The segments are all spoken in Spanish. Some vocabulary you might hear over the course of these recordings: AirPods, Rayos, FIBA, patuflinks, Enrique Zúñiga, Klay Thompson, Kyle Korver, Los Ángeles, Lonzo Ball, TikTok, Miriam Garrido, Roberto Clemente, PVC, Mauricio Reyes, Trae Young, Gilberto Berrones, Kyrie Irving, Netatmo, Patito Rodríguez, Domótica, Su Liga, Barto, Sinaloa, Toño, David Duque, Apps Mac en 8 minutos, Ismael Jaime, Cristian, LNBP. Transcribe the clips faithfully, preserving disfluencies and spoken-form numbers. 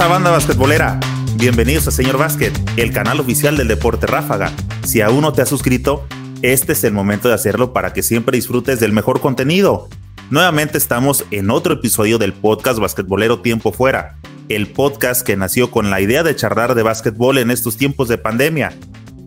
pasa, banda basquetbolera? Bienvenidos a Señor Básquet, el canal oficial del Deporte Ráfaga. Si aún no te has suscrito, este es el momento de hacerlo para que siempre disfrutes del mejor contenido. Nuevamente estamos en otro episodio del podcast basquetbolero Tiempo Fuera, el podcast que nació con la idea de charlar de basquetbol en estos tiempos de pandemia.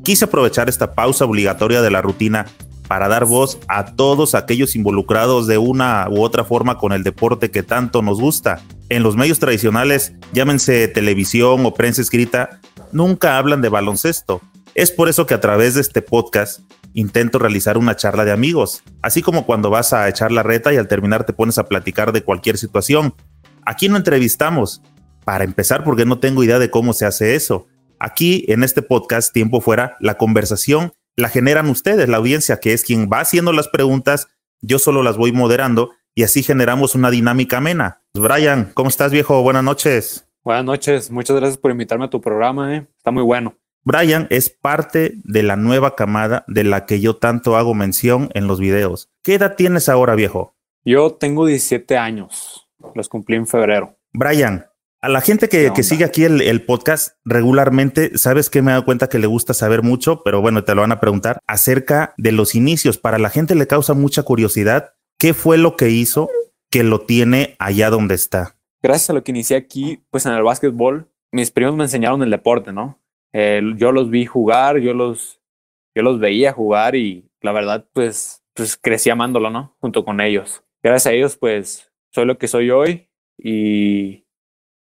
Quise aprovechar esta pausa obligatoria de la rutina para dar voz a todos aquellos involucrados de una u otra forma con el deporte que tanto nos gusta. En los medios tradicionales, llámense televisión o prensa escrita, nunca hablan de baloncesto. Es por eso que a través de este podcast intento realizar una charla de amigos, así como cuando vas a echar la reta y al terminar te pones a platicar de cualquier situación. Aquí no entrevistamos, para empezar porque no tengo idea de cómo se hace eso. Aquí en este podcast Tiempo Fuera, la conversación la generan ustedes, la audiencia, que es quien va haciendo las preguntas, yo solo las voy moderando y así generamos una dinámica amena. Brian, ¿cómo estás, viejo? Buenas noches. Buenas noches, muchas gracias por invitarme a tu programa, eh. Está muy bueno. Brian es parte de la nueva camada de la que yo tanto hago mención en los videos. ¿Qué edad tienes ahora, viejo? Yo tengo diecisiete años, los cumplí en febrero. Brian, a la gente que, que sigue aquí el, el podcast regularmente, sabes que me he dado cuenta que le gusta saber mucho, pero bueno, te lo van a preguntar, acerca de los inicios. Para la gente le causa mucha curiosidad, ¿qué fue lo que hizo que lo tiene allá donde está? Gracias a lo que inicié aquí, pues en el básquetbol, mis primos me enseñaron el deporte, ¿no? Eh, yo los vi jugar, yo los, yo los veía jugar y la verdad, pues, pues crecí amándolo, ¿no? Junto con ellos. Gracias a ellos, pues, soy lo que soy hoy y...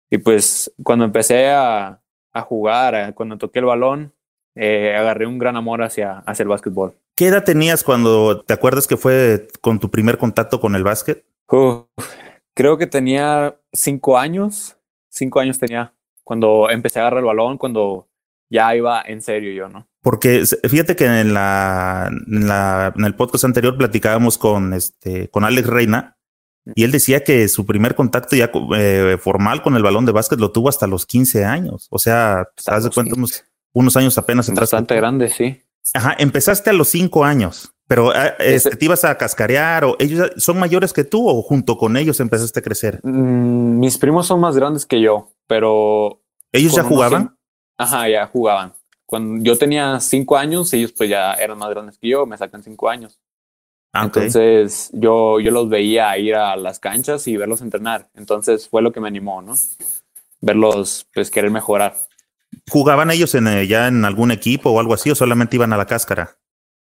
Y pues cuando empecé a, a jugar, cuando toqué el balón, eh, agarré un gran amor hacia, hacia el básquetbol. ¿Qué edad tenías cuando te acuerdas que fue con tu primer contacto con el básquet? Uh, creo que tenía cinco años, cinco años tenía cuando empecé a agarrar el balón, cuando ya iba en serio yo, ¿no? Porque fíjate que en, la, en, la, en el podcast anterior platicábamos con, este, con Alex Reina. Y él decía que su primer contacto ya eh, formal con el balón de básquet lo tuvo hasta los quince años. O sea, te das de cuenta unos, unos años apenas atrás. Bastante grande, sí. Ajá, empezaste a los cinco años, pero eh, este, te ibas a cascarear o ellos son mayores que tú o junto con ellos empezaste a crecer. Mm, mis primos son más grandes que yo, pero... ¿Ellos ya jugaban? Cien... Ajá, ya jugaban. Cuando yo tenía cinco años, ellos pues ya eran más grandes que yo, me sacan cinco años. Entonces okay. yo, yo los veía a ir a las canchas y verlos entrenar. Entonces fue lo que me animó, ¿no? Verlos, pues, querer mejorar. ¿Jugaban ellos en, eh, ya en algún equipo o algo así o solamente iban a la cáscara?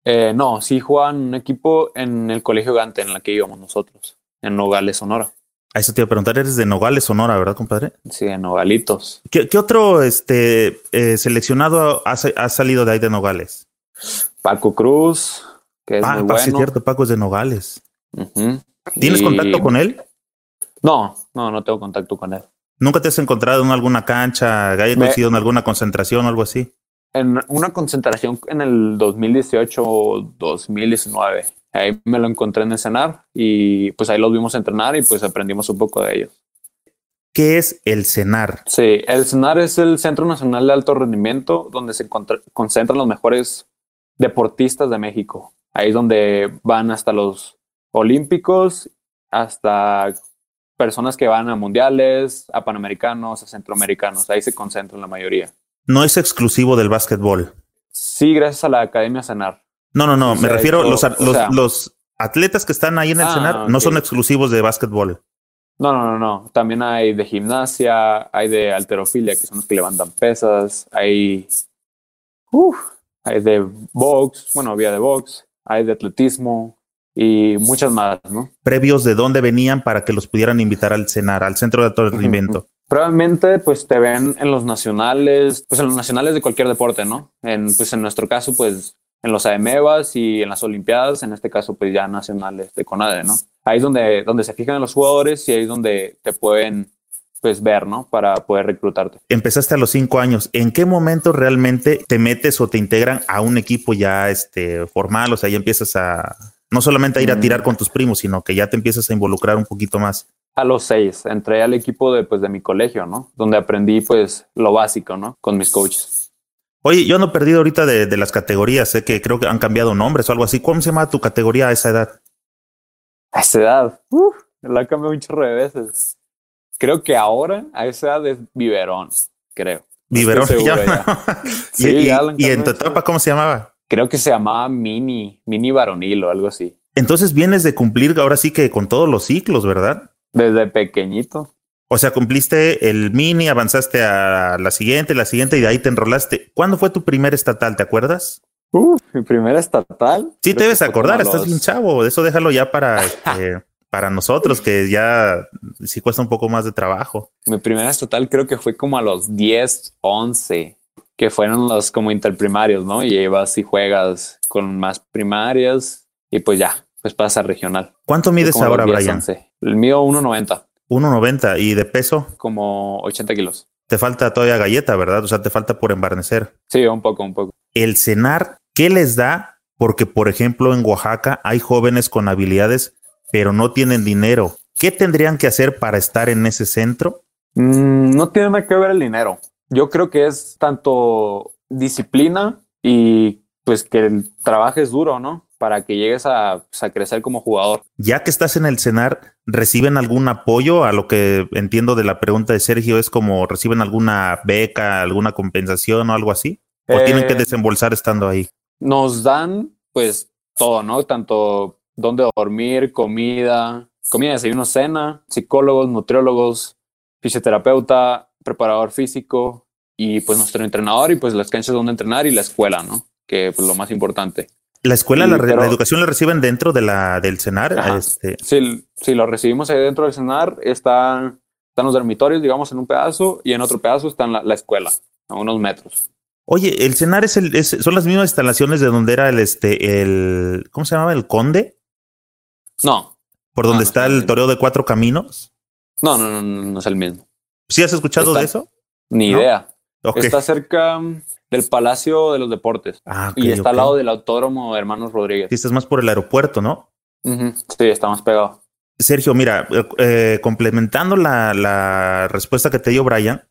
Eh, no, sí jugaban un equipo en el colegio Gante en la que íbamos nosotros, en Nogales, Sonora. A eso te iba a preguntar, eres de Nogales, Sonora, ¿verdad, compadre? Sí, de Nogalitos. ¿Qué, qué otro este, eh, seleccionado ha, ha salido de ahí de Nogales? Paco Cruz... Que es ah, muy bueno. Es cierto, Paco es de Nogales. Uh-huh. ¿Tienes y... contacto con él? No, no, no tengo contacto con él. ¿Nunca te has encontrado en alguna cancha, hayas Me... sido en alguna concentración o algo así? En una concentración en el dos mil dieciocho o dos mil diecinueve. Ahí me lo encontré en el Cenar y pues ahí los vimos entrenar y pues aprendimos un poco de ellos. ¿Qué es el Cenar? Sí, el Cenar es el Centro Nacional de Alto Rendimiento donde se contra- concentran los mejores deportistas de México. Ahí es donde van hasta los olímpicos, hasta personas que van a mundiales, a panamericanos, a centroamericanos. Ahí se concentran la mayoría. ¿No es exclusivo del básquetbol? Sí, gracias a la Academia Cenar. No, no, no. O sea, me refiero a los, a, los, o sea, los atletas que están ahí en el ah, Cenar. No okay. Son exclusivos de básquetbol. No, no, no, no. También hay de gimnasia, hay de halterofilia, que son los que levantan pesas. Hay, uh, hay de box, bueno, había de box. Hay de atletismo y muchas más, ¿no? ¿Previos de dónde venían para que los pudieran invitar al Cenar, al Centro de Alto Rendimiento? Uh-huh. Probablemente, pues, te ven en los nacionales, pues, en los nacionales de cualquier deporte, ¿no? En, pues, en nuestro caso, pues, en los A E M E V A S y en las Olimpiadas, en este caso, pues, ya nacionales de CONADE, ¿no? Ahí es donde, donde se fijan los jugadores y ahí es donde te pueden, pues, ver, ¿no? Para poder reclutarte. Empezaste a los cinco años. ¿En qué momento realmente te metes o te integran a un equipo ya este, formal? O sea, ya empiezas a, no solamente a ir a tirar con tus primos, sino que ya te empiezas a involucrar un poquito más. A los seis, entré al equipo de, pues, de mi colegio, ¿no? Donde aprendí, pues, lo básico, ¿no? Con mis coaches. Oye, yo no he perdido ahorita de, de las categorías, ¿eh? Que creo que han cambiado nombres o algo así. ¿Cómo se llama tu categoría a esa edad? A esa edad, uff, la he cambiado un chorro de veces. creo que ahora a esa edad es biberón, creo. Biberón. No ya. Sí, ¿Y, ya y, y en tu etapa cómo se llamaba? Creo que se llamaba mini, mini varonil o algo así. Entonces vienes de cumplir ahora sí que con todos los ciclos, ¿verdad? Desde pequeñito. O sea, cumpliste el mini, avanzaste a la siguiente, la siguiente y de ahí te enrolaste. ¿Cuándo fue tu primer estatal? ¿Te acuerdas? Uh, mi primera estatal. Sí, creo te debes acordar, estás los... bien chavo. Eso déjalo ya para, eh, para nosotros, que ya sí cuesta un poco más de trabajo. Mi primera estatal creo que fue como a los diez, once, que fueron los como interprimarios, ¿no? Y ibas y juegas con más primarias y pues ya, pues pasa regional. ¿Cuánto mides ahora, Brian? once. El mío uno noventa. uno noventa. ¿Y de peso? Como ochenta kilos. Te falta todavía galleta, ¿verdad? O sea, te falta por embarnecer. Sí, un poco, un poco. El Cenar, ¿qué les da? Porque, por ejemplo, en Oaxaca hay jóvenes con habilidades, pero no tienen dinero. ¿Qué tendrían que hacer para estar en ese centro? Mm, no tiene nada que ver el dinero. Yo creo que es tanto disciplina y pues que trabajes duro, ¿no? Para que llegues a, pues, a crecer como jugador. Ya que estás en el Cenar, ¿reciben algún apoyo? A lo que entiendo de la pregunta de Sergio es como, ¿reciben alguna beca, alguna compensación o algo así? ¿O eh, tienen que desembolsar estando ahí? Nos dan, pues, todo, ¿no? Tanto dónde dormir, comida, comida, desayuno, cena, psicólogos, nutriólogos, fisioterapeuta, preparador físico y, pues, nuestro entrenador y, pues, las canchas donde entrenar y la escuela, ¿no? Que, pues, lo más importante. ¿La escuela, sí, la, pero, la educación la reciben dentro de la, del Cenar? Este. Sí, sí, lo recibimos ahí dentro del Cenar. Están, están los dormitorios, digamos, en un pedazo y en otro pedazo está la, la escuela, a unos metros. Oye, el Cenar es el, es, son las mismas instalaciones de donde era el, este, el, ¿cómo se llamaba? ¿El Conde? No. ¿Por donde no, no está el toreo de Cuatro Caminos? No, no, no, no es el mismo. ¿Sí has escuchado está, de eso? Ni ¿No? idea. Okay. Está cerca del Palacio de los Deportes. Ah, okay, y está okay. al lado del Autódromo Hermanos Rodríguez. Sí, estás más por el aeropuerto, ¿no? Uh-huh. Sí, está más pegado. Sergio, mira, eh, complementando la, la respuesta que te dio Brian,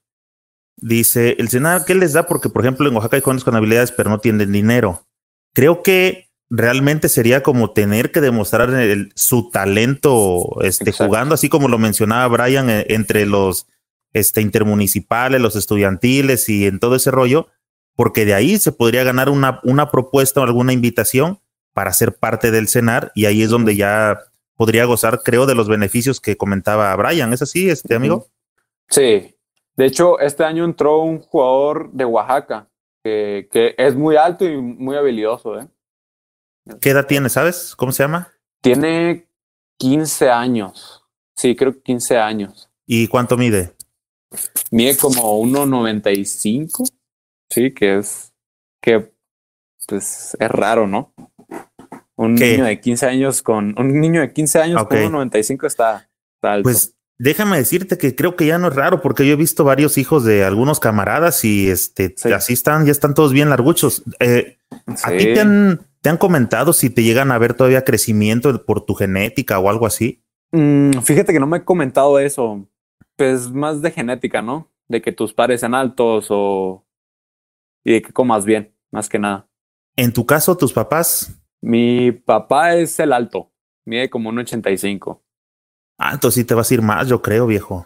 dice, el Cenar, ¿qué les da? Porque, por ejemplo, en Oaxaca hay jóvenes con habilidades, pero no tienen dinero. Creo que realmente sería como tener que demostrar el, su talento este, jugando, así como lo mencionaba Brian, eh, entre los este, intermunicipales, los estudiantiles y en todo ese rollo, porque de ahí se podría ganar una, una propuesta o alguna invitación para ser parte del Cenar y ahí es donde ya podría gozar, creo, de los beneficios que comentaba Brian. ¿Es así, este amigo? Sí. De hecho, este año entró un jugador de Oaxaca que, que es muy alto y muy habilidoso. ¿eh? ¿Qué edad tiene, sabes? ¿Cómo se llama? Tiene quince años. Sí, creo que quince años. ¿Y cuánto mide? Mide como uno noventa y cinco. Sí, que es que pues es raro, ¿no? Un ¿Qué? niño de quince años con un niño de quince años okay. con uno noventa y cinco está, está alto. Pues déjame decirte que creo que ya no es raro porque yo he visto varios hijos de algunos camaradas y este sí. así están, ya están todos bien larguchos. Eh, sí. ¿A ti te han, te han comentado si te llegan a ver todavía crecimiento por tu genética o algo así? Mm, fíjate que no me he comentado eso. Pues más de genética, ¿no? De que tus padres sean altos o y de que comas bien, más que nada. ¿En tu caso, tus papás? Mi papá es el alto, mide como un ochenta y cinco. Ah, entonces sí te vas a ir más, yo creo, viejo.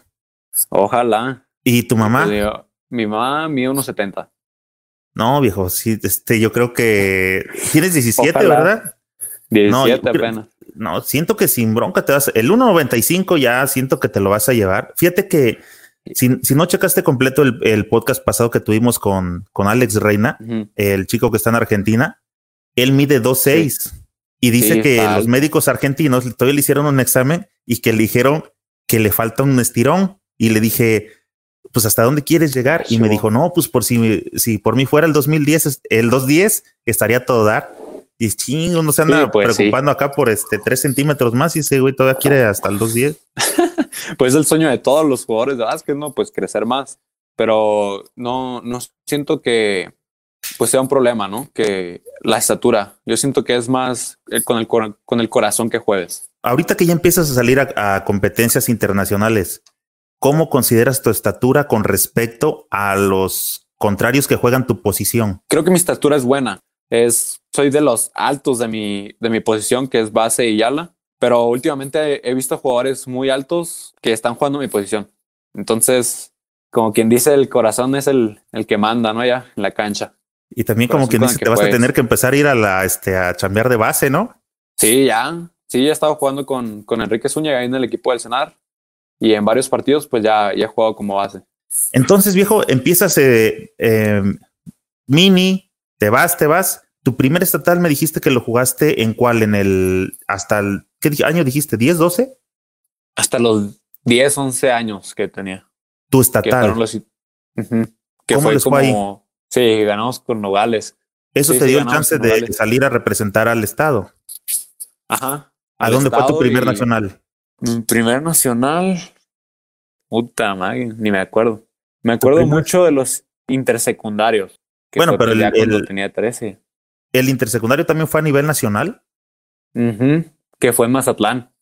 Ojalá. ¿Y tu mamá? Digo, mi mamá mide unos setenta. No, viejo, sí, este, yo creo que... Tienes diecisiete, Ojalá. ¿Verdad? diecisiete no, apenas. Creo, no, siento que sin bronca te vas... El uno noventa y cinco ya siento que te lo vas a llevar. Fíjate que... Si, si no checaste completo el, el podcast pasado que tuvimos con, con Alex Reina, uh-huh. el chico que está en Argentina, él mide dos seis sí. y dice sí, que los médicos argentinos todavía le hicieron un examen y que le dijeron que le falta un estirón y le dije, pues ¿hasta dónde quieres llegar? Sí. Y me dijo, no, pues por si, si por mí fuera el dos mil diez, el dos diez estaría a todo dar. Y chingo, no se anda sí, pues, preocupando sí. acá por este tres centímetros más y ese güey todavía quiere hasta el dos diez. Pues el sueño de todos los jugadores de básquet, ¿no? Pues crecer más. Pero no, no siento que pues sea un problema, ¿no? Que la estatura. Yo siento que es más eh, con, el cor- con el corazón que juegues. Ahorita que ya empiezas a salir a, a competencias internacionales, ¿cómo consideras tu estatura con respecto a los contrarios que juegan tu posición? Creo que mi estatura es buena. Es, soy de los altos de mi, de mi posición, que es base y ala, pero últimamente he visto jugadores muy altos que están jugando mi posición. Entonces, como quien dice, el corazón es el, el que manda, ¿no? Ya en la cancha. Y también como quien dice, te vas a tener que empezar a ir a la, este, a chambear de base, ¿no? Sí, ya. Sí, ya he estado jugando con, con Enrique Zúñiga en el equipo del Cenar. Y en varios partidos, pues ya, ya he jugado como base. Entonces, viejo, empiezas eh, eh, mini, te vas, te vas. Tu primer estatal me dijiste que lo jugaste en cuál, en el, hasta el, ¿qué año dijiste? ¿diez, doce? Hasta los diez, once años que tenía. Tu estatal. Que, los, uh-huh, que ¿Cómo fue les fue como, ahí? Sí, ganamos con Nogales. Eso sí, te dio sí, el chance de salir a representar al estado. Ajá. ¿A dónde fue tu primer y, nacional? Mi primer nacional, puta madre, ni me acuerdo. Me acuerdo mucho de los intersecundarios. Que bueno, pero el, el tenía trece. ¿El intersecundario también fue a nivel nacional? Uh-huh, que fue en Mazatlán.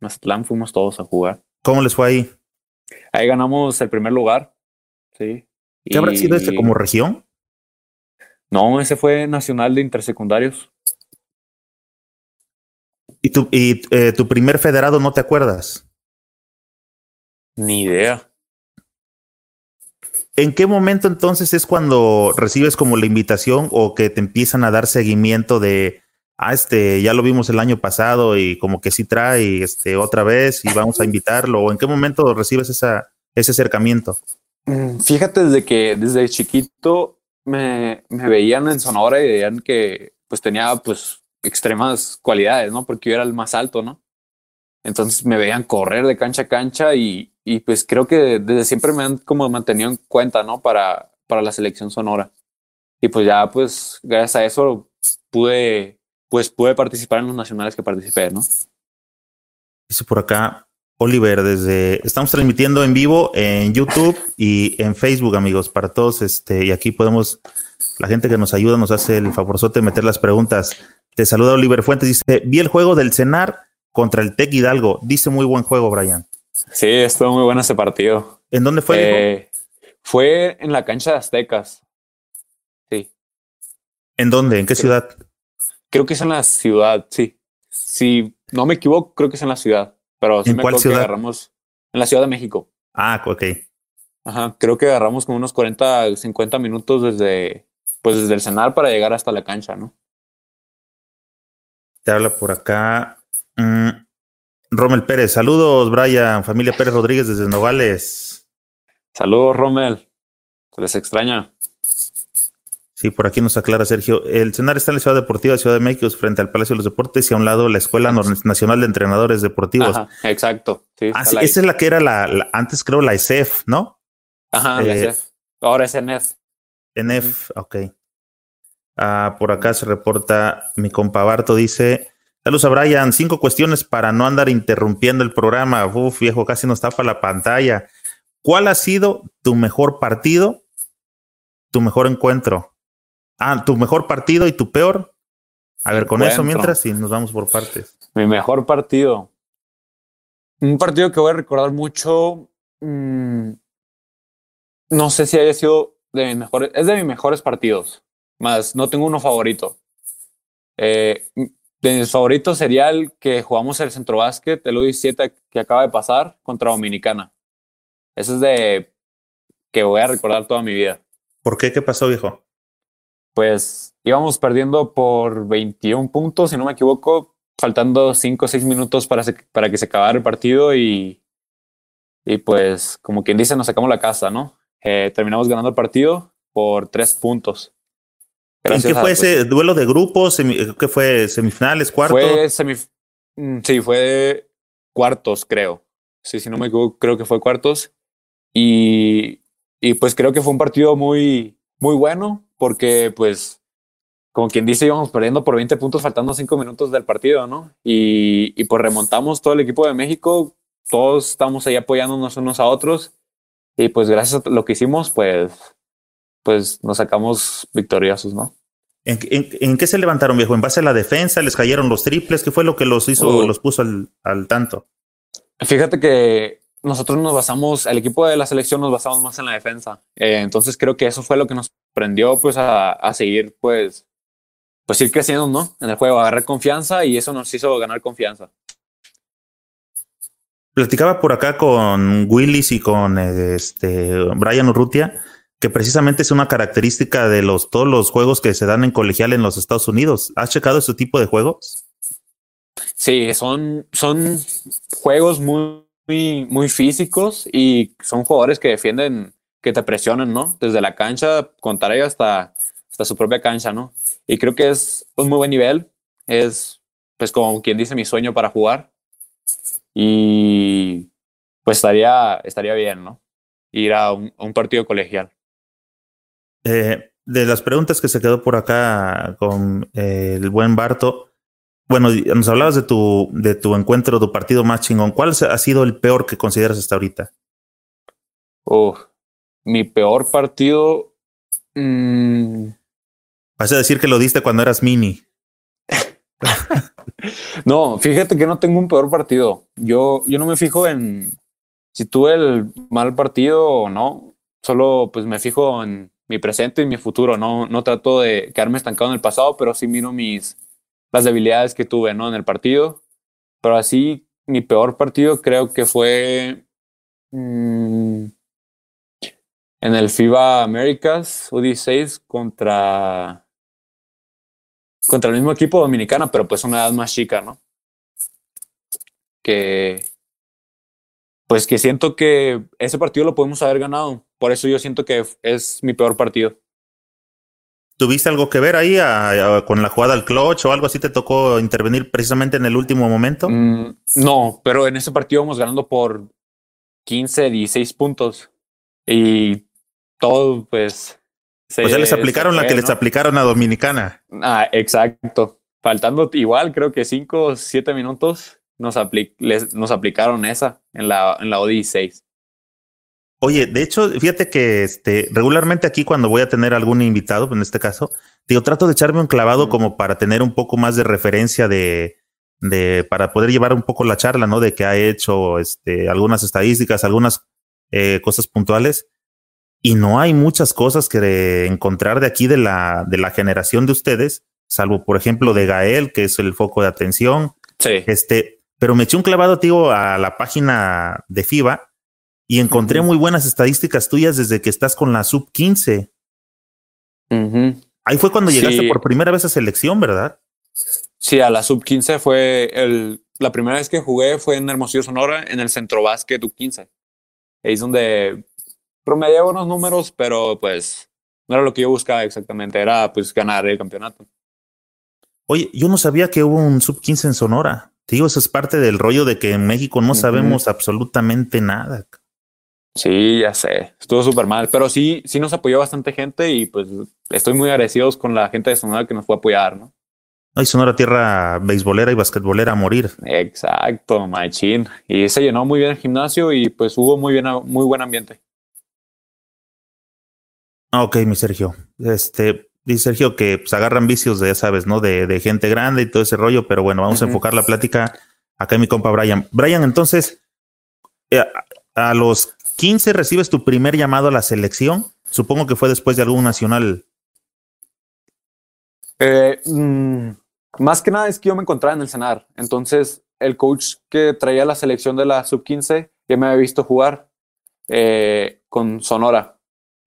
Mazatlán fuimos todos a jugar. ¿Cómo les fue ahí? Ahí ganamos el primer lugar. Sí. ¿Qué y, habrá sido este como región? No, ese fue nacional de intersecundarios. ¿Y tu, y, eh, tu primer federado no te acuerdas? Ni idea. ¿En qué momento entonces es cuando recibes como la invitación o que te empiezan a dar seguimiento de ah, este, ya lo vimos el año pasado y como que sí trae este, otra vez y vamos a invitarlo? ¿O en qué momento recibes esa, ese acercamiento? Fíjate, desde que desde chiquito me, me veían en Sonora y veían que pues tenía pues extremas cualidades, ¿no? Porque yo era el más alto, ¿no? Entonces me veían correr de cancha a cancha y, y pues creo que desde siempre me han como mantenido en cuenta, ¿no? Para, para la selección Sonora. Y pues ya, pues, gracias a eso pude, pues, pude participar en los nacionales que participé, ¿no? Dice por acá, Oliver, desde... Estamos transmitiendo en vivo en YouTube y en Facebook, amigos, para todos. Este, y aquí podemos... La gente que nos ayuda nos hace el favorzote de meter las preguntas. Te saluda Oliver Fuentes, dice, vi el juego del Cenar contra el Tec Hidalgo. Dice muy buen juego, Brian. Sí, estuvo muy bueno ese partido. ¿En dónde fue? Eh, fue en la cancha de Aztecas. Sí. ¿En dónde? ¿En qué creo, ciudad? Creo que es en la ciudad, sí. Si no me equivoco, creo que es en la ciudad. Pero sí, ¿en me cuál ciudad? Que agarramos en la Ciudad de México. Ah, ok. Ajá, creo que agarramos como unos cuarenta, cincuenta minutos desde, pues desde el Cenar para llegar hasta la cancha, ¿no? Te habla por acá mm. Rommel Pérez. Saludos, Brian. Familia Pérez Rodríguez desde Nogales. Saludos, Rommel. Se les extraña. Sí, por aquí nos aclara Sergio. El Cenar está en la Ciudad Deportiva de Ciudad de México, frente al Palacio de los Deportes y a un lado la Escuela Nacional de Entrenadores Deportivos. Ajá, exacto. Sí, ah, sí, esa es la que era la, la antes creo la E S E F, ¿no? Ajá, eh, la E S E F. Ahora es E N E F. E N E F, ok. Ah, por acá se reporta mi compa Barto, dice, saludos a Brian, cinco cuestiones para no andar interrumpiendo el programa. Uf, viejo, casi nos tapa la pantalla. ¿Cuál ha sido tu mejor partido, tu mejor encuentro? Ah, tu mejor partido y tu peor. A ver, con encuentro. Eso mientras y nos vamos por partes. Mi mejor partido. Un partido que voy a recordar mucho. Mmm, no sé si haya sido de mis mejores, es de mis mejores partidos. Más, no tengo uno favorito. Eh, de mis favoritos sería el que jugamos el Centro Básquet, el U diecisiete que acaba de pasar contra Dominicana. Ese es de que voy a recordar toda mi vida. ¿Por qué? ¿Qué pasó, viejo? Pues íbamos perdiendo por veintiún puntos, si no me equivoco, faltando cinco o seis minutos para, se, para que se acabara el partido y, y pues, como quien dice, nos sacamos la casa, ¿no? Eh, terminamos ganando el partido por tres puntos. ¿En qué fue pues, ese duelo de grupos? ¿Qué fue? ¿Semifinales? ¿Cuartos? Fue semif- sí, fue cuartos, creo. Sí, si no me equivoco, creo que fue cuartos. Y, y pues creo que fue un partido muy, muy bueno porque, pues, como quien dice, íbamos perdiendo por veinte puntos, faltando cinco minutos del partido, ¿no? Y, y pues remontamos todo el equipo de México. Todos estamos ahí apoyándonos unos a otros. Y pues gracias a lo que hicimos, pues... pues nos sacamos victoriosos, ¿no? ¿En, en, ¿En qué se levantaron, viejo? ¿En base a la defensa? ¿Les cayeron los triples? ¿Qué fue lo que los hizo, uh, los puso al, al tanto? Fíjate que nosotros nos basamos, el equipo de la selección nos basamos más en la defensa. Eh, entonces creo que eso fue lo que nos prendió pues a, a seguir, pues, pues ir creciendo, ¿no? En el juego, agarrar confianza y eso nos hizo ganar confianza. Platicaba por acá con Willis y con este Brian Urrutia, que precisamente es una característica de los todos los juegos que se dan en colegial en los Estados Unidos. ¿Has checado este tipo de juegos? Sí, son, son juegos muy, muy, muy físicos y son jugadores que defienden, que te presionan, ¿no? Desde la cancha contraria hasta, hasta su propia cancha, ¿no? Y creo que es un muy buen nivel. Es, pues, como quien dice, mi sueño para jugar. Y pues estaría, estaría bien, ¿no? Ir a un, a un partido colegial. Eh, de las preguntas que se quedó por acá con eh, el buen Barto, bueno, nos hablabas de tu, de tu encuentro, tu partido más chingón. ¿Cuál ha sido el peor que consideras hasta ahorita? Uf, mi peor partido... Mmm... Vas a decir que lo diste cuando eras mini. No, fíjate que no tengo un peor partido. Yo, yo no me fijo en si tuve el mal partido o no. Solo pues me fijo en mi presente y mi futuro. No, no trato de quedarme estancado en el pasado, pero sí miro mis, las debilidades que tuve, ¿no?, en el partido. Pero así, mi peor partido creo que fue mmm, en el FIBA Américas U dieciséis contra... Contra el mismo equipo Dominicana, pero pues una edad más chica, ¿no? Que, pues que siento que ese partido lo podemos haber ganado. Por eso yo siento que es mi peor partido. ¿Tuviste algo que ver ahí a, a, con la jugada al clutch o algo así? ¿Te tocó intervenir precisamente en el último momento? Mm, no, pero en ese partido vamos ganando por quince, dieciséis puntos. Y todo, pues... Se, o sea, les aplicaron se fue, la que ¿no? les aplicaron a Dominicana. Ah, exacto. Faltando igual, creo que cinco o siete minutos, nos, apli- les, nos aplicaron esa en la, en la O dieciséis. Oye, de hecho, fíjate que este, regularmente aquí cuando voy a tener algún invitado, en este caso, digo, trato de echarme un clavado mm. como para tener un poco más de referencia de, de, para poder llevar un poco la charla, ¿no? De que ha hecho este, algunas estadísticas, algunas eh, cosas puntuales. Y no hay muchas cosas que encontrar de aquí de la, de la generación de ustedes, salvo, por ejemplo, de Gael, que es el foco de atención. Sí. Este, pero me eché un clavado, tío, a la página de FIBA y encontré uh-huh. muy buenas estadísticas tuyas desde que estás con la sub quince. Uh-huh. Ahí fue cuando llegaste sí. por primera vez a selección, ¿verdad? Sí, a la sub quince fue el, la primera vez que jugué fue en Hermosillo, Sonora, en el Centro Básquet U quince. Ahí es donde... promedié buenos números, pero pues no era lo que yo buscaba exactamente, era pues ganar el campeonato. Oye, yo no sabía que hubo un sub quince en Sonora. Te digo, eso es parte del rollo de que en México no uh-huh. sabemos absolutamente nada. Sí, ya sé, estuvo súper mal, pero sí, sí nos apoyó bastante gente y pues estoy muy agradecidos con la gente de Sonora que nos fue a apoyar, ¿no? No, y Sonora tierra beisbolera y basquetbolera a morir. Exacto, machín. Y se llenó muy bien el gimnasio y pues hubo muy bien, muy buen ambiente. Ok, mi Sergio. Este, dice Sergio que pues, agarran vicios de, ya sabes, ¿no? De, de gente grande y todo ese rollo, pero bueno, vamos uh-huh. a enfocar la plática acá en mi compa Brian. Brian, entonces, eh, a los quince recibes tu primer llamado a la selección. Supongo que fue después de algún nacional. Eh, mm, más que nada es que yo me encontraba en el Cenar. Entonces, el coach que traía la selección de la sub quince ya me había visto jugar eh, con Sonora.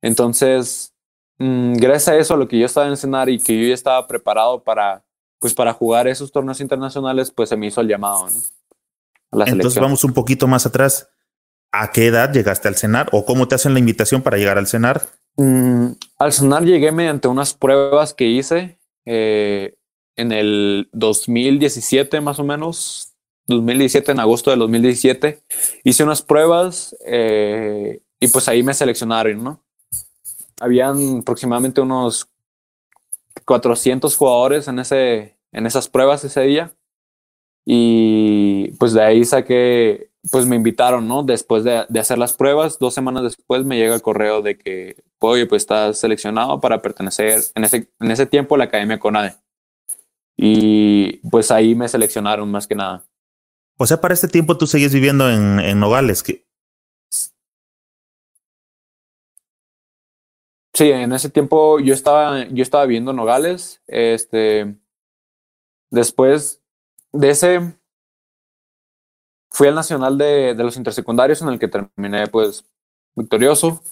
Entonces, mmm, gracias a eso, a lo que yo estaba en el Cenar y que yo ya estaba preparado para, pues, para jugar esos torneos internacionales, pues se me hizo el llamado, ¿no? A la Entonces selección. Vamos un poquito más atrás. ¿A qué edad llegaste al Cenar o cómo te hacen la invitación para llegar al Cenar? Mm, al Cenar llegué mediante unas pruebas que hice eh, en el dos mil diecisiete más o menos, dos mil diecisiete, en agosto del dos mil diecisiete. Hice unas pruebas eh, y pues ahí me seleccionaron, ¿no? Habían aproximadamente unos cuatrocientos jugadores en, ese, en esas pruebas ese día. Y pues de ahí saqué, pues me invitaron, ¿no? Después de, de hacer las pruebas, dos semanas después me llega el correo de que, oye, pues estás seleccionado para pertenecer en ese, en ese tiempo a la Academia CONADE. Y pues ahí me seleccionaron más que nada. O sea, para este tiempo tú seguís viviendo en, en Nogales, que... Sí, en ese tiempo yo estaba, yo estaba viviendo en Nogales. Este, después de ese, fui al nacional de, de los intersecundarios, en el que terminé pues victorioso,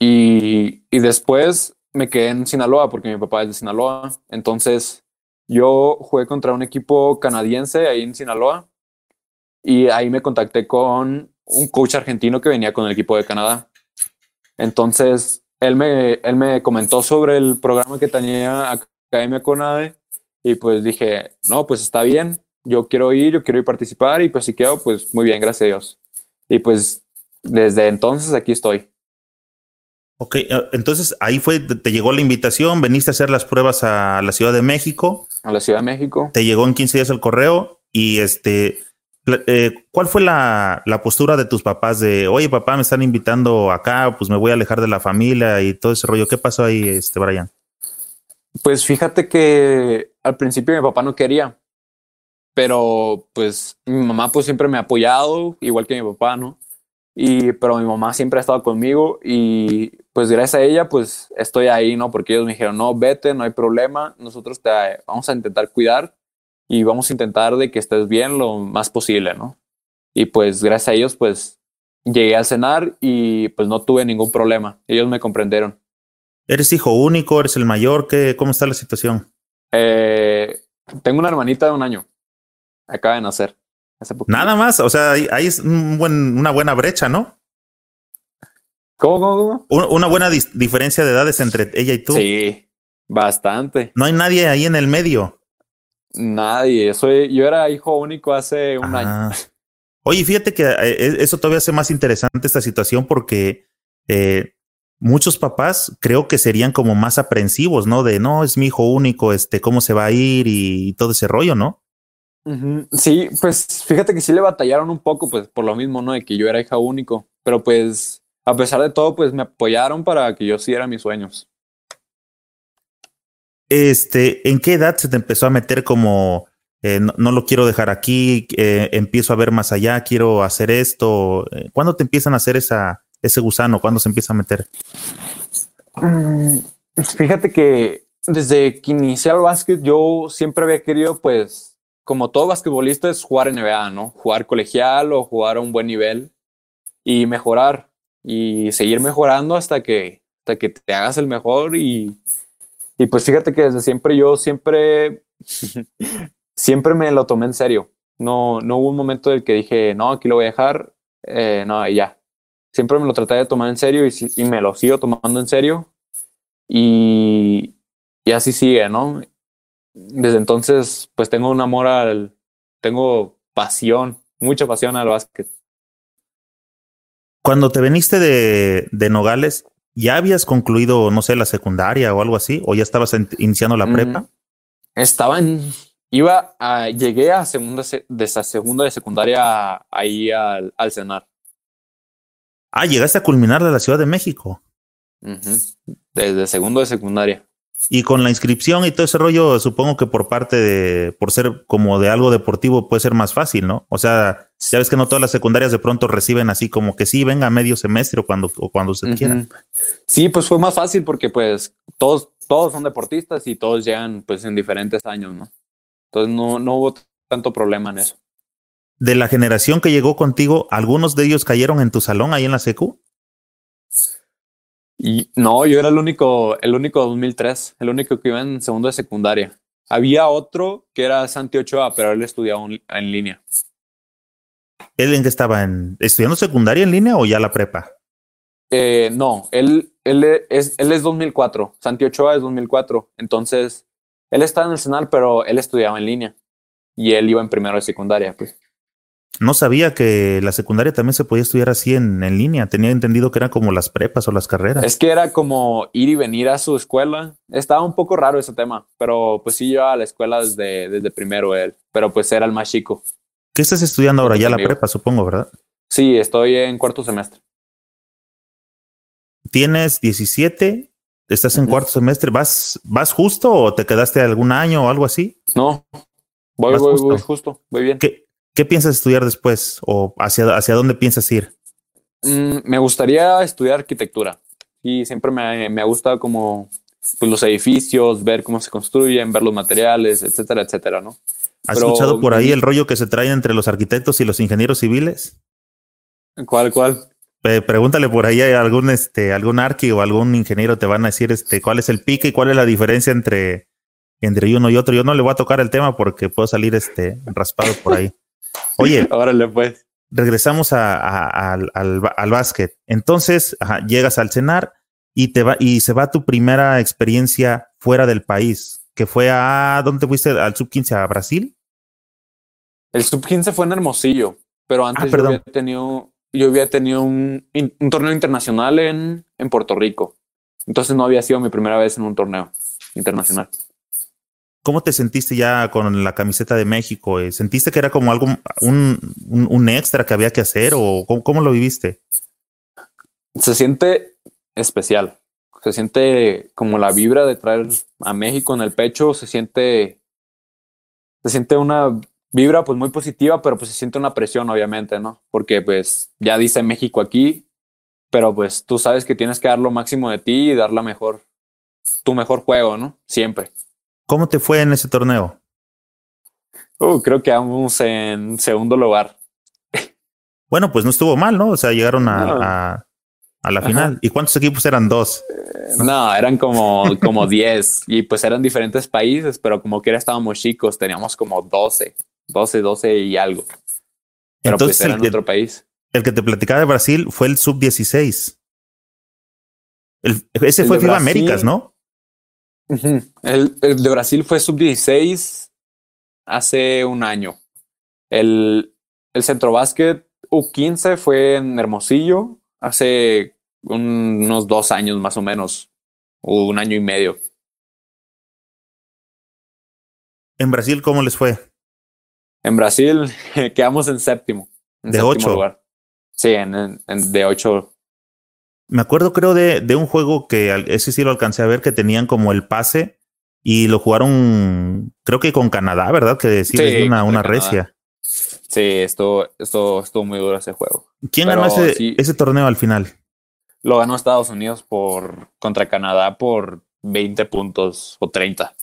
y, y después me quedé en Sinaloa porque mi papá es de Sinaloa. Entonces yo jugué contra un equipo canadiense ahí en Sinaloa, y ahí me contacté con un coach argentino que venía con el equipo de Canadá. Entonces él me, él me comentó sobre el programa que tenía Academia CONADE, y pues dije, no, pues está bien, yo quiero ir, yo quiero ir a participar, y pues si quedo, pues muy bien, gracias a Dios. Y pues desde entonces aquí estoy. Ok, entonces ahí fue, te llegó la invitación, veniste a hacer las pruebas a la Ciudad de México. A la Ciudad de México. Te llegó en quince días el correo, y este, eh, ¿cuál fue la, la postura de tus papás de, oye papá, me están invitando acá, pues me voy a alejar de la familia y todo ese rollo? ¿Qué pasó ahí, este, Brian? Pues fíjate que al principio mi papá no quería, pero pues mi mamá pues siempre me ha apoyado, igual que mi papá, ¿no? Y, pero mi mamá siempre ha estado conmigo, y pues gracias a ella pues estoy ahí, ¿no? Porque ellos me dijeron, no, vete, no hay problema, nosotros te vamos a intentar cuidar y vamos a intentar de que estés bien lo más posible, ¿no? Y pues gracias a ellos pues llegué al Cenar y pues no tuve ningún problema, ellos me comprendieron. ¿Eres hijo único? ¿Eres el mayor? ¿Qué, ¿Cómo está la situación? Eh, tengo una hermanita de un año, acaba de nacer. Nada más, o sea, ahí, ahí es un buen, una buena brecha, ¿no? ¿Cómo, cómo, cómo? Una buena dis- diferencia de edades entre ella y tú. Sí, bastante. ¿No hay nadie ahí en el medio? Nadie, soy, yo era hijo único hace un ah. año. Oye, fíjate que eso todavía hace más interesante esta situación, porque eh, muchos papás creo que serían como más aprensivos, ¿no? De, no, es mi hijo único, este, ¿cómo se va a ir? Y, y todo ese rollo, ¿no? Sí, pues fíjate que sí le batallaron un poco, pues por lo mismo, ¿no? De que yo era hija único, pero pues a pesar de todo, pues me apoyaron para que yo siguiera mis sueños. Este, ¿en qué edad se te empezó a meter como, eh, no, no lo quiero dejar aquí, eh, empiezo a ver más allá, quiero hacer esto? ¿Cuándo te empiezan a hacer esa, ese gusano? ¿Cuándo se empieza a meter? Mm, fíjate que desde que inicié el básquet, yo siempre había querido, pues, como todo basquetbolista, es jugar N B A, ¿no? Jugar colegial o jugar a un buen nivel y mejorar y seguir mejorando hasta que, hasta que te hagas el mejor. Y, y pues fíjate que desde siempre yo siempre, siempre me lo tomé en serio. No, no hubo un momento en el que dije, no, aquí lo voy a dejar, eh, no, y ya. Siempre me lo traté de tomar en serio y, y me lo sigo tomando en serio. Y, y así sigue, ¿no? Desde entonces, pues tengo un amor al, tengo pasión, mucha pasión al básquet. Cuando te veniste de, de Nogales, ¿ya habías concluido, no sé, la secundaria o algo así? ¿O ya estabas en, iniciando la prepa? Mm, estaba en, iba a, llegué a segunda, de esa segunda de secundaria ahí al, al Cenar. Ah, llegaste a culminar de la Ciudad de México. Uh-huh. Desde segundo de secundaria. Y con la inscripción y todo ese rollo, supongo que por parte de, por ser como de algo deportivo, puede ser más fácil, ¿no? O sea, ya ves que no todas las secundarias de pronto reciben así como que sí, venga medio semestre o cuando, o cuando se quieran. Sí, pues fue más fácil porque pues todos, todos son deportistas y todos llegan pues en diferentes años, ¿no? Entonces no, no hubo tanto problema en eso. De la generación que llegó contigo, ¿algunos de ellos cayeron en tu salón ahí en la secu? Y no, yo era el único, el único dos mil tres, el único que iba en segundo de secundaria. Había otro que era Santi Ochoa, pero él estudiaba un, en línea. ¿Él en qué estaba? En, ¿Estudiando secundaria en línea o ya la prepa? Eh, no, él, él, es, él es dos mil cuatro, Santi Ochoa es dos mil cuatro. Entonces, él estaba en el Cenar, pero él estudiaba en línea. Y él iba en primero de secundaria, pues. No sabía que la secundaria también se podía estudiar así en, en línea. Tenía entendido que eran como las prepas o las carreras. Es que era como ir y venir a su escuela. Estaba un poco raro ese tema, pero pues sí llevaba a la escuela desde, desde primero él. Pero pues era el más chico. ¿Qué estás estudiando ahora? Ya la prepa, supongo, ¿verdad? Sí, estoy en cuarto semestre. ¿Tienes diecisiete? ¿Estás en uh-huh. cuarto semestre? ¿Vas, ¿Vas justo o te quedaste algún año o algo así? No, voy, voy justo? voy justo, voy bien. ¿Qué? ¿Qué piensas estudiar después o hacia, hacia dónde piensas ir? Mm, me gustaría estudiar arquitectura y siempre me, me ha gustado como pues, los edificios, ver cómo se construyen, ver los materiales, etcétera, etcétera, ¿no? ¿Has Pero, escuchado por ahí el rollo que se trae entre los arquitectos y los ingenieros civiles? ¿Cuál, cuál? Eh, pregúntale por ahí a algún, este, algún arqui o algún ingeniero, te van a decir este, cuál es el pique y cuál es la diferencia entre, entre uno y otro. Yo no le voy a tocar el tema porque puedo salir este, raspado por ahí. Oye, órale pues. Regresamos a, a, a, al, al, al básquet. Entonces, ajá, llegas al Cenar y, te va, y se va tu primera experiencia fuera del país, que fue a... ¿Dónde te fuiste? ¿Al sub quince? ¿A Brasil? El sub quince fue en Hermosillo, pero antes ah, yo, había tenido, yo había tenido un, un torneo internacional en, en Puerto Rico. Entonces no había sido mi primera vez en un torneo internacional. ¿Cómo te sentiste ya con la camiseta de México? ¿Sentiste que era como algo, un, un, un extra que había que hacer o cómo, cómo lo viviste? Se siente especial. Se siente como la vibra de traer a México en el pecho. Se siente, se siente una vibra pues muy positiva, pero pues se siente una presión obviamente, ¿no? Porque pues ya dice México aquí, pero pues tú sabes que tienes que dar lo máximo de ti y dar la mejor, tu mejor juego, ¿no? Siempre. ¿Cómo te fue en ese torneo? Uh, creo que vamos en segundo lugar. Bueno, pues no estuvo mal, ¿no? O sea, llegaron a, no. a, a la final. Ajá. ¿Y cuántos equipos eran? ¿Dos? Eh, no, eran como, como diez. Y pues eran diferentes países, pero como que era estábamos chicos. Teníamos como doce, doce, doce y algo. Pero entonces, pues eran que, otro país. El que te platicaba de Brasil fue el sub dieciséis. El, ese el fue FIBA Américas, ¿no? Uh-huh. El, el de Brasil fue sub dieciséis hace un año. El, el Centro Básquet U quince fue en Hermosillo hace un, unos dos años más o menos, o un año y medio. ¿En Brasil cómo les fue? En Brasil quedamos en séptimo. En ¿De séptimo ocho? Lugar. Sí, en, en, en de ocho. Me acuerdo, creo, de, de un juego que ese sí lo alcancé a ver, que tenían como el pase y lo jugaron, creo que con Canadá, ¿verdad? Que sí, sí les dio una, una recia. Sí, esto, esto estuvo muy duro ese juego. ¿Quién Pero ganó ese, sí, ese torneo al final? Lo ganó Estados Unidos por contra Canadá por veinte puntos o treinta.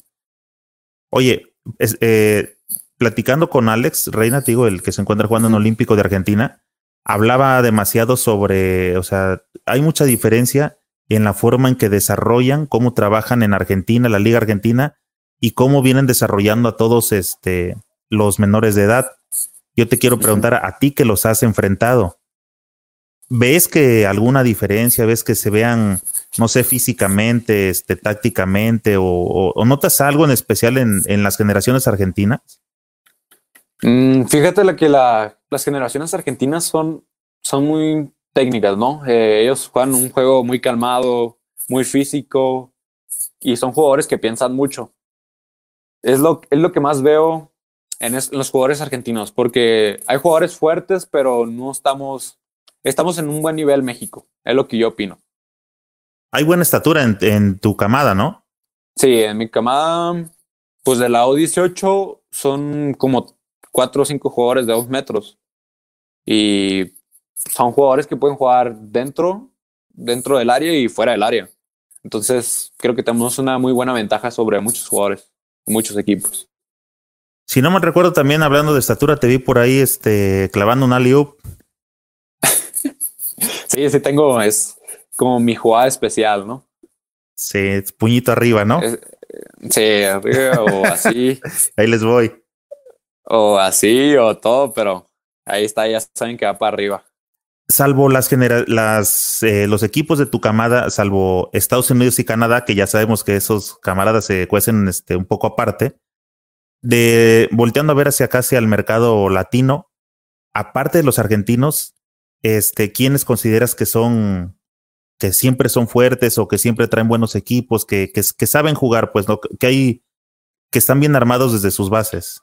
Oye, es, eh, platicando con Alex Reina, te digo, el que se encuentra jugando en Olímpico de Argentina, hablaba demasiado sobre, o sea, hay mucha diferencia en la forma en que desarrollan, cómo trabajan en Argentina, la Liga Argentina, y cómo vienen desarrollando a todos este, los menores de edad. Yo te quiero preguntar a ti que los has enfrentado. ¿Ves que alguna diferencia? ¿Ves que se vean, no sé, físicamente, este, tácticamente, o, o, o notas algo en especial en, en las generaciones argentinas? Mm, fíjate la que la, las generaciones argentinas son, son muy técnicas, ¿no? Eh, ellos juegan un juego muy calmado, muy físico, y son jugadores que piensan mucho. Es lo, es lo que más veo en, es, en los jugadores argentinos, porque hay jugadores fuertes, pero no estamos, estamos en un buen nivel México, es lo que yo opino. Hay buena estatura en, en tu camada, ¿no? Sí, en mi camada, pues de la U dieciocho son como cuatro o cinco jugadores de dos metros y son jugadores que pueden jugar dentro, dentro del área y fuera del área. Entonces creo que tenemos una muy buena ventaja sobre muchos jugadores, muchos equipos. Si no me recuerdo también hablando de estatura, te vi por ahí este, clavando un alley-oop. Sí, sí tengo, es como mi jugada especial, ¿no? Sí, puñito arriba, ¿no? Es, sí, arriba o así. Ahí les voy. O así o todo, pero ahí está, ya saben que va para arriba. Salvo las, genera- las eh, los equipos de tu camada, salvo Estados Unidos y Canadá, que ya sabemos que esos camaradas se cuecen este, un poco aparte, de volteando a ver hacia acá, hacia el mercado latino, aparte de los argentinos, este, ¿quiénes consideras que son, que siempre son fuertes o que siempre traen buenos equipos, que, que, que saben jugar, pues, ¿no? Que hay, que están bien armados desde sus bases?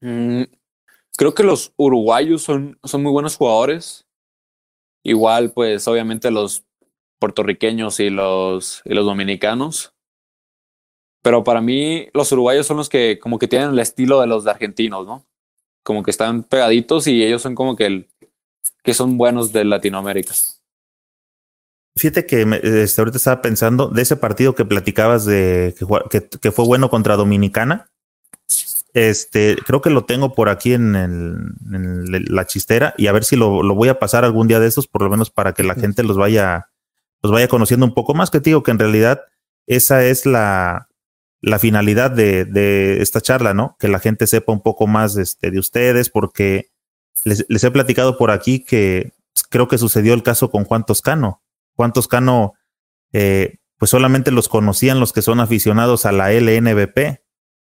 Creo que los uruguayos son, son muy buenos jugadores. Igual, pues, obviamente los puertorriqueños y los, y los dominicanos. Pero para mí, los uruguayos son los que como que tienen el estilo de los de argentinos, ¿no? Como que están pegaditos y ellos son como que, el, que son buenos de Latinoamérica. Fíjate que me, este, ahorita estaba pensando de ese partido que platicabas de que, que, que fue bueno contra Dominicana. Este, creo que lo tengo por aquí en, el, en el, la chistera, y a ver si lo, lo voy a pasar algún día de estos, por lo menos para que la sí. gente los vaya, los vaya conociendo un poco más. Que te digo que en realidad esa es la, la finalidad de, de esta charla, ¿no? Que la gente sepa un poco más este, de ustedes, porque les, les he platicado por aquí que creo que sucedió el caso con Juan Toscano. Juan Toscano, eh, pues solamente los conocían los que son aficionados a la L N B P,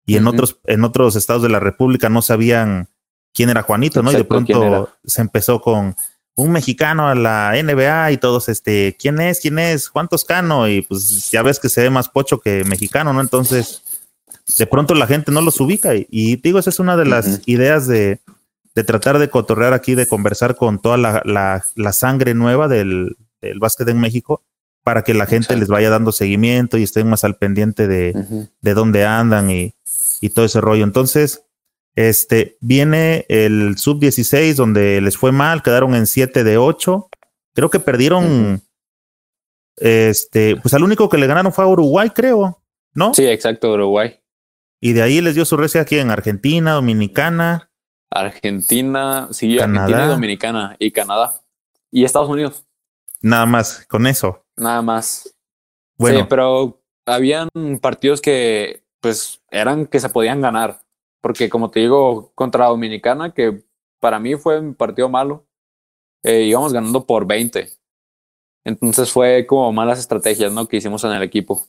y en uh-huh. otros en otros estados de la República no sabían quién era Juanito, ¿no? Exacto, y de pronto se empezó con un mexicano a la N B A y todos, este, ¿quién es? ¿Quién es? Juan Toscano, y pues ya ves que se ve más pocho que mexicano, ¿no? Entonces, de pronto la gente no los ubica, y, y digo, esa es una de las uh-huh. ideas de, de tratar de cotorrear aquí, de conversar con toda la, la, la sangre nueva del... el básquet en México, para que la gente Exacto. les vaya dando seguimiento y estén más al pendiente de, uh-huh. de dónde andan y, y todo ese rollo. Entonces, este viene el sub dieciséis, donde les fue mal, quedaron en siete de ocho. Creo que perdieron, uh-huh. este pues al único que le ganaron fue a Uruguay, creo, ¿no? Sí, exacto, Uruguay. Y de ahí les dio su recia aquí en Argentina, Dominicana. Argentina, sí, Canadá. Argentina, Dominicana y Canadá. Y Estados Unidos. Nada más, con eso. Nada más. Bueno. Sí, pero habían partidos que, pues, eran que se podían ganar. Porque, como te digo, contra Dominicana, que para mí fue un partido malo, eh, íbamos ganando por veinte. Entonces fue como malas estrategias, ¿no? Que hicimos en el equipo.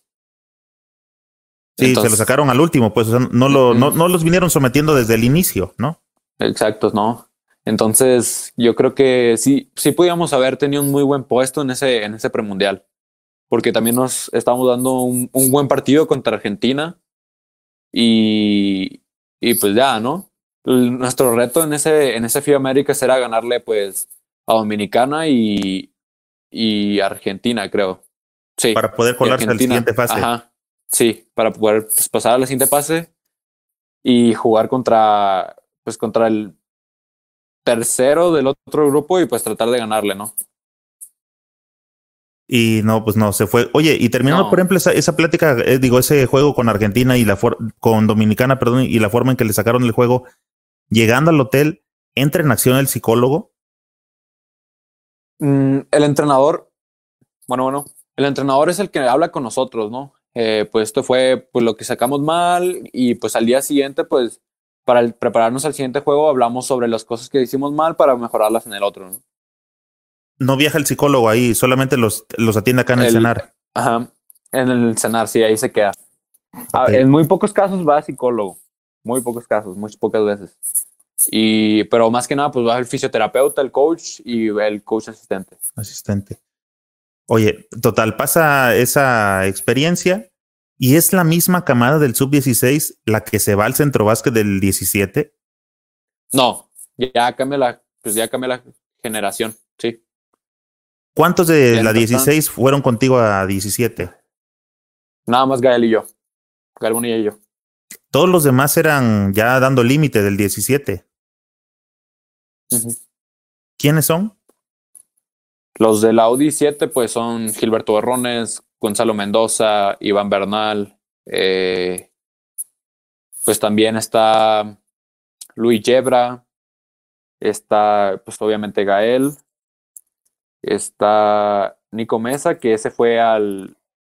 Sí, entonces, se lo sacaron al último, pues. O sea, no, lo, uh-huh. no, no los vinieron sometiendo desde el inicio, ¿no? Exacto, no. Entonces, yo creo que sí, sí podíamos haber tenido un muy buen puesto en ese, en ese premundial, porque también nos estábamos dando un, un buen partido contra Argentina y, y pues ya, ¿no? El, nuestro reto en ese, en ese FIBA América era ganarle pues a Dominicana y, y Argentina, creo. Sí. Para poder colarse al siguiente fase. Ajá. Sí, para poder pues, pasar a la siguiente fase y jugar contra, pues contra el tercero del otro grupo y pues tratar de ganarle, ¿no? Y no, pues no, se fue. Oye, y terminando, no. por ejemplo, esa, esa plática, eh, digo, ese juego con Argentina y la for- con Dominicana, perdón, y la forma en que le sacaron el juego, llegando al hotel, ¿entra en acción el psicólogo? Mm, el entrenador, bueno, bueno, el entrenador es el que habla con nosotros, ¿no? Eh, pues esto fue pues, lo que sacamos mal y pues al día siguiente, pues, para el, prepararnos al siguiente juego, hablamos sobre las cosas que hicimos mal para mejorarlas en el otro, ¿no? No viaja el psicólogo ahí, solamente los, los atiende acá en el, el Cenar. Ajá, en el Cenar, sí, ahí se queda. Okay. A, en muy pocos casos va a psicólogo, muy pocos casos, muy pocas veces. Y, pero más que nada, pues va el fisioterapeuta, el coach y el coach asistente. Asistente. Oye, total, pasa esa experiencia. ¿Y es la misma camada del sub dieciséis la que se va al Centro Básquet del diecisiete? No, ya cambia la, pues ya cambia la generación, sí. ¿Cuántos de ya la dieciséis fueron contigo a diecisiete? Nada más Gael y yo, Gael Bonilla y yo. Todos los demás eran ya dando límite del diecisiete. Uh-huh. ¿Quiénes son? Los de la U diecisiete pues son Gilberto Berrones, Gonzalo Mendoza, Iván Bernal, eh, pues también está Luis Yebra, está pues obviamente Gael, está Nico Mesa, que ese fue al,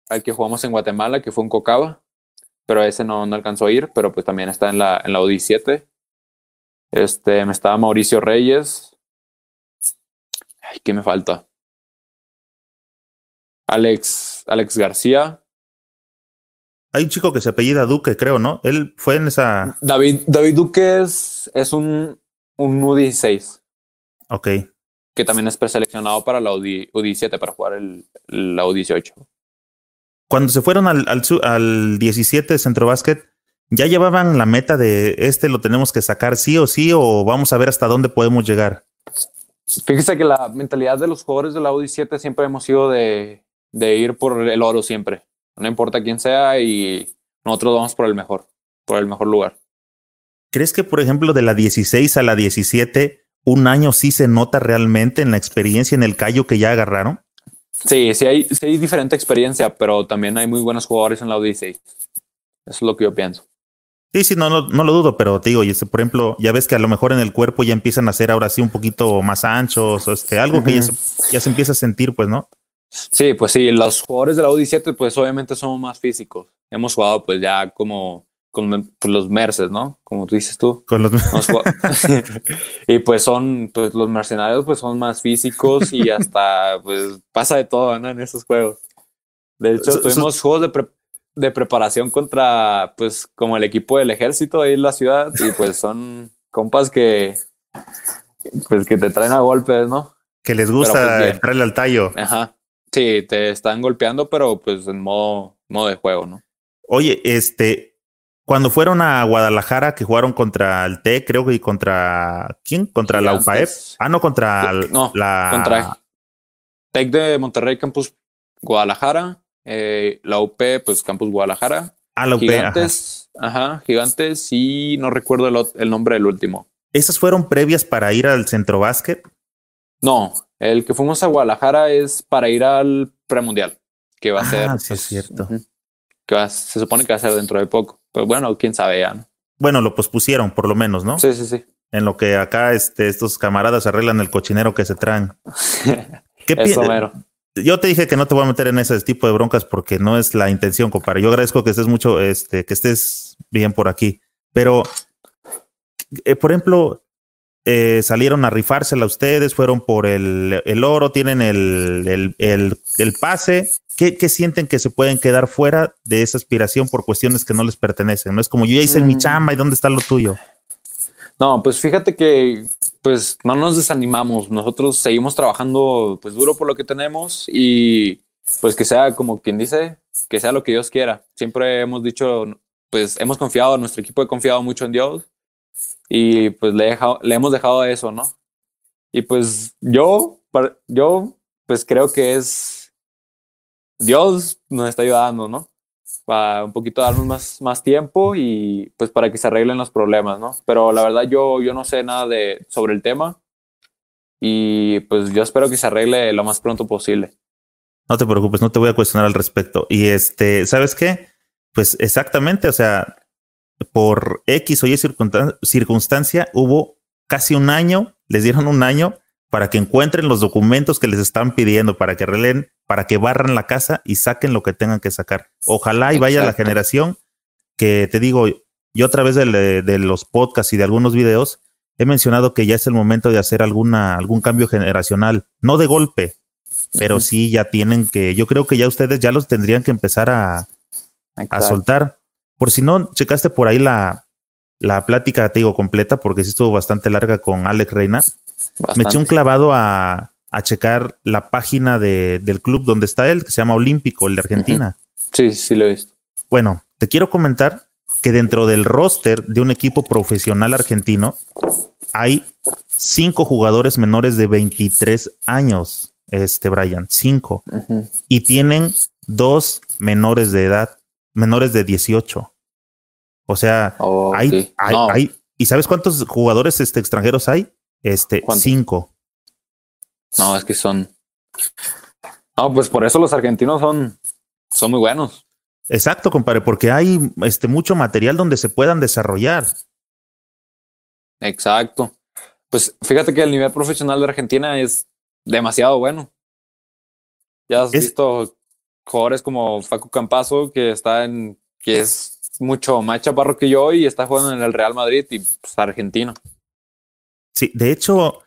al que jugamos en Guatemala, que fue un Cocaba, pero ese no, no alcanzó a ir, pero pues también está en la, en la U diecisiete. Este, me estaba Mauricio Reyes. Ay, ¿qué me falta? Alex, Alex García. Hay un chico que se apellida Duque, creo, ¿no? Él fue en esa... David, David Duque es, es un, un U dieciséis. Ok. Que también es preseleccionado para la U diecisiete, para jugar el, la U dieciocho. Cuando se fueron al, al, al diecisiete de Centro Básquet, ¿ya llevaban la meta de este lo tenemos que sacar sí o sí o vamos a ver hasta dónde podemos llegar? Fíjese que la mentalidad de los jugadores de la U diecisiete siempre hemos sido de... de ir por el oro siempre, no importa quién sea, y nosotros vamos por el mejor, por el mejor lugar. ¿Crees que, por ejemplo, de la dieciséis a la diecisiete, un año sí se nota realmente en la experiencia, en el callo que ya agarraron? Sí, sí hay, sí hay diferente experiencia, pero también hay muy buenos jugadores en la U dieciséis. Eso es lo que yo pienso. Sí, sí, no, no, no lo dudo, pero te digo, este, por ejemplo, ya ves que a lo mejor en el cuerpo ya empiezan a ser ahora sí un poquito más anchos, o este, algo que uh-huh. ya, se, ya se empieza a sentir, pues, ¿no? Sí, pues sí, los jugadores de la U diecisiete, pues obviamente somos más físicos. Hemos jugado, pues, ya como con los merces, ¿no? Como tú dices tú. Con los Y pues son, pues los mercenarios, pues son más físicos y hasta, pues, pasa de todo, ¿no? En esos juegos. De hecho, so, tuvimos so... juegos de pre- de preparación contra, pues, como el equipo del ejército ahí en la ciudad, y pues son compas que pues que te traen a golpes, ¿no? Que les gusta pues, entrarle al tallo. Ajá. Sí, te están golpeando, pero pues en modo, modo de juego, ¿no? Oye, este, cuando fueron a Guadalajara, que jugaron contra el T E C, creo que contra, ¿quién? Contra Gigantes. La U P A E P. Ah, no, contra el, no, la... contra T E C de Monterrey, Campus Guadalajara. Eh, la U P, pues Campus Guadalajara. Ah, la U P, Gigantes, ajá. ajá, Gigantes y no recuerdo el, el nombre del último. ¿Esas fueron previas para ir al Centro Básquet? No, el que fuimos a Guadalajara es para ir al premundial, que va a ah, ser. Ah, sí, pues, es cierto. Uh-huh, que va, se supone que va a ser dentro de poco. Pero bueno, quién sabe ya, ¿no? Bueno, lo pospusieron por lo menos, ¿no? Sí, sí, sí. En lo que acá este, estos camaradas arreglan el cochinero que se traen. ¿Qué pi- Eso mero. Yo te dije que no te voy a meter en ese tipo de broncas porque no es la intención, compadre. Yo agradezco que estés mucho, este, que estés bien por aquí. Pero, eh, por ejemplo, eh, salieron a rifársela ustedes, fueron por el, el oro, tienen el, el, el, el pase. ¿Qué, ¿Qué sienten que se pueden quedar fuera de esa aspiración por cuestiones que no les pertenecen? No es como yo ya hice mm. mi chamba y ¿dónde está lo tuyo? No, pues fíjate que pues no nos desanimamos, nosotros seguimos trabajando pues duro por lo que tenemos y pues que sea como quien dice, que sea lo que Dios quiera. Siempre hemos dicho, pues hemos confiado, nuestro equipo ha confiado mucho en Dios y pues le, he dejado, le hemos dejado eso, ¿no? Y pues yo, yo pues creo que es Dios nos está ayudando, ¿no? Para un poquito darnos más, más tiempo y pues para que se arreglen los problemas, ¿no? Pero la verdad yo, yo no sé nada de, sobre el tema y pues yo espero que se arregle lo más pronto posible. No te preocupes, no te voy a cuestionar al respecto. Y este, ¿sabes qué? Pues exactamente, o sea, por X o Y circunstancia, circunstancia hubo casi un año, les dieron un año para que encuentren los documentos que les están pidiendo, para que arreglen, para que barran la casa y saquen lo que tengan que sacar. Ojalá y vaya Exacto. la generación que te digo, yo a través de, de los podcasts y de algunos videos he mencionado que ya es el momento de hacer alguna algún cambio generacional, no de golpe, pero uh-huh. sí ya tienen que, yo creo que ya ustedes ya los tendrían que empezar a, a soltar. Por si no, checaste por ahí la, la plática, te digo, completa, porque sí estuvo bastante larga con Alex Reina. Bastante. Me eché un clavado a... a checar la página de, del club donde está él, que se llama Olímpico, el de Argentina. Sí, sí lo he visto. Bueno, te quiero comentar que dentro del roster de un equipo profesional argentino hay cinco jugadores menores de veintitrés años, este Brian, cinco. Uh-huh. Y tienen dos menores de edad, menores de dieciocho. O sea, oh, hay, sí. hay, no. hay... ¿Y sabes cuántos jugadores este, extranjeros hay? Este, ¿Cuánto? Cinco. No, es que son... No, pues por eso los argentinos son, son muy buenos. Exacto, compadre, porque hay este, mucho material donde se puedan desarrollar. Exacto. Pues fíjate que el nivel profesional de Argentina es demasiado bueno. Ya has es... visto jugadores como Facu Campazo, que está en, que es mucho más chaparro que yo y está jugando en el Real Madrid y pues argentino. Sí, de hecho...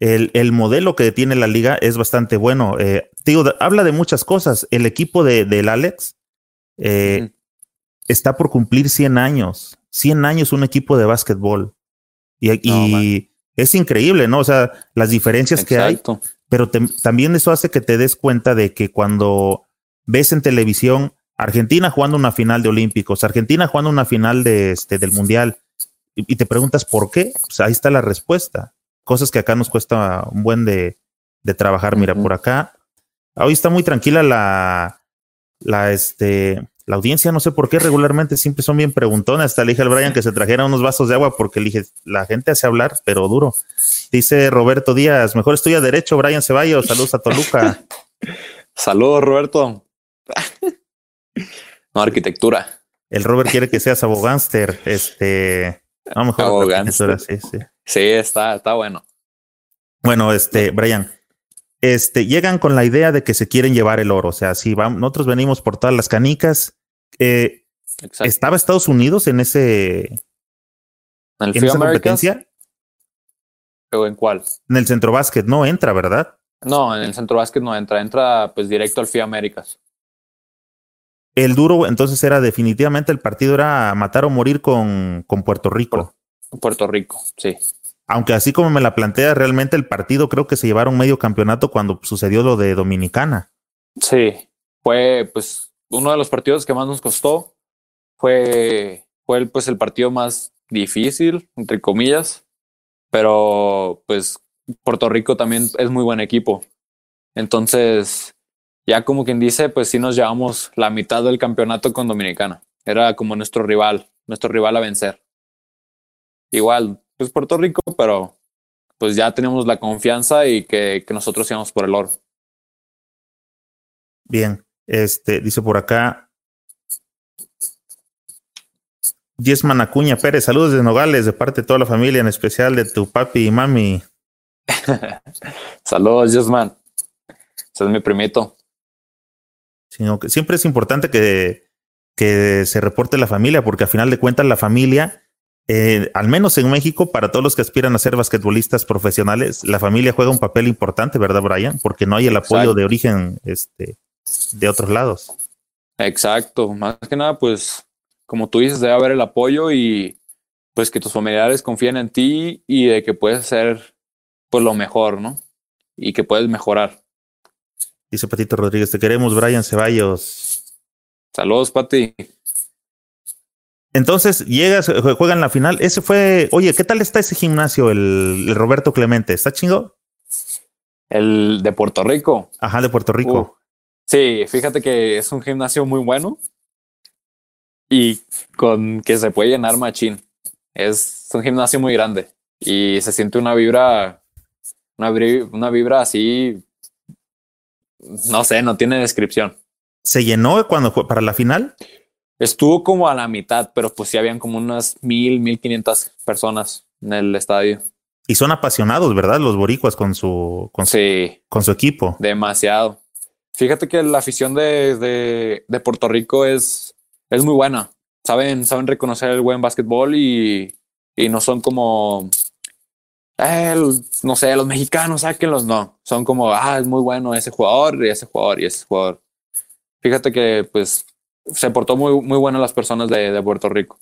El, el modelo que tiene la liga es bastante bueno. Eh, digo, habla de muchas cosas. El equipo de, del Alex eh, mm. está por cumplir cien años. cien años un equipo de básquetbol. Y, no, y es increíble, ¿no? O sea, las diferencias Exacto. que hay. Pero te, también eso hace que te des cuenta de que cuando ves en televisión Argentina jugando una final de Olímpicos, Argentina jugando una final de, este, del Mundial, y, y te preguntas por qué, pues ahí está la respuesta. Cosas que acá nos cuesta un buen de, de trabajar. Mira, uh-huh. por acá. Hoy está muy tranquila la, la, este, la audiencia. No sé por qué regularmente siempre son bien preguntonas. Hasta le dije al Brian que se trajera unos vasos de agua porque le dije, la gente hace hablar, pero duro. Dice Roberto Díaz, mejor estoy a derecho, Brian Ceballos. Saludos a Toluca. Saludos, Roberto. No, arquitectura. El Robert quiere que seas abogánster. Este, no, mejor abogánster. Sí, sí. Sí, está, está bueno. Bueno, este, Brian, este, llegan con la idea de que se quieren llevar el oro. O sea, si vamos, nosotros venimos por todas las canicas. Eh, ¿Estaba Estados Unidos en ese en, el en esa competencia? ¿O en cuál? En el Centro Básquet no entra, ¿verdad? No, en el Centro Básquet no entra, entra pues directo al FIBA Américas. El duro entonces era definitivamente el partido era matar o morir con, con Puerto Rico. Por, Puerto Rico, sí. Aunque así como me la plantea realmente el partido, creo que se llevaron medio campeonato cuando sucedió lo de Dominicana. Sí, fue pues uno de los partidos que más nos costó. Fue, fue el, pues el partido más difícil, entre comillas, pero pues Puerto Rico también es muy buen equipo. Entonces, ya como quien dice, pues sí nos llevamos la mitad del campeonato con Dominicana. Era como nuestro rival, nuestro rival a vencer. Igual, pues Puerto Rico, pero pues ya tenemos la confianza y que, que nosotros íbamos por el oro. Bien, este dice por acá... Yesman Acuña Pérez, saludos de Nogales, de parte de toda la familia, en especial de tu papi y mami. Saludos, Yesman. Ese es mi primito. Sino que siempre es importante que, que se reporte la familia, porque a final de cuentas la familia, eh, al menos en México, para todos los que aspiran a ser basquetbolistas profesionales, la familia juega un papel importante, ¿verdad, Brian? Porque no hay el apoyo Exacto. de origen este, de otros lados. Exacto. Más que nada, pues... Como tú dices, debe haber el apoyo y pues que tus familiares confíen en ti y de que puedes hacer pues lo mejor, ¿no? Y que puedes mejorar. Dice Patito Rodríguez, te queremos, Brian Ceballos. Saludos, Pati. Entonces, llegas, juegan la final. Ese fue, oye, ¿qué tal está ese gimnasio, el, el Roberto Clemente? ¿Está chingo? El de Puerto Rico. Ajá, de Puerto Rico. Uh, sí, fíjate que es un gimnasio muy bueno. Y con que se puede llenar machín. Es un gimnasio muy grande y se siente una vibra, una vibra, una vibra así, no sé, no tiene descripción. ¿Se llenó cuando fue para la final? Estuvo como a la mitad, pero pues sí habían como unas mil, mil quinientas personas en el estadio. Y son apasionados, ¿verdad? Los boricuas con su, con su, sí, con su equipo. Demasiado. Fíjate que la afición de, de, de Puerto Rico es... Es muy buena. Saben, saben reconocer el buen básquetbol y, y no son como, eh, no sé, los mexicanos, sáquenlos. No, son como, ah, es muy bueno ese jugador y ese jugador y ese jugador. Fíjate que, pues, se portó muy, muy bueno las personas de, de Puerto Rico.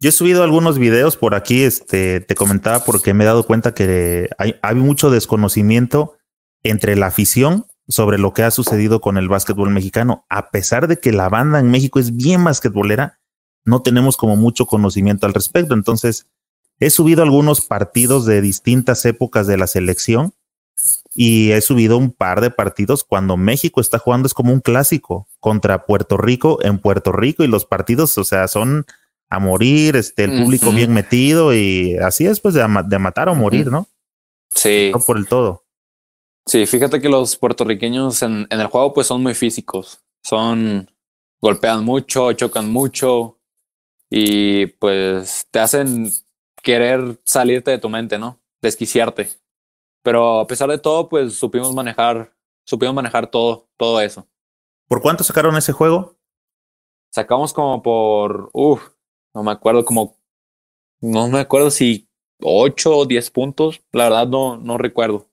Yo he subido algunos videos por aquí, este, te comentaba porque me he dado cuenta que hay, hay mucho desconocimiento entre la afición sobre lo que ha sucedido con el básquetbol mexicano. A pesar de que la banda en México es bien basquetbolera, no tenemos como mucho conocimiento al respecto. Entonces, he subido algunos partidos de distintas épocas de la selección y he subido un par de partidos cuando México está jugando, es como un clásico contra Puerto Rico en Puerto Rico y los partidos, o sea, son a morir, este, el público uh-huh. bien metido y así es, pues, de, ama- de matar o morir, uh-huh. ¿no? Sí. No por el todo. Sí, fíjate que los puertorriqueños en, en el juego pues son muy físicos, son golpean mucho, chocan mucho y pues te hacen querer salirte de tu mente, ¿no? Desquiciarte. Pero a pesar de todo, pues supimos manejar, supimos manejar todo, todo eso. ¿Por cuánto sacaron ese juego? Sacamos como por, uff, no me acuerdo, como, no me acuerdo si ocho o diez puntos, la verdad no, no recuerdo.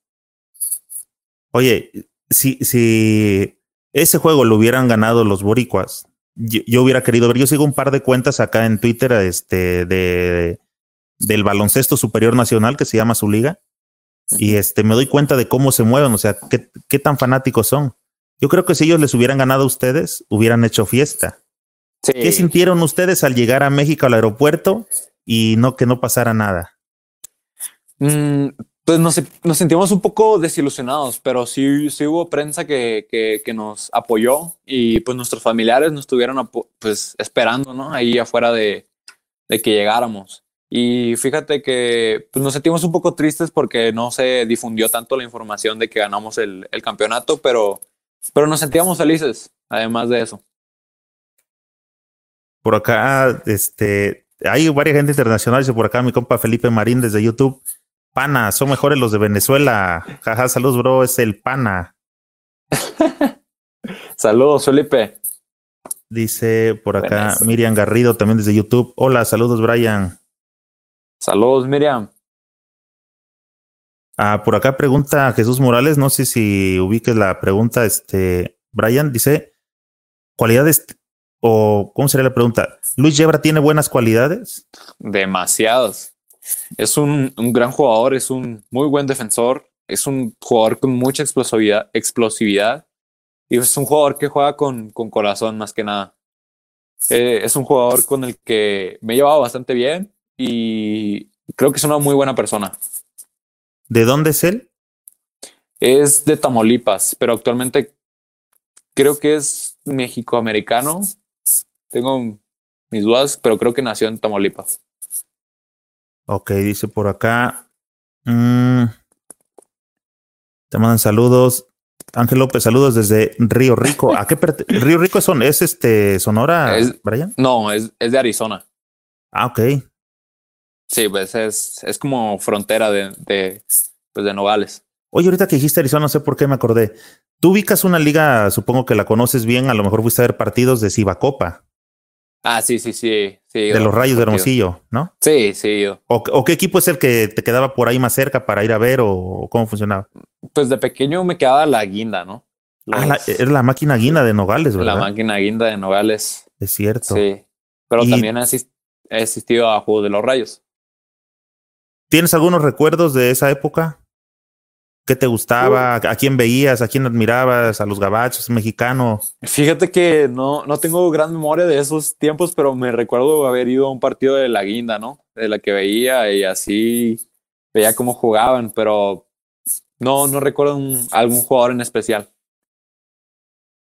Oye, si, si ese juego lo hubieran ganado los boricuas, yo, yo hubiera querido ver. Yo sigo un par de cuentas acá en Twitter este, de, de, del baloncesto superior nacional que se llama Su Liga y este, me doy cuenta de cómo se mueven, o sea, qué, qué tan fanáticos son. Yo creo que si ellos les hubieran ganado a ustedes, hubieran hecho fiesta. Sí. ¿Qué sintieron ustedes al llegar a México al aeropuerto y no que no pasara nada? Mm. Pues nos, nos sentimos un poco desilusionados, pero sí, sí hubo prensa que, que, que nos apoyó y pues nuestros familiares nos estuvieron pues esperando, ¿no? Ahí afuera de, de que llegáramos. Y fíjate que pues nos sentimos un poco tristes porque no se difundió tanto la información de que ganamos el, el campeonato, pero Pero nos sentíamos felices, además de eso. Por acá, este, hay varias gente internacional. Por acá mi compa Felipe Marín desde YouTube. Pana, son mejores los de Venezuela. Jaja, saludos, bro, es el pana. Saludos, Felipe. Dice por acá Venezuela. Miriam Garrido también desde YouTube. Hola, saludos, Brian. Saludos, Miriam. Ah, por acá pregunta Jesús Morales, no sé si ubiques la pregunta, este, Brian, dice, cualidades, o ¿cómo sería la pregunta? ¿Luis Yebra tiene buenas cualidades? Demasiadas. Es un, un gran jugador, es un muy buen defensor, es un jugador con mucha explosividad, explosividad y es un jugador que juega con, con corazón más que nada. Eh, es un jugador con el que me he llevado bastante bien y creo que es una muy buena persona. ¿De dónde es él? Es de Tamaulipas, pero actualmente creo que es mexicoamericano. Tengo mis dudas, pero creo que nació en Tamaulipas. Ok, dice por acá. Mm, te mandan saludos. Ángel López, saludos desde Río Rico. ¿A qué perte- Río Rico son? ¿Es este Sonora, es, Brian? No, es, es de Arizona. Ah, ok. Sí, pues es, es como frontera de, de, pues de Nogales. Oye, ahorita que dijiste Arizona, no sé por qué me acordé. Tú ubicas una liga, supongo que la conoces bien, a lo mejor fuiste a ver partidos de CIBACOPA. Ah, sí, sí, sí. sí de los Rayos de Hermosillo, ¿no? Sí, sí. Yo. O, ¿O qué equipo es el que te quedaba por ahí más cerca para ir a ver o cómo funcionaba? Pues de pequeño me quedaba la guinda, ¿no? Los, ah, la, era la máquina guinda de Nogales, ¿verdad? La máquina guinda de Nogales. Es cierto. Sí, pero y, también asist, he asistido a juegos de los Rayos. ¿Tienes algunos recuerdos de esa época? ¿Qué te gustaba? ¿A quién veías? ¿A quién admirabas? ¿A los gabachos mexicanos? Fíjate que no, no tengo gran memoria de esos tiempos, pero me recuerdo haber ido a un partido de la guinda, ¿no? De la que veía y así veía cómo jugaban, pero no, no recuerdo un, algún jugador en especial.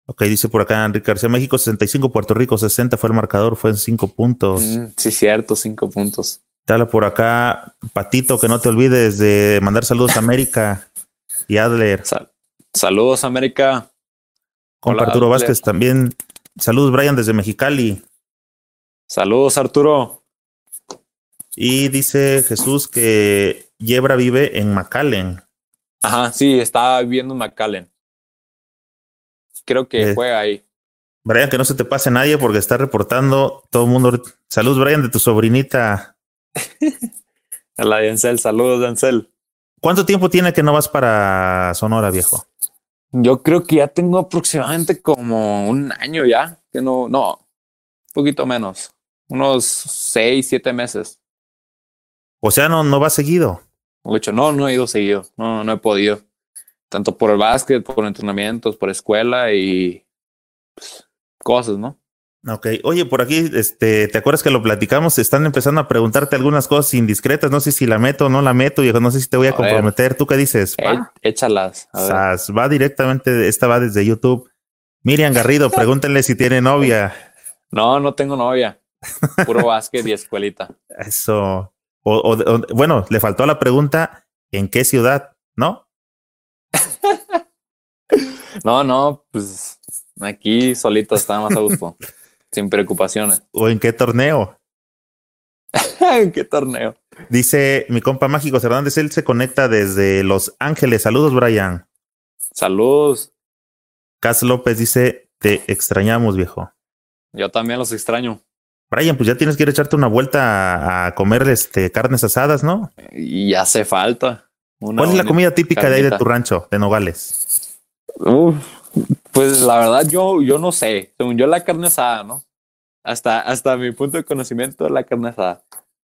Ok, dice por acá Enrique García, México sesenta y cinco, Puerto Rico sesenta fue el marcador, fue en cinco puntos. Mm, sí, cierto, cinco puntos. Dale por acá, Patito, que no te olvides de mandar saludos a América y Adler. Sal- saludos, América. Con Hola, Arturo Adler. Vázquez también. Saludos, Brian, desde Mexicali. Saludos, Arturo. Y dice Jesús que Yebra vive en McAllen. Ajá, sí, está viviendo en McAllen. Creo que eh, juega ahí. Brian, que no se te pase nadie porque está reportando todo el mundo. Saludos, Brian, de tu sobrinita. A la de Ansel, saludos, Ansel. ¿Cuánto tiempo tiene que no vas para Sonora, viejo? Yo creo que ya tengo aproximadamente como un año ya, que no, no, un poquito menos, unos seis, siete meses. O sea, no, no vas seguido. De hecho, no, no he ido seguido, no, no he podido. Tanto por el básquet, por entrenamientos, por escuela y pues, cosas, ¿no? Ok, oye, por aquí, este, ¿te acuerdas que lo platicamos? Están empezando a preguntarte algunas cosas indiscretas, no sé si la meto o no la meto, viejo, no sé si te voy a, a comprometer, ver. ¿Tú qué dices? Eh, échalas. A Sas, ver. Va directamente, esta va desde YouTube. Miriam Garrido, pregúntenle si tiene novia. No, no tengo novia, puro básquet y escuelita. Eso, o, o, o, bueno, le faltó la pregunta, ¿en qué ciudad? ¿No? No, no, pues aquí solito está más a gusto. Sin preocupaciones. ¿O en qué torneo? ¿En qué torneo? Dice mi compa Mágico Hernández, él se conecta desde Los Ángeles. Saludos, Brian. Saludos. Cas López dice, te extrañamos, viejo. Yo también los extraño. Brian, pues ya tienes que ir a echarte una vuelta a comer este, carnes asadas, ¿no? Y hace falta. ¿Cuál es la comida típica carnita de ahí de tu rancho, de Nogales? Uf. Pues la verdad yo, yo no sé, según yo la carne asada, ¿no? Hasta, hasta mi punto de conocimiento la carne asada.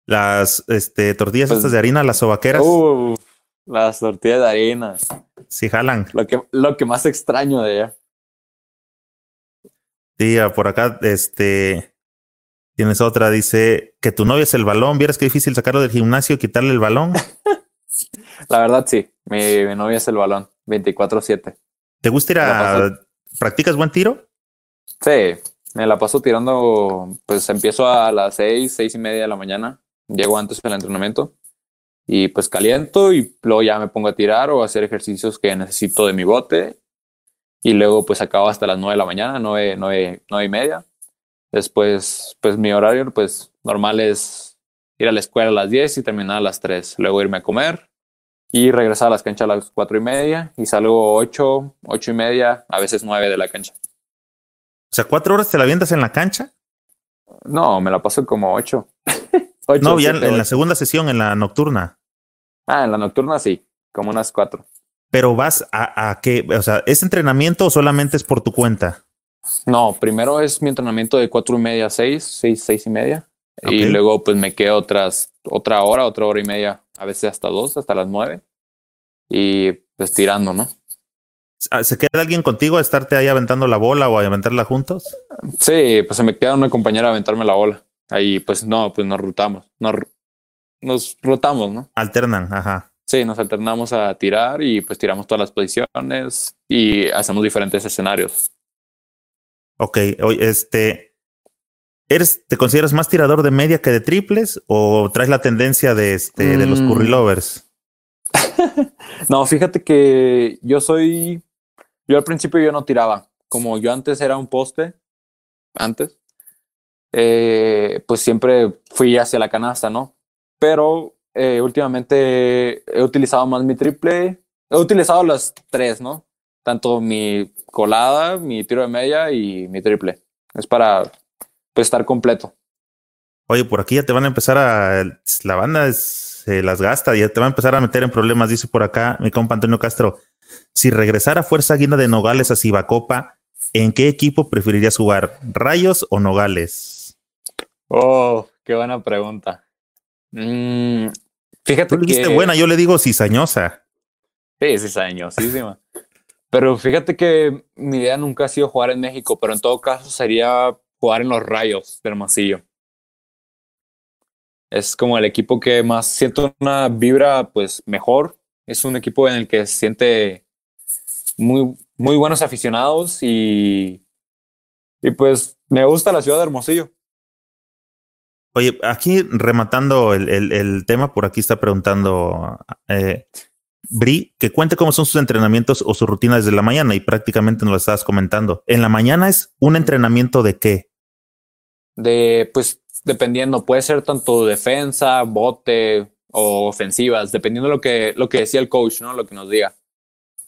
Las este, tortillas pues, estas de harina, las sobaqueras. Uh, las tortillas de harina. Sí, jalan. Lo que, lo que más extraño de ella. Tía, por acá, este, tienes otra, dice, que tu novia es el balón, ¿vieras qué difícil sacarlo del gimnasio y quitarle el balón? La verdad sí, mi, mi novia es el balón, veinticuatro siete. ¿Te gusta ir a... ¿Practicas buen tiro? Sí, me la paso tirando, pues empiezo a las seis, seis y media de la mañana. Llego antes del entrenamiento y pues caliento y luego ya me pongo a tirar o a hacer ejercicios que necesito de mi bote. y luego pues acababa hasta las nueve de la mañana, nueve, nueve, nueve y media. Después, pues mi horario pues normal es ir a la escuela a las diez y terminar a las tres, luego irme a comer y regresar a las canchas a las cuatro y media y salgo ocho, ocho y media, a veces nueve de la cancha. O sea, ¿cuatro horas te la avientas en la cancha? No, me la paso como ocho. ocho no, ya siete, en ocho. La segunda sesión, en la nocturna. Ah, en la nocturna sí, como unas cuatro. Pero vas a, a qué, o sea, ¿es entrenamiento o solamente es por tu cuenta? No, primero es mi entrenamiento de cuatro y media a seis, seis, seis y media. Okay. Y luego pues me quedo otras, otra hora, otra hora y media, a veces hasta dos, hasta las nueve. Y pues tirando, ¿no? ¿Se queda alguien contigo a estarte ahí aventando la bola o a aventarla juntos? Sí, pues se me queda una compañera a aventarme la bola. Ahí pues no, pues nos rotamos, nos, nos rotamos, ¿no? Alternan, ajá. Sí, nos alternamos a tirar y pues tiramos todas las posiciones y hacemos diferentes escenarios. Ok, este, ¿eres, te consideras más tirador de media que de triples o traes la tendencia de, este, mm. de los curry lovers? No, fíjate que yo soy, yo al principio yo no tiraba, como yo antes era un poste, antes, eh, pues siempre fui hacia la canasta, ¿no? Pero... Eh, últimamente he utilizado más mi triple, he utilizado las tres, ¿no? Tanto mi colada, mi tiro de media y mi triple. Es para pues, estar completo. Oye, por aquí ya te van a empezar a... La banda es, eh, las gasta, ya te van a empezar a meter en problemas, dice por acá mi compa Antonio Castro. Si regresara Fuerza Guinda de Nogales a CIBACOPA, ¿en qué equipo preferirías jugar? ¿Rayos o Nogales? Oh, qué buena pregunta. Mmm... Fíjate, tú le diste que, buena, yo le digo cizañosa. Sí, cizañosísima. Pero fíjate que mi idea nunca ha sido jugar en México, pero en todo caso sería jugar en los Rayos de Hermosillo. Es como el equipo que más siento una vibra pues mejor. Es un equipo en el que se siente muy, muy buenos aficionados y, y pues me gusta la ciudad de Hermosillo. Oye, aquí rematando el, el, el tema, por aquí está preguntando eh, Bri, que cuente cómo son sus entrenamientos o su rutina desde la mañana y prácticamente nos lo estabas comentando. ¿En la mañana es un entrenamiento de qué? De, pues, dependiendo, puede ser tanto defensa, bote o ofensivas, dependiendo de lo que, lo que decía el coach, ¿no? Lo que nos diga.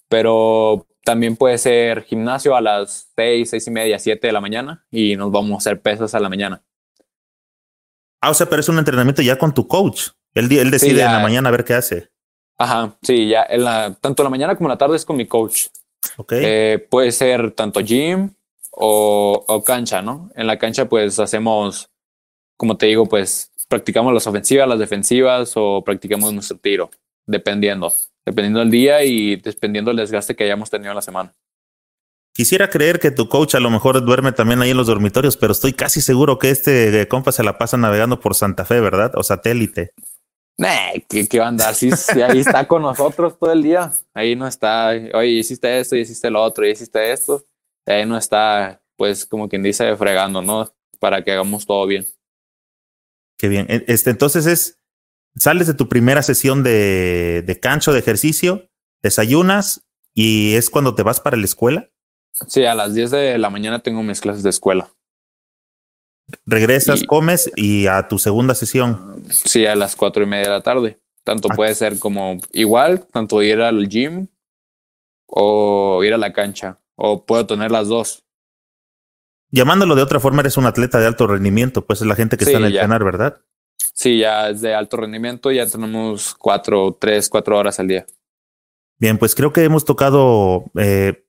Pero también puede ser gimnasio a las seis, seis y media, siete de la mañana y nos vamos a hacer pesas a la mañana. Ah, o sea, pero es un entrenamiento ya con tu coach. Él, él decide sí, en la mañana a ver qué hace. Ajá, sí, ya. En la, tanto en la mañana como en la tarde es con mi coach. Ok. Eh, puede ser tanto gym o, o cancha, ¿no? En la cancha, pues, hacemos, como te digo, pues, practicamos las ofensivas, las defensivas o practicamos nuestro tiro, dependiendo. Dependiendo del día y dependiendo del desgaste que hayamos tenido en la semana. Quisiera creer que tu coach a lo mejor duerme también ahí en los dormitorios, pero estoy casi seguro que este compa se la pasa navegando por Santa Fe, ¿verdad? O satélite. Eh, ¿qué, qué va a andar? Sí, sí, ahí está con nosotros todo el día. Ahí no está, oye, hiciste esto, hiciste lo otro, hiciste esto. Ahí no está, pues, como quien dice, fregando, ¿no? Para que hagamos todo bien. Qué bien. Este, entonces es, sales de tu primera sesión de, de cancho, de ejercicio, desayunas y es cuando te vas para la escuela. Sí, a las diez de la mañana tengo mis clases de escuela. Regresas, y, comes y a tu segunda sesión. Sí, a las cuatro y media de la tarde. Tanto ah. puede ser como igual, tanto ir al gym o ir a la cancha. O puedo tener las dos. Llamándolo de otra forma, eres un atleta de alto rendimiento. Pues es la gente que sí, está en el Cenar, ¿verdad? Sí, ya es de alto rendimiento. Ya tenemos cuatro, tres, cuatro horas al día. Bien, pues creo que hemos tocado... Eh,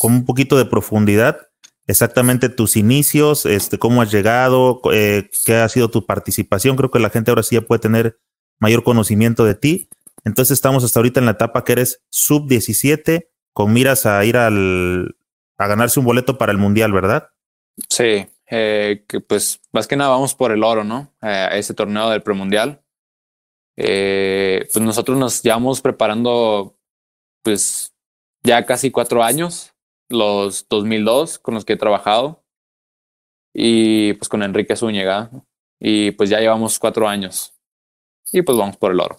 con un poquito de profundidad, exactamente tus inicios, este, cómo has llegado, eh, qué ha sido tu participación. Creo que la gente ahora sí ya puede tener mayor conocimiento de ti. Entonces estamos hasta ahorita en la etapa que eres sub diecisiete con miras a ir al a ganarse un boleto para el mundial, ¿verdad? Sí, eh, que pues más que nada vamos por el oro, ¿no? Eh, ese torneo del premundial. Eh, pues nosotros nos llevamos preparando, pues ya casi cuatro años. Los dos mil dos con los que he trabajado y pues con Enrique Zúñiga y pues ya llevamos cuatro años y pues vamos por el oro.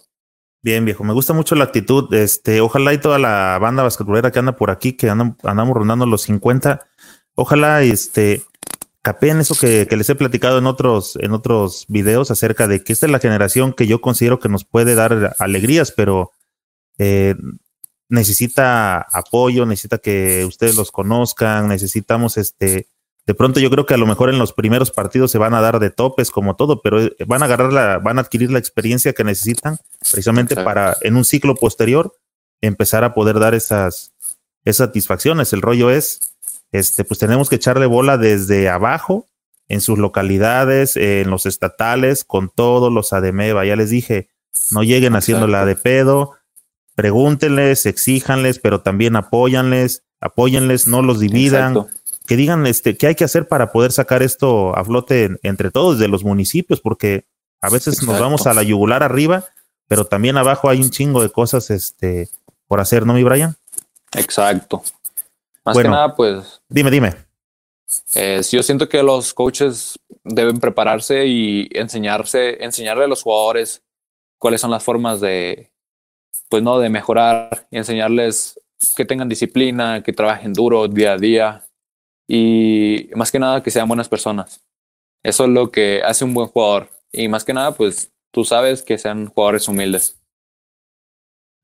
Bien, viejo, me gusta mucho la actitud. Este, ojalá y toda la banda basquetbolera que anda por aquí, que andan, andamos rondando los cincuenta, ojalá este capeen eso que, que les he platicado en otros, en otros videos acerca de que esta es la generación que yo considero que nos puede dar alegrías, pero eh, necesita apoyo, necesita que ustedes los conozcan, necesitamos este, de pronto yo creo que a lo mejor en los primeros partidos se van a dar de topes como todo, pero van a agarrar la, van a adquirir la experiencia que necesitan precisamente Exacto. para en un ciclo posterior empezar a poder dar esas, esas satisfacciones. El rollo es, este, pues tenemos que echarle bola desde abajo, en sus localidades, en los estatales, con todos los ADEMEVA, ya les dije, no lleguen Exacto. haciéndola de pedo, pregúntenles, exíjanles, pero también apóyanles, apóyenles, no los dividan. Exacto. Que digan este, qué hay que hacer para poder sacar esto a flote en, entre todos, de los municipios, porque a veces Exacto. nos vamos a la yugular arriba, pero también abajo hay un chingo de cosas este, por hacer, ¿no, mi Brian? Exacto. Más bueno, que nada, pues... Dime, dime. Eh, yo siento que los coaches deben prepararse y enseñarse, enseñarle a los jugadores cuáles son las formas de, pues no, de mejorar, y enseñarles que tengan disciplina, que trabajen duro día a día, y más que nada que sean buenas personas. Eso es lo que hace un buen jugador. Y más que nada, pues tú sabes, que sean jugadores humildes.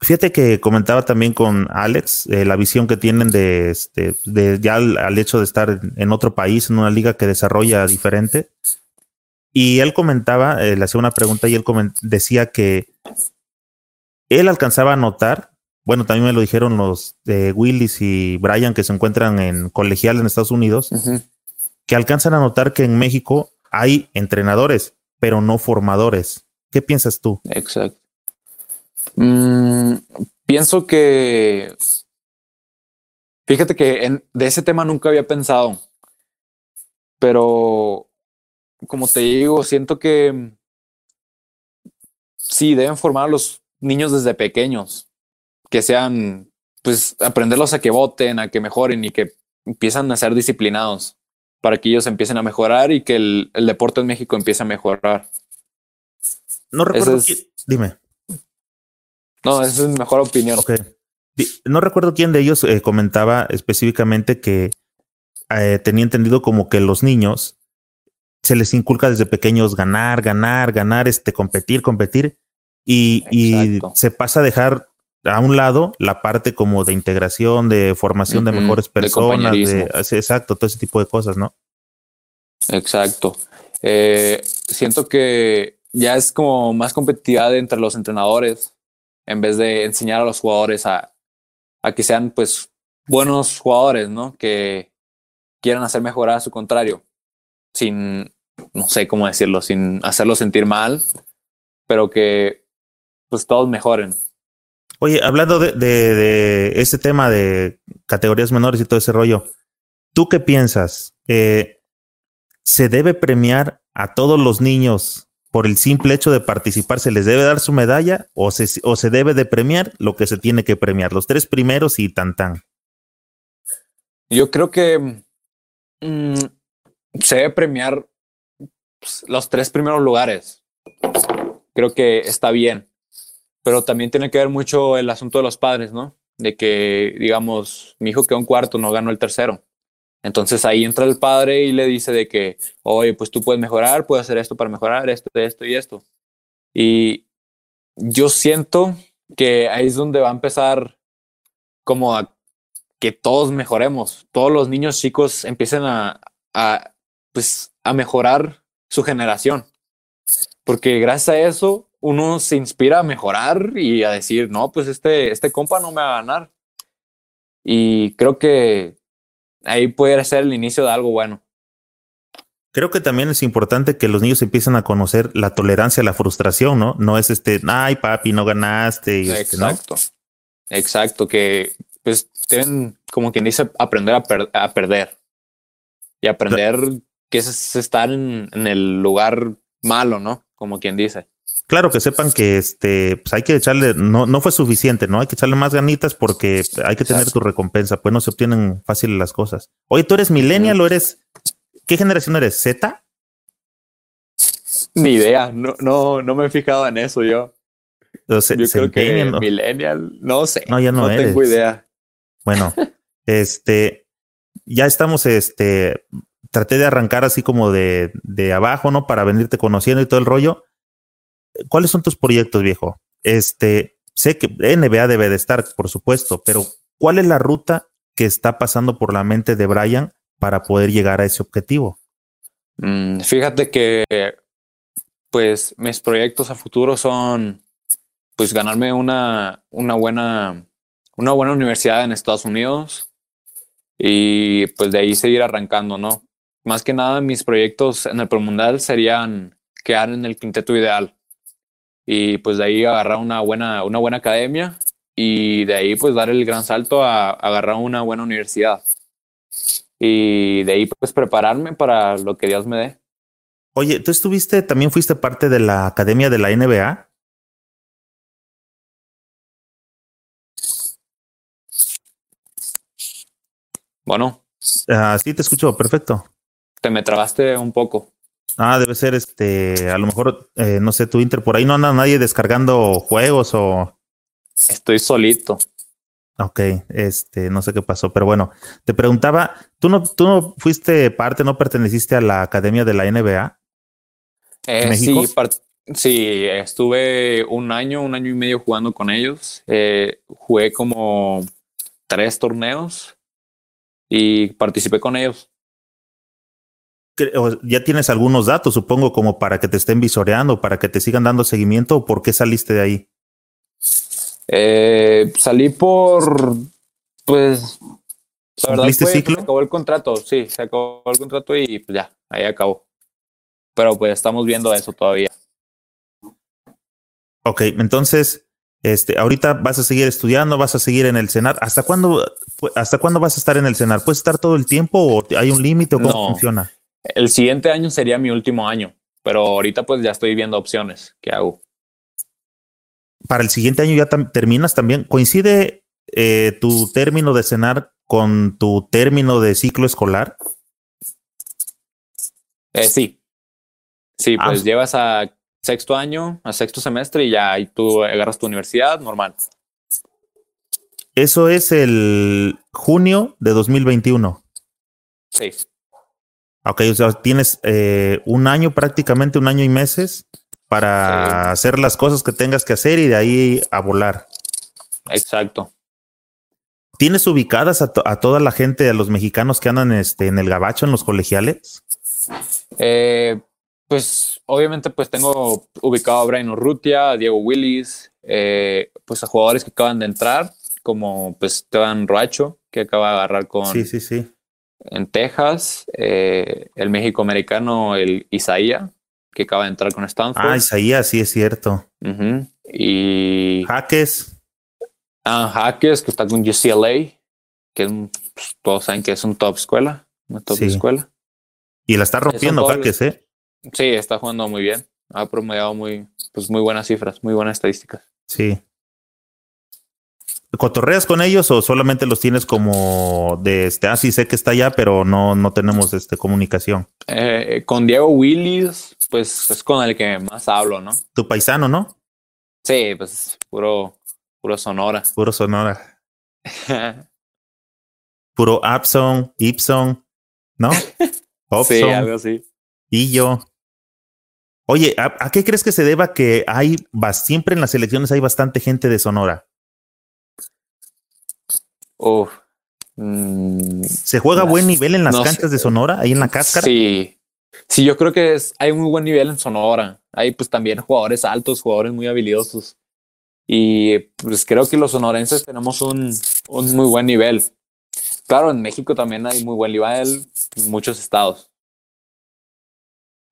Fíjate que comentaba también con Alex eh, la visión que tienen de, este, de ya al, al hecho de estar en otro país, en una liga que desarrolla diferente. Y él comentaba, eh, le hacía una pregunta y él coment- decía que él alcanzaba a notar. Bueno, también me lo dijeron los de eh, Willis y Brian, que se encuentran en colegial en Estados Unidos, uh-huh. que alcanzan a notar que en México hay entrenadores, pero no formadores. ¿Qué piensas tú? Exacto. Mm, pienso que... Fíjate que en, de ese tema nunca había pensado, pero como te digo, siento que sí, deben formar a los niños desde pequeños. Que sean, pues, aprenderlos a que voten, a que mejoren y que empiezan a ser disciplinados para que ellos empiecen a mejorar y que el, el deporte en México empiece a mejorar. No recuerdo. Es, quién, dime. No, esa es mi mejor opinión. Okay. No recuerdo quién de ellos eh, comentaba específicamente que eh, tenía entendido como que los niños se les inculca desde pequeños ganar, ganar, ganar, este, competir, competir y, y se pasa a dejar a un lado la parte como de integración, de formación de mm-hmm, mejores personas, de de, exacto, todo ese tipo de cosas, ¿no? Exacto. Eh, siento que ya es como más competitividad entre los entrenadores en vez de enseñar a los jugadores a, a que sean, pues, buenos jugadores, ¿no? Que quieran hacer mejorar a su contrario, sin, no sé cómo decirlo, sin hacerlos sentir mal, pero que, pues, todos mejoren. Oye, hablando de, de, de este tema de categorías menores y todo ese rollo, ¿tú qué piensas? Eh, ¿se debe premiar a todos los niños por el simple hecho de participar? ¿Se les debe dar su medalla o se, o se debe de premiar lo que se tiene que premiar? Los tres primeros y tan tan. Yo creo que mm, se debe premiar pues, los tres primeros lugares. Creo que está bien. Pero también tiene que ver mucho el asunto de los padres, ¿no? De que, digamos, mi hijo quedó en cuarto, no ganó el tercero. Entonces ahí entra el padre y le dice de que, oye, pues tú puedes mejorar, puedes hacer esto para mejorar, esto, esto y esto. Y yo siento que ahí es donde va a empezar como a que todos mejoremos. Todos los niños chicos empiecen a, a, pues, a mejorar su generación. Porque gracias a eso, uno se inspira a mejorar y a decir, no, pues este, este compa no me va a ganar. Y creo que ahí puede ser el inicio de algo bueno. Creo que también es importante que los niños empiecen a conocer la tolerancia a la frustración, ¿no? No es este, ay, papi, no ganaste. Y exacto, este, ¿no? Exacto, que pues deben, como quien dice, aprender a, per- a perder. Y aprender no. que es estar en, en el lugar malo, ¿no? Como quien dice. Claro, que sepan que este, pues hay que echarle, no, no fue suficiente, ¿no? Hay que echarle más ganitas porque hay que tener tu recompensa, pues no se obtienen fácil las cosas. Oye, ¿tú eres millennial o eres, qué generación eres? ¿Z? Ni idea, no, no, no me he fijado en eso yo. O sea, yo se creo empeñan, que ¿no? Millennial, no sé. No, ya no, no eres. Tengo idea. Bueno, este, ya estamos, este, traté de arrancar así como de, de abajo, ¿no? Para venirte conociendo y todo el rollo. ¿Cuáles son tus proyectos, viejo? Este, sé que N B A debe de estar, por supuesto, pero ¿cuál es la ruta que está pasando por la mente de Brian para poder llegar a ese objetivo? Mm, fíjate que, pues, mis proyectos a futuro son, pues, ganarme una, una buena, una buena universidad en Estados Unidos y, pues, de ahí seguir arrancando, ¿no? Más que nada, mis proyectos en el Promundial serían quedar en el quinteto ideal y, pues, de ahí agarrar una buena, una buena academia y de ahí, pues, dar el gran salto a, a agarrar una buena universidad. Y de ahí, pues, prepararme para lo que Dios me dé. Oye, ¿tú estuviste, también fuiste parte de la academia de la N B A? Bueno. Ah, sí, te escucho, perfecto. Te me trabaste un poco. Ah, debe ser, este, a lo mejor, eh, no sé, tu Inter, por ahí no anda nadie descargando juegos o... Estoy solito. Ok, este, no sé qué pasó, pero bueno, te preguntaba, ¿tú no, tú no fuiste parte, no perteneciste a la academia de la N B A? Eh, sí, part- sí, estuve un año, un año y medio jugando con ellos. Eh, jugué como tres torneos y participé con ellos. Ya tienes algunos datos, supongo, como para que te estén visoreando, para que te sigan dando seguimiento, ¿o por qué saliste de ahí? Eh, salí por, pues, la verdad fue, ciclo? se acabó el contrato, sí, se acabó el contrato y pues ya, ahí acabó. Pero pues estamos viendo eso todavía. Ok, entonces, este, ahorita vas a seguir estudiando, vas a seguir en el Cenar. ¿Hasta cuándo, hasta cuándo vas a estar en el Cenar? ¿Puedes estar todo el tiempo o hay un límite o cómo no, funciona? El siguiente año sería mi último año, pero ahorita pues ya estoy viendo opciones, ¿qué hago? Para el siguiente año ya tam- terminas también. ¿Coincide eh, tu término de Cenar con tu término de ciclo escolar? Eh, sí. Sí, ah. Pues llevas a sexto año, a sexto semestre y ya y tú agarras tu universidad normal. Eso es el junio de dos mil veintiuno. Sí. Ok, o sea, tienes eh, un año prácticamente, un año y meses para sí. hacer las cosas que tengas que hacer y de ahí a volar. Exacto. ¿Tienes ubicadas a, to- a toda la gente, a los mexicanos que andan este, en el gabacho, en los colegiales? Eh, pues obviamente pues tengo ubicado a Brian Urrutia, a Diego Willis, eh, pues a jugadores que acaban de entrar, como pues Esteban Roacho, que acaba de agarrar con... Sí, sí, sí. En Texas, eh, el México-americano, el Isaías, que acaba de entrar con Stanford. Ah, Isaías, sí, es cierto. Uh-huh. Y... Jaques. Ah, Jaques, que está con U C L A, que es un, pues, todos saben que es un top escuela, una top sí. escuela. Y la está rompiendo Jaques, los... ¿eh? Sí, está jugando muy bien. Ha promediado muy, pues, muy buenas cifras, muy buenas estadísticas. Sí. ¿Cotorreas con ellos o solamente los tienes como de este? Ah, sí, sé que está allá, pero no, no tenemos este comunicación. Eh, con Diego Willis, pues es con el que más hablo, ¿no? Tu paisano, ¿no? Sí, pues puro, puro Sonora. Puro Sonora. Puro Abson, Ipson, ¿no? Opson, sí, algo así. Y yo. Oye, ¿a, ¿a qué crees que se deba que hay siempre en las elecciones hay bastante gente de Sonora? Uf. Mm, ¿Se juega las, buen nivel en las no canchas sé. de Sonora, ahí en la cáscara? Sí, sí, yo creo que es, hay muy buen nivel en Sonora. Hay pues también jugadores altos, jugadores muy habilidosos. Y pues creo que los sonorenses tenemos un, un muy buen nivel. Claro, en México también hay muy buen nivel en muchos estados.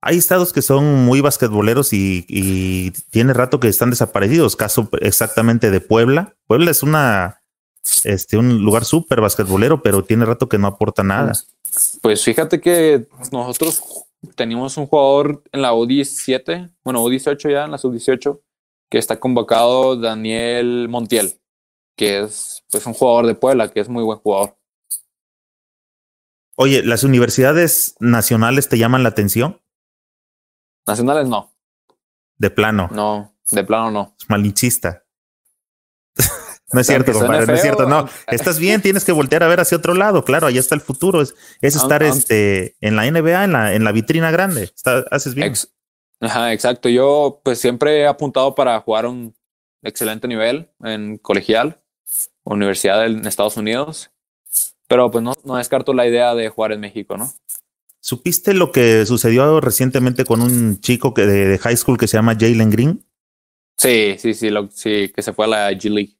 Hay estados que son muy basquetboleros y, y tiene rato que están desaparecidos. Caso exactamente de Puebla. Puebla es una... Este, un lugar súper basquetbolero, pero tiene rato que no aporta nada. Pues fíjate que nosotros teníamos un jugador en la U diecisiete, bueno, U dieciocho ya, en la sub dieciocho, que está convocado Daniel Montiel, que es pues un jugador de Puebla, que es muy buen jugador. Oye, ¿las universidades nacionales te llaman la atención? Nacionales no. ¿De plano? No, de plano no. Es malinchista. No es cierto, compadre, no es cierto, no. Estás bien, tienes que voltear a ver hacia otro lado, claro, allá está el futuro, es, es estar um, um, este en la N B A, en la, en la vitrina grande, está, haces bien. Ex, ajá, exacto, yo pues siempre he apuntado para jugar un excelente nivel en colegial, universidad en Estados Unidos, pero pues no, no descarto la idea de jugar en México, ¿no? ¿Supiste lo que sucedió recientemente con un chico que de, de high school que se llama Jalen Green? Sí, sí, sí, lo, sí, que se fue a la G League.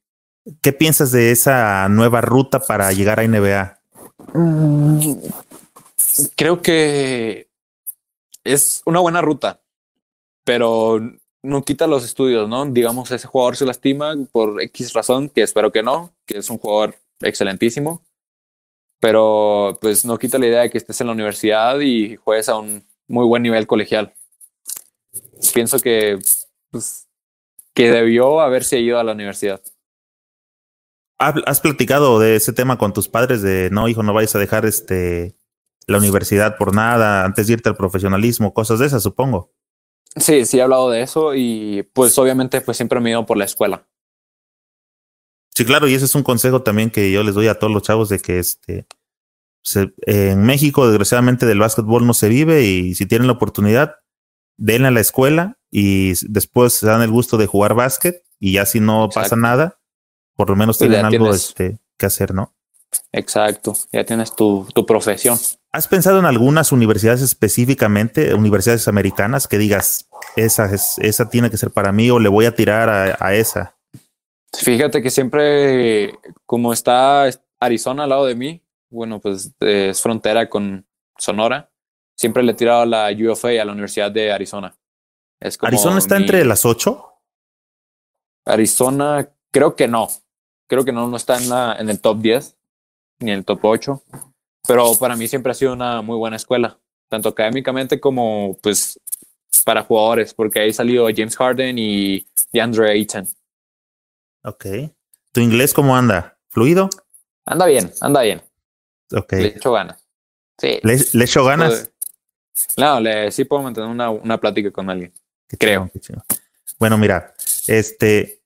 ¿Qué piensas de esa nueva ruta para llegar a N B A? Creo que es una buena ruta, pero no quita los estudios, ¿no? Digamos, ese jugador se lastima por X razón, que espero que no, que es un jugador excelentísimo, pero pues no quita la idea de que estés en la universidad y juegues a un muy buen nivel colegial. Pienso que, pues, que debió haberse ido a la universidad. ¿Has platicado de ese tema con tus padres de no, hijo, no vayas a dejar este la universidad por nada antes de irte al profesionalismo, cosas de esas, supongo? Sí, sí he hablado de eso y pues obviamente pues siempre me he ido por la escuela. Sí, claro, y ese es un consejo también que yo les doy a todos los chavos de que este se, en México desgraciadamente del básquetbol no se vive y si tienen la oportunidad denle a la escuela y después se dan el gusto de jugar básquet y ya si no Exacto. pasa nada. Por lo menos tienen algo tienes, este, que hacer, ¿no? Exacto, ya tienes tu, tu profesión. ¿Has pensado en algunas universidades específicamente, universidades americanas, que digas, esa, es, esa tiene que ser para mí o le voy a tirar a, a esa? Fíjate que siempre, como está Arizona al lado de mí, bueno, pues es frontera con Sonora, siempre le he tirado a la U F A, a la Universidad de Arizona. Es como ¿Arizona está mi... entre las ocho? Arizona, creo que no. Creo que no, no está en, la, en el top diez ni en el top ocho, pero para mí siempre ha sido una muy buena escuela, tanto académicamente como pues para jugadores, porque ahí salió James Harden y DeAndre Ayton. Ok. ¿Tu inglés cómo anda? ¿Fluido? Anda bien, anda bien. Ok. Le echo ganas. Sí. ¿Le, le echo ganas? No, le, sí puedo mantener una, una plática con alguien, qué creo. Chico, chico. Bueno, mira, este...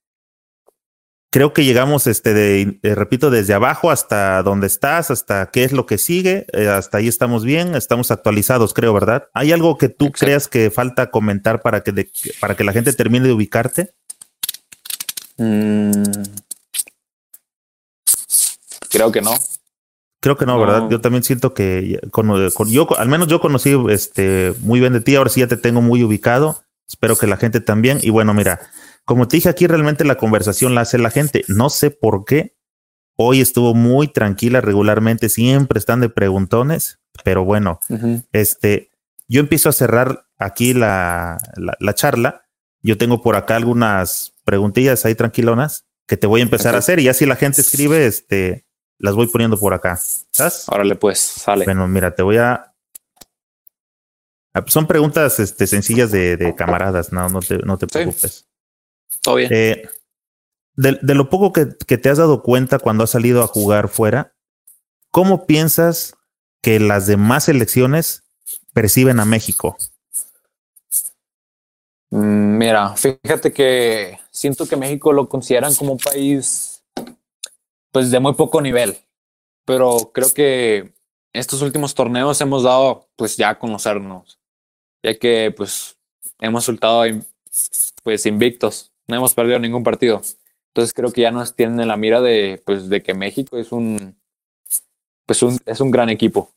Creo que llegamos, este, de, eh, repito, desde abajo hasta donde estás, hasta qué es lo que sigue, eh, hasta ahí estamos bien, estamos actualizados, creo, ¿verdad? ¿Hay algo que tú Exacto. creas que falta comentar para que, de, para que la gente termine de ubicarte? Mm. Creo que no. Creo que no, no, ¿verdad? Yo también siento que, con, con, yo, al menos yo conocí este, muy bien de ti, ahora sí ya te tengo muy ubicado, espero que la gente también, y bueno, mira... Como te dije aquí, realmente la conversación la hace la gente. No sé por qué. Hoy estuvo muy tranquila regularmente. Siempre están de preguntones. Pero bueno, uh-huh. este, yo empiezo a cerrar aquí la, la, la charla. Yo tengo por acá algunas preguntillas ahí tranquilonas que te voy a empezar okay. a hacer. Y así la gente escribe, este, las voy poniendo por acá. ¿Estás? Órale, pues, sale. Bueno, mira, te voy a... Son preguntas este, sencillas de, de camaradas. No, no te, no te sí. preocupes. Todo bien. Eh, de, de lo poco que, que te has dado cuenta cuando has salido a jugar fuera, ¿cómo piensas que las demás selecciones perciben a México? Mira, fíjate que siento que México lo consideran como un país pues de muy poco nivel, pero creo que estos últimos torneos hemos dado pues ya a conocernos, ya que pues hemos resultado pues invictos. No hemos perdido ningún partido. Entonces creo que ya nos tienen en la mira de, pues, de que México es un, pues un, es un gran equipo.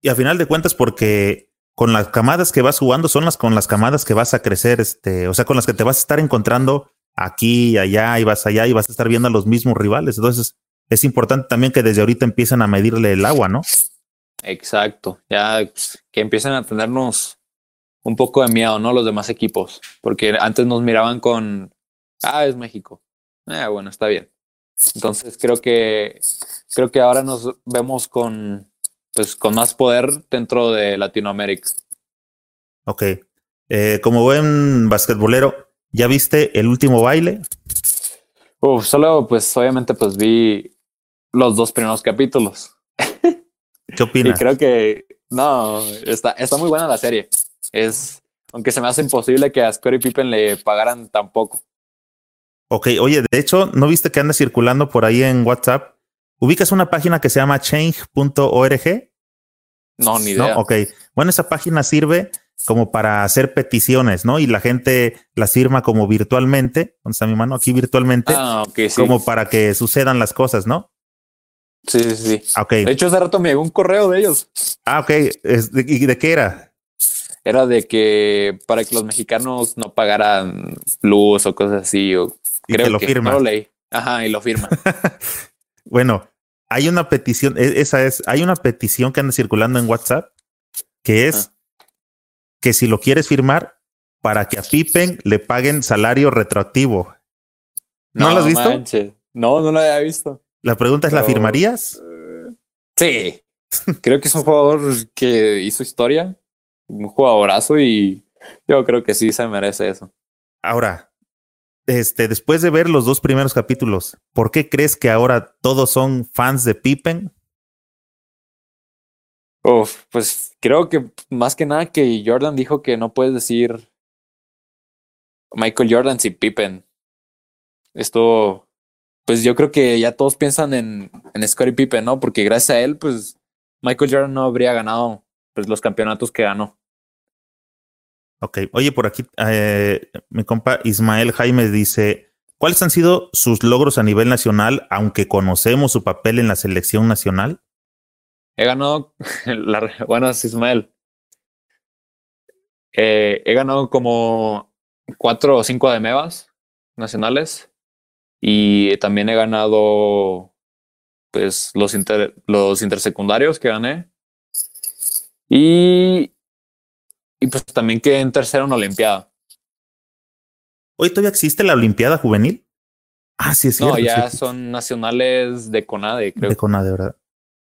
Y a final de cuentas, porque con las camadas que vas jugando son las con las camadas que vas a crecer, este, o sea, con las que te vas a estar encontrando aquí y allá, y vas allá y vas a estar viendo a los mismos rivales. Entonces es importante también que desde ahorita empiecen a medirle el agua, ¿no? Exacto. Ya que empiecen a tenernos... un poco de miedo, ¿no? Los demás equipos, porque antes nos miraban con, ah, es México. Eh, bueno, está bien. Entonces creo que creo que ahora nos vemos con, pues, con más poder dentro de Latinoamérica. Ok. Eh, como buen basquetbolero, ¿ya viste el último baile? Uf, solo, pues, obviamente, pues, vi los dos primeros capítulos. ¿Qué opinas? Y creo que, no, está, está muy buena la serie. Es aunque se me hace imposible que a Square y Pippen le pagaran tampoco. Ok, oye, de hecho, ¿no viste que anda circulando por ahí en WhatsApp? ¿Ubicas una página que se llama change punto org? No, ni idea. ¿No? Ok, bueno, esa página sirve como para hacer peticiones, ¿no? Y la gente las firma como virtualmente, ¿dónde está mi mano? Aquí virtualmente, ah, okay, sí. Como para que sucedan las cosas, ¿no? Sí, sí, sí. Okay. De hecho, hace rato me llegó un correo de ellos. Ah, ok. ¿Y de qué era? Era de que para que los mexicanos no pagaran luz o cosas así. O y creo que lo que firma. No lo leí. Ajá, y lo firma. Bueno, hay una petición, esa es, hay una petición que anda circulando en WhatsApp que es ah. que si lo quieres firmar para que a Pippen le paguen salario retroactivo. ¿No, no lo has visto? Manche. No, no lo había visto. La pregunta es, ¿la firmarías? Uh, sí. Creo que es un jugador que hizo historia, un jugadorazo, y yo creo que sí se merece eso. Ahora, este, después de ver los dos primeros capítulos, ¿por qué crees que ahora todos son fans de Pippen? Uf, pues creo que más que nada que Jordan dijo que no puedes decir Michael Jordan sin Pippen. Esto... Pues yo creo que ya todos piensan en, en Scottie Pippen, ¿no? Porque gracias a él, pues, Michael Jordan no habría ganado pues, los campeonatos que ganó. Ok. Oye, por aquí, eh, mi compa Ismael Jaime dice, ¿cuáles han sido sus logros a nivel nacional, aunque conocemos su papel en la selección nacional? He ganado... La, bueno, Ismael. Eh, he ganado como cuatro o cinco ademebas nacionales. Y también he ganado pues los, inter, los intersecundarios que gané. Y, y pues también quedé en tercero en la Olimpiada. ¿Hoy todavía existe la Olimpiada Juvenil? Ah, sí, es cierto. No, ya sí. Son nacionales de CONADE, creo. De CONADE, ¿verdad?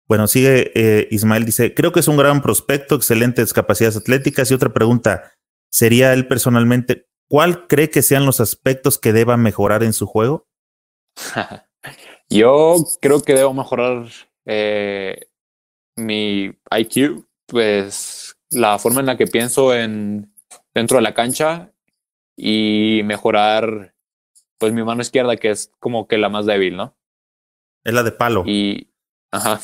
Bueno, sigue eh, Ismael, dice, creo que es un gran prospecto, excelentes capacidades atléticas. Y otra pregunta, ¿sería él personalmente, cuál cree que sean los aspectos que deba mejorar en su juego? Yo creo que debo mejorar eh, mi I Q, pues la forma en la que pienso en, dentro de la cancha, y mejorar pues mi mano izquierda, que es como que la más débil, ¿no? Es la de palo. Y, ajá.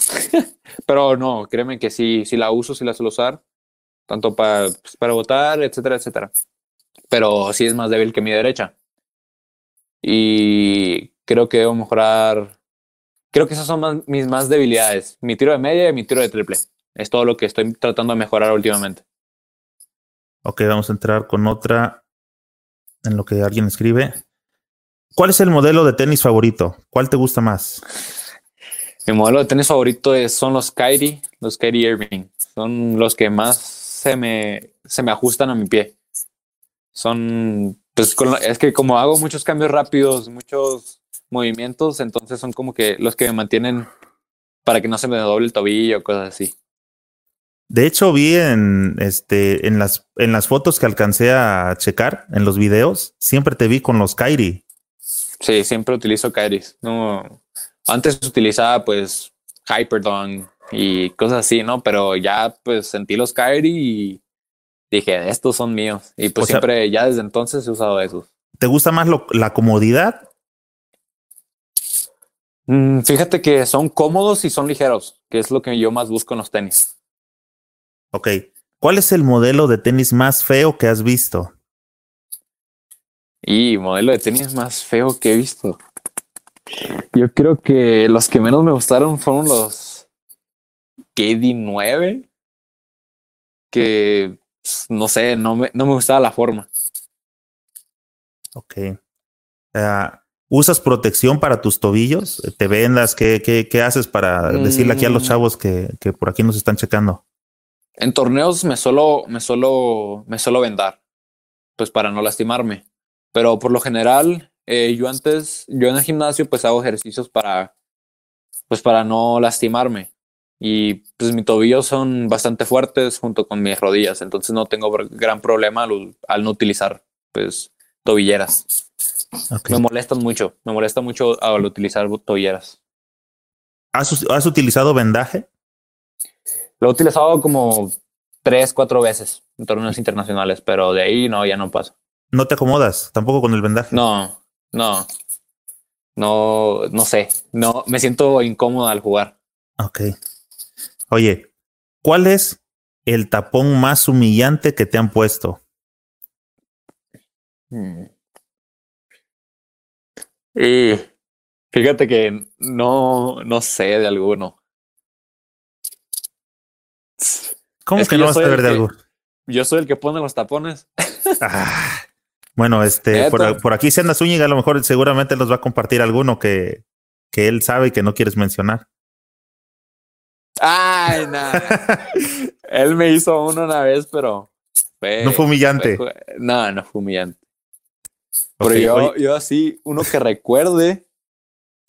Pero no, créeme que sí, sí la uso, sí la suelo usar, tanto para, pues, para botar, etcétera, etcétera. Pero sí es más débil que mi derecha. Y creo que debo mejorar. Creo que esas son más, mis más debilidades. Mi tiro de media y mi tiro de triple. Es todo lo que estoy tratando de mejorar últimamente. Ok, vamos a entrar con otra en lo que alguien escribe. ¿Cuál es el modelo de tenis favorito? ¿Cuál te gusta más? Mi modelo de tenis favorito es, son los Kyrie, los Kyrie Irving. Son los que más se me, se me ajustan a mi pie. Son, pues con, es que como hago muchos cambios rápidos, muchos movimientos, entonces son como que los que me mantienen para que no se me doble el tobillo, cosas así. De hecho, vi en este en las en las fotos que alcancé a checar, en los videos, siempre te vi con los Kyrie. Sí, siempre utilizo Kyrie. No, antes utilizaba pues Hyperdunk y cosas así, ¿no? Pero ya pues sentí los Kyrie y dije, estos son míos. Y pues o siempre, sea, ya desde entonces he usado esos. ¿Te gusta más lo, la comodidad? Mm, fíjate que son cómodos y son ligeros, que es lo que yo más busco en los tenis. Ok. ¿Cuál es el modelo de tenis más feo que has visto? Y modelo de tenis más feo que he visto. Yo creo que los que menos me gustaron fueron los K D nueve. Que... No sé, no me, no me gustaba la forma. Ok. Uh, ¿Usas protección para tus tobillos? ¿Te vendas? ¿Qué, qué, qué haces para mm. decirle aquí a los chavos que, que por aquí nos están checando? En torneos me suelo, me suelo, me suelo vendar, pues para no lastimarme. Pero por lo general, eh, yo antes, yo en el gimnasio pues hago ejercicios para, pues para no lastimarme. Y pues mis tobillos son bastante fuertes junto con mis rodillas, entonces no tengo gran problema al, al no utilizar pues tobilleras. Okay. Me molestan mucho, me molesta mucho al utilizar tobilleras. ¿Has, has utilizado vendaje? Lo he utilizado como tres, cuatro veces. en torneos internacionales, pero de ahí no, ya no pasa. ¿No te acomodas tampoco con el vendaje? No, no, no, no sé, no, me siento incómodo al jugar. Ok. Oye, ¿cuál es el tapón más humillante que te han puesto? Hmm. Y fíjate que no, no sé de alguno. ¿Cómo es que, que no vas a ver de que, algo? Yo soy el que pone los tapones. Ah, bueno, este, por, por aquí Senda Zúñiga, a lo mejor seguramente nos va a compartir alguno que, que él sabe y que no quieres mencionar. Ay, nada. Él me hizo uno una vez, pero fue, no fue humillante. Fue, fue, no, no fue humillante. Pero okay, yo, oye. yo así, uno que recuerde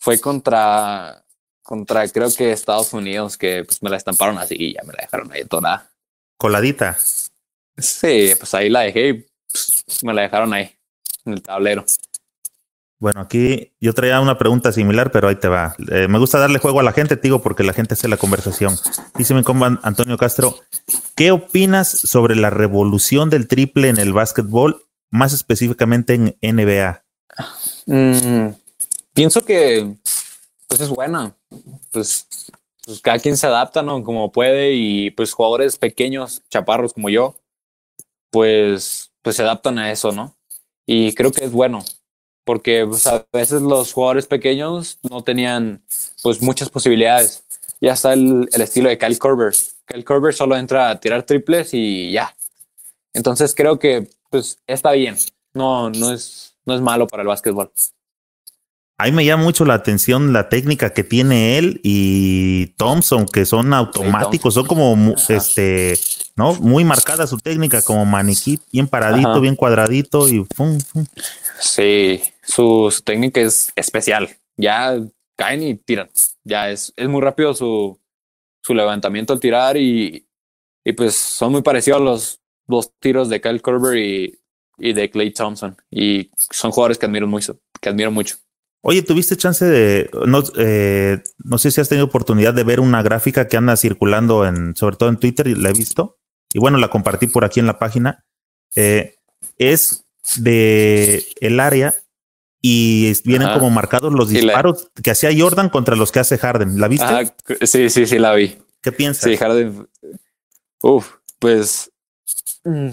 fue contra, contra creo que Estados Unidos, que pues me la estamparon así y ya me la dejaron ahí toda. ¿Coladita? Sí, pues ahí la dejé y pues, me la dejaron ahí, en el tablero. Bueno, aquí yo traía una pregunta similar, pero ahí te va. Eh, me gusta darle juego a la gente, te digo, porque la gente hace la conversación. Dice mi compa Antonio Castro, ¿qué opinas sobre la revolución del triple en el básquetbol? Más específicamente en N B A. Mm, pienso que pues es buena. Pues, pues cada quien se adapta, ¿no? Como puede, y pues jugadores pequeños, chaparros como yo, pues, pues se adaptan a eso, ¿no? Y creo que es bueno, porque pues, a veces los jugadores pequeños no tenían pues muchas posibilidades. Ya está el, el estilo de Kyle Korver. Kyle Korver solo entra a tirar triples y ya. Entonces creo que pues está bien, no, no es, no es malo para el básquetbol. Ahí me llama mucho la atención la técnica que tiene él y Thompson, que son automáticos, sí, son como mu- este, ¿no? Muy marcada su técnica, como maniquí, bien paradito, ajá, bien cuadradito y pum, pum. Sí, su, su técnica es especial. Ya caen y tiran. Ya es, es muy rápido su, su levantamiento al tirar y, y pues son muy parecidos a los dos tiros de Kyle Korver y, y de Klay Thompson, y son jugadores que admiro mucho, que admiro mucho. Oye, ¿tuviste chance de, no, eh, no sé si has tenido oportunidad de ver una gráfica que anda circulando en, sobre todo en Twitter, y la he visto, y bueno, la compartí por aquí en la página, eh, es de el área y vienen ajá, como marcados los disparos la, que hacía Jordan contra los que hace Harden? ¿La viste? Ajá, sí, sí, sí, la vi. ¿Qué piensas? Sí, Harden, uff, pues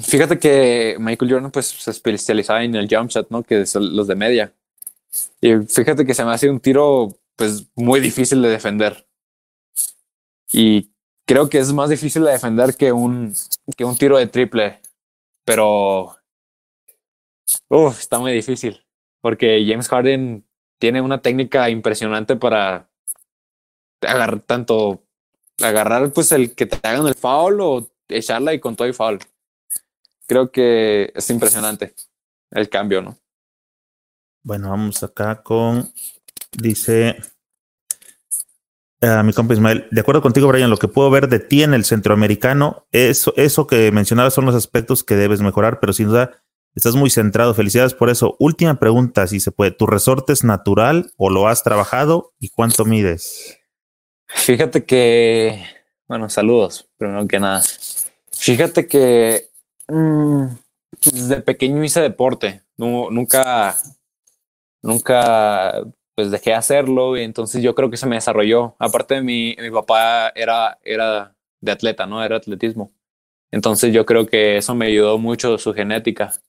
fíjate que Michael Jordan pues se especializaba en el jump shot, ¿no? Que son los de media. Y fíjate que se me hace un tiro pues muy difícil de defender. Y creo que es más difícil de defender que un, que un tiro de triple. Pero uh, está muy difícil. Porque James Harden tiene una técnica impresionante para agarrar tanto... Agarrar pues el que te hagan el foul o echarla y con todo y foul. Creo que es impresionante el cambio, ¿no? Bueno, vamos acá con, dice, uh, mi compa Ismael, de acuerdo contigo, Brian, lo que puedo ver de ti en el centroamericano, eso, eso que mencionabas son los aspectos que debes mejorar, pero sin duda estás muy centrado. Felicidades por eso. Última pregunta, si se puede, ¿tu resorte es natural o lo has trabajado y cuánto mides? Fíjate que, bueno, saludos, primero que nada. Fíjate que desde pequeño hice deporte, no, nunca, nunca pues dejé de hacerlo y entonces yo creo que se me desarrolló. Aparte de mi, mi papá era, era de atleta, ¿no? Era atletismo. Entonces yo creo que eso me ayudó mucho, su genética.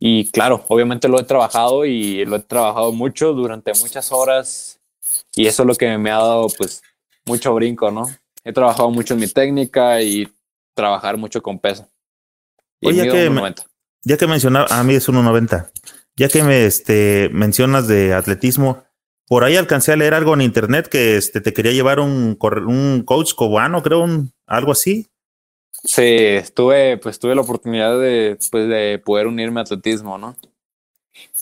Y claro, obviamente lo he trabajado y lo he trabajado mucho durante muchas horas y eso es lo que me ha dado pues mucho brinco, ¿no? He trabajado mucho en mi técnica y trabajar mucho con peso. Oye, ya que, me, ya que mencionaba, a mí es uno noventa, ya que me este, mencionas de atletismo, por ahí alcancé a leer algo en internet que este, te quería llevar un, un coach cubano, creo, un, algo así. Sí, estuve, pues tuve la oportunidad de, pues, de poder unirme a atletismo, ¿no?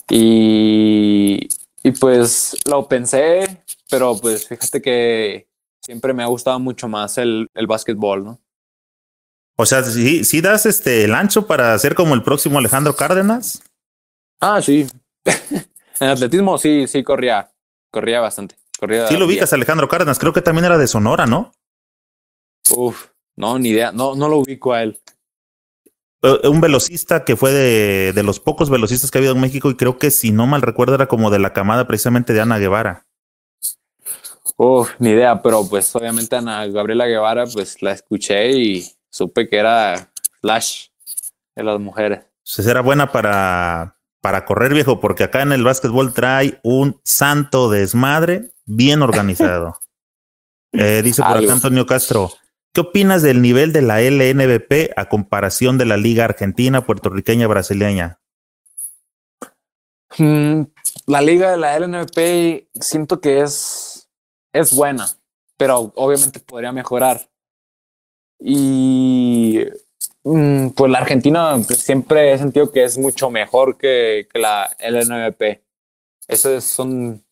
Y, y pues lo pensé, pero pues fíjate que siempre me ha gustado mucho más el, el básquetbol, ¿no? O sea, ¿sí, sí das este, el ancho para ser como el próximo Alejandro Cárdenas? Ah, sí. En atletismo sí, sí corría. Corría bastante. Corría, sí lo ubicas, Alejandro Cárdenas. Creo que también era de Sonora, ¿no? Uf, no, ni idea. No, no lo ubico a él. un velocista que fue de, de los pocos velocistas que ha habido en México, y creo que, si no mal recuerdo, era como de la camada precisamente de Ana Guevara. Uf, ni idea, pero pues obviamente Ana Gabriela Guevara, pues la escuché y supe que era flash de las mujeres. Pues era buena para, para correr, viejo, porque acá en el básquetbol trae un santo desmadre bien organizado. eh, dice por acá Antonio Castro, ¿qué opinas del nivel de la L N B P a comparación de la Liga Argentina, Puertorriqueña, Brasileña? Mm, la Liga de la L N B P siento que es, es buena, pero obviamente podría mejorar. Y mm, pues la Argentina, pues, siempre he sentido que es mucho mejor que, que la L N B P. Eso es son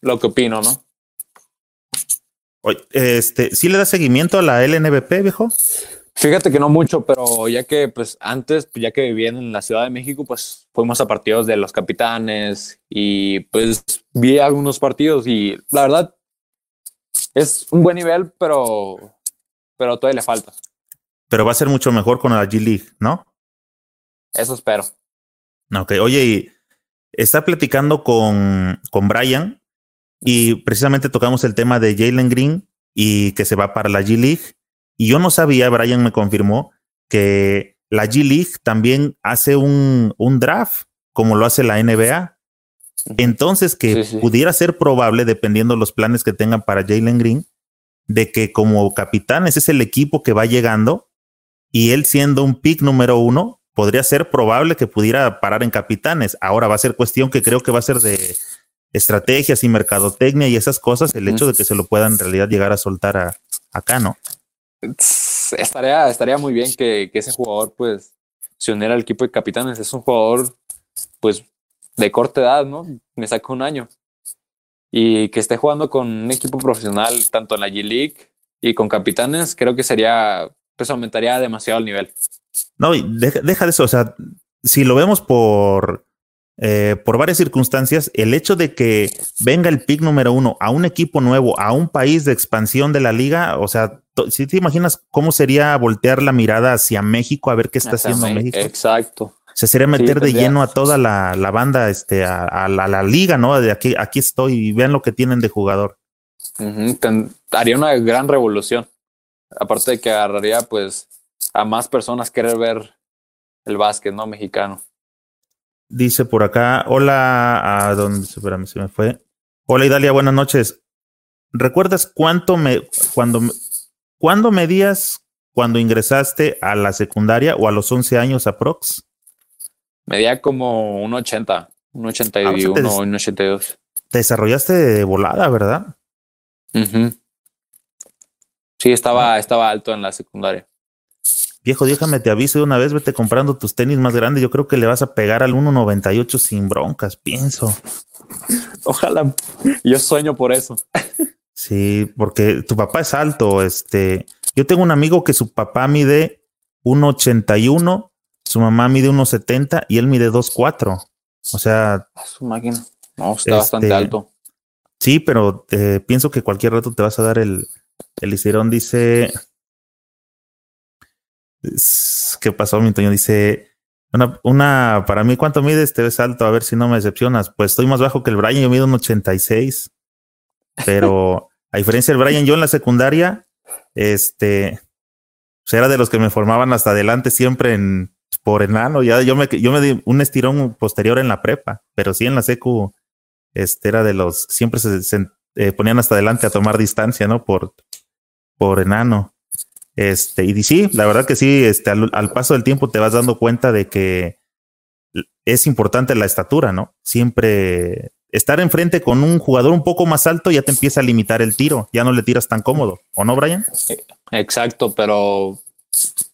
lo que opino, ¿no? Este, ¿sí le da seguimiento a la L N B P, viejo? Fíjate que no mucho, pero ya que pues antes, ya que vivía en la Ciudad de México, pues fuimos a partidos de los capitanes y pues vi algunos partidos y la verdad es un buen nivel, pero, pero todavía le falta. Pero va a ser mucho mejor con la G League, ¿no? Eso espero. Ok, oye, y está platicando con, con Brian. Y precisamente tocamos el tema de Jalen Green y que se va para la G League. Y yo no sabía, Brian me confirmó, que la G League también hace un, un draft, como lo hace la N B A. Entonces, que sí, sí. pudiera ser probable, dependiendo los planes que tengan para Jalen Green, de que como capitanes es el equipo que va llegando, y él siendo un pick número uno, podría ser probable que pudiera parar en capitanes. Ahora va a ser cuestión que creo que va a ser de estrategias y mercadotecnia y esas cosas, el hecho de que se lo puedan en realidad llegar a soltar a, acá, ¿no? Estaría, estaría muy bien que, que ese jugador, pues, se uniera al equipo de capitanes. Es un jugador, pues, de corta edad, ¿no? Me saca un año. Y que esté jugando con un equipo profesional, tanto en la G League y con capitanes, creo que sería, pues, aumentaría demasiado el nivel. No, y deja, deja de eso, o sea, si lo vemos por... Eh, por varias circunstancias, el hecho de que venga el pick número uno a un equipo nuevo, a un país de expansión de la liga, o sea, to- si te imaginas cómo sería voltear la mirada hacia México a ver qué está haciendo México. Exacto. O sea, sería meter sí, de lleno a toda la, la banda, este, a, a, la, a la liga, ¿no? De aquí, aquí estoy y vean lo que tienen de jugador. Uh-huh. Ten- haría una gran revolución. Aparte de que agarraría, pues, a más personas querer ver el básquet, ¿no? Mexicano. Dice por acá, hola, ¿a dónde? Espérame, se me fue. Hola, Idalia, buenas noches. ¿Recuerdas cuánto me, cuando, cuándo medías cuando ingresaste a la secundaria o a los once años aprox? Medía como un ochenta, un ochenta y uno, ah, o sea, un ochenta y dos. Te desarrollaste de volada, ¿verdad? Uh-huh. Sí, estaba, ah. estaba alto en la secundaria. Viejo, déjame te aviso de una vez, vete comprando tus tenis más grandes. Yo creo que le vas a pegar al uno noventa y ocho sin broncas, pienso. Ojalá, yo sueño por eso. Sí, porque tu papá es alto. Este, yo tengo un amigo que su papá mide uno ochenta y uno, su mamá mide uno setenta y él mide dos cuatro. O sea, su máquina. No, está este, bastante alto. Sí, pero eh, pienso que cualquier rato te vas a dar el, el hicerón, dice... ¿Qué pasó, mi Toño? Dice, una, una, para mí, ¿cuánto mides? Te ves alto, a ver si no me decepcionas. Pues estoy más bajo que el Brian, yo mido un ochenta y seis. Pero, a diferencia del Brian, yo en la secundaria, este, pues era de los que me formaban hasta adelante siempre en, por enano. Ya yo me, yo me di un estirón posterior en la prepa, pero sí en la secu, este, era de los, siempre se, se eh, ponían hasta adelante a tomar distancia, ¿no? Por, por enano. Este, y sí, la verdad que sí, este, al, al paso del tiempo te vas dando cuenta de que es importante la estatura, ¿no? Siempre estar enfrente con un jugador un poco más alto ya te empieza a limitar el tiro, ya no le tiras tan cómodo, ¿o no, Brian? Exacto, pero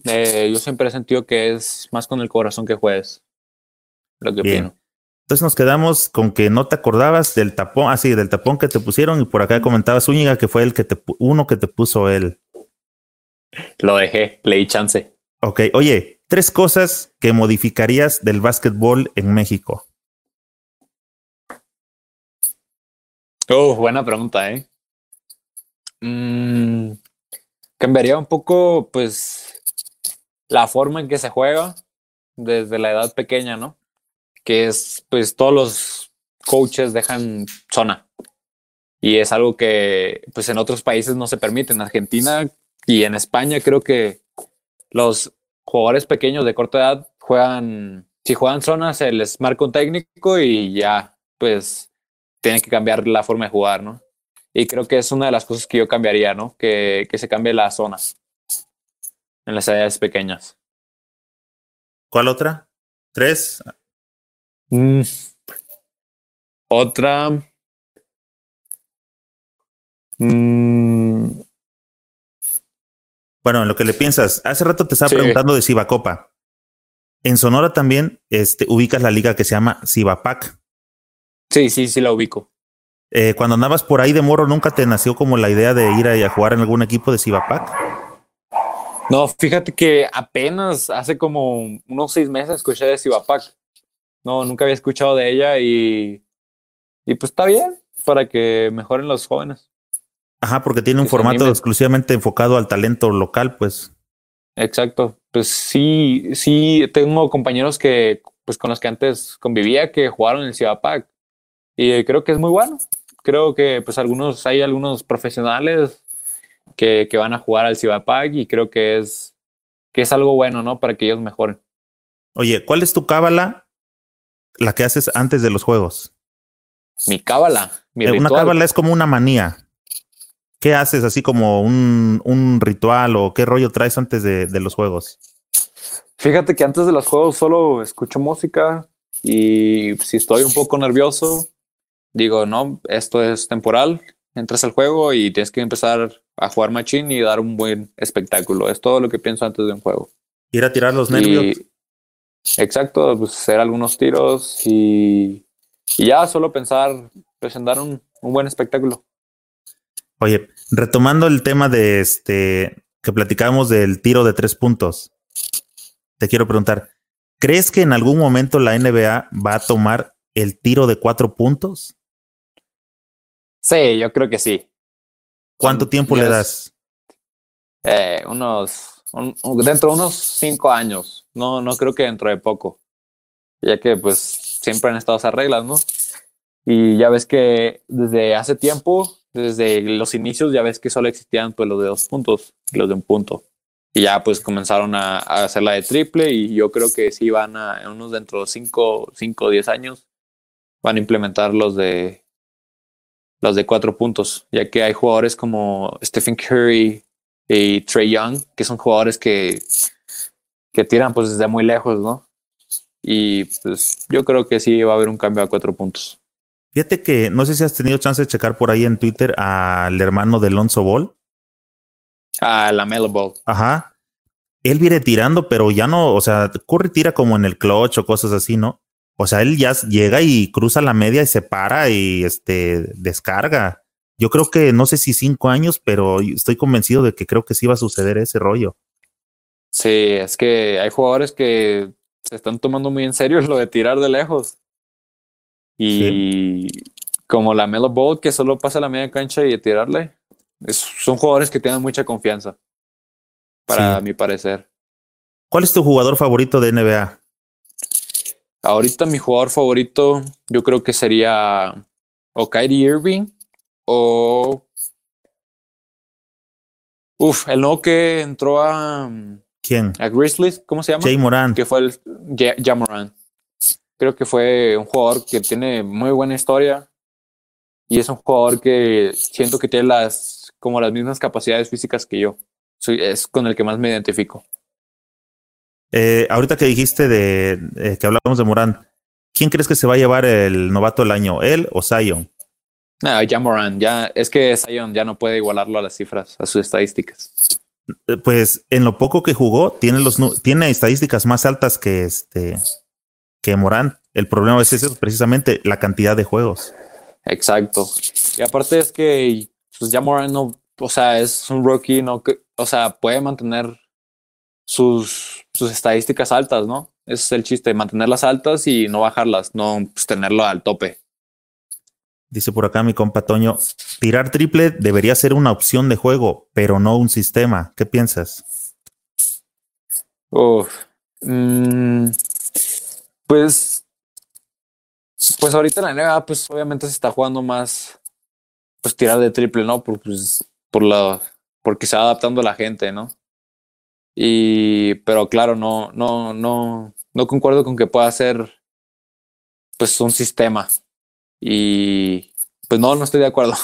eh, yo siempre he sentido que es más con el corazón que juegues, lo que Bien. Opino. Entonces nos quedamos con que no te acordabas del tapón, ah sí, del tapón que te pusieron, y por acá comentaba Zúñiga que fue el que te, uno que te puso él. Lo dejé, le di chance. Ok, oye, tres cosas que modificarías del básquetbol en México. Oh, buena pregunta, ¿eh? Mm, cambiaría un poco, pues, la forma en que se juega desde la edad pequeña, ¿no? Que es, pues, todos los coaches dejan zona. Y es algo que, pues, en otros países no se permite. En Argentina y en España creo que los jugadores pequeños de corta edad juegan... Si juegan zona, se les marca un técnico y ya, pues, tienen que cambiar la forma de jugar, ¿no? Y creo que es una de las cosas que yo cambiaría, ¿no? Que, que se cambie las zonas en las edades pequeñas. ¿Cuál otra? ¿Tres? Mm. Otra... Mm. Bueno, en lo que le piensas, hace rato te estaba sí. preguntando de CIBACOPA. En Sonora también este, ubicas la liga que se llama CIBAPAC. Sí, sí, sí la ubico. Eh, cuando andabas por ahí de morro, ¿nunca te nació como la idea de ir a, a jugar en algún equipo de CIBAPAC? No, fíjate que apenas hace como unos seis meses escuché de CIBAPAC. No, nunca había escuchado de ella y, y pues está bien para que mejoren los jóvenes. Ajá, porque tiene un que formato exclusivamente enfocado al talento local, pues. Exacto. Pues sí, sí, tengo compañeros que, pues, con los que antes convivía que jugaron en el CIBAPAC y creo que es muy bueno. Creo que, pues, algunos, hay algunos profesionales que, que van a jugar al CIBAPAC y creo que es, que es algo bueno, ¿no? Para que ellos mejoren. Oye, ¿cuál es tu cábala, la que haces antes de los juegos? Mi cábala, mi eh, ritual. Una cábala es como una manía. ¿Qué haces así como un, un ritual o qué rollo traes antes de, de los juegos? Fíjate que antes de los juegos solo escucho música y si estoy un poco nervioso, digo, no, esto es temporal. Entras al juego y tienes que empezar a jugar machín y dar un buen espectáculo. Es todo lo que pienso antes de un juego. Ir a tirar los nervios. Y, exacto, pues hacer algunos tiros y, y ya solo pensar, presentar un, un buen espectáculo. Oye, retomando el tema de este que platicábamos del tiro de tres puntos, te quiero preguntar, ¿crees que en algún momento la N B A va a tomar el tiro de cuatro puntos? Sí, yo creo que sí. ¿Cuánto Son, tiempo yes, le das? Eh, unos, un, dentro de unos cinco años. No, no creo que dentro de poco, ya que pues siempre han estado esas reglas, ¿no? Y ya ves que desde hace tiempo, desde los inicios ya ves que solo existían pues los de dos puntos y los de un punto y ya pues comenzaron a, a hacer la de triple y yo creo que sí van a unos dentro de cinco o diez años van a implementar los de los de cuatro puntos, ya que hay jugadores como Stephen Curry y Trae Young que son jugadores que que tiran pues desde muy lejos, ¿no? Y pues yo creo que sí va a haber un cambio a cuatro puntos. Fíjate que no sé si has tenido chance de checar por ahí en Twitter al hermano de Lonzo Ball. Ah, la Melo Ball. Ajá. Él viene tirando, pero ya no, o sea, Curry tira como en el clutch o cosas así, ¿no? O sea, él ya llega y cruza la media y se para y este descarga. Yo creo que no sé si cinco años, pero estoy convencido de que creo que sí va a suceder ese rollo. Sí, es que hay jugadores que se están tomando muy en serio lo de tirar de lejos. Y sí. Como la Melo Ball, que solo pasa la media cancha y tirarle, es, son jugadores que tienen mucha confianza, para sí. mi parecer. ¿Cuál es tu jugador favorito de N B A? Ahorita mi jugador favorito yo creo que sería o Kyrie Irving o... Uf, el nuevo que entró a... ¿Quién? A Grizzlies, ¿cómo se llama? Ja Morant. Que fue el... Ja, ja Morant. Creo que fue un jugador que tiene muy buena historia y es un jugador que siento que tiene las como las mismas capacidades físicas que yo. Soy, es con el que más me identifico. Eh, ahorita que dijiste de eh, que hablábamos de Morant, ¿quién crees que se va a llevar el novato del año? ¿Él o Zion? No, ya Morant. Ya, es que Zion ya no puede igualarlo a las cifras, a sus estadísticas. Pues en lo poco que jugó, tiene, los, tiene estadísticas más altas que este... que Morant. El problema es eso, precisamente la cantidad de juegos. Exacto. Y aparte es que pues ya Morant no, o sea, es un rookie, no, o sea, puede mantener sus, sus estadísticas altas, ¿no? Ese es el chiste, mantenerlas altas y no bajarlas, no pues, tenerlo al tope. Dice por acá mi compa Toño, tirar triple debería ser una opción de juego, pero no un sistema. ¿Qué piensas? Oh, mmm, pues, pues ahorita en la N B A, pues obviamente se está jugando más, pues tirar de triple, ¿no? Por, pues, por la, porque se va adaptando la gente, ¿no? Y, pero claro, no, no, no, no concuerdo con que pueda ser, pues, un sistema. Y, pues no, no estoy de acuerdo.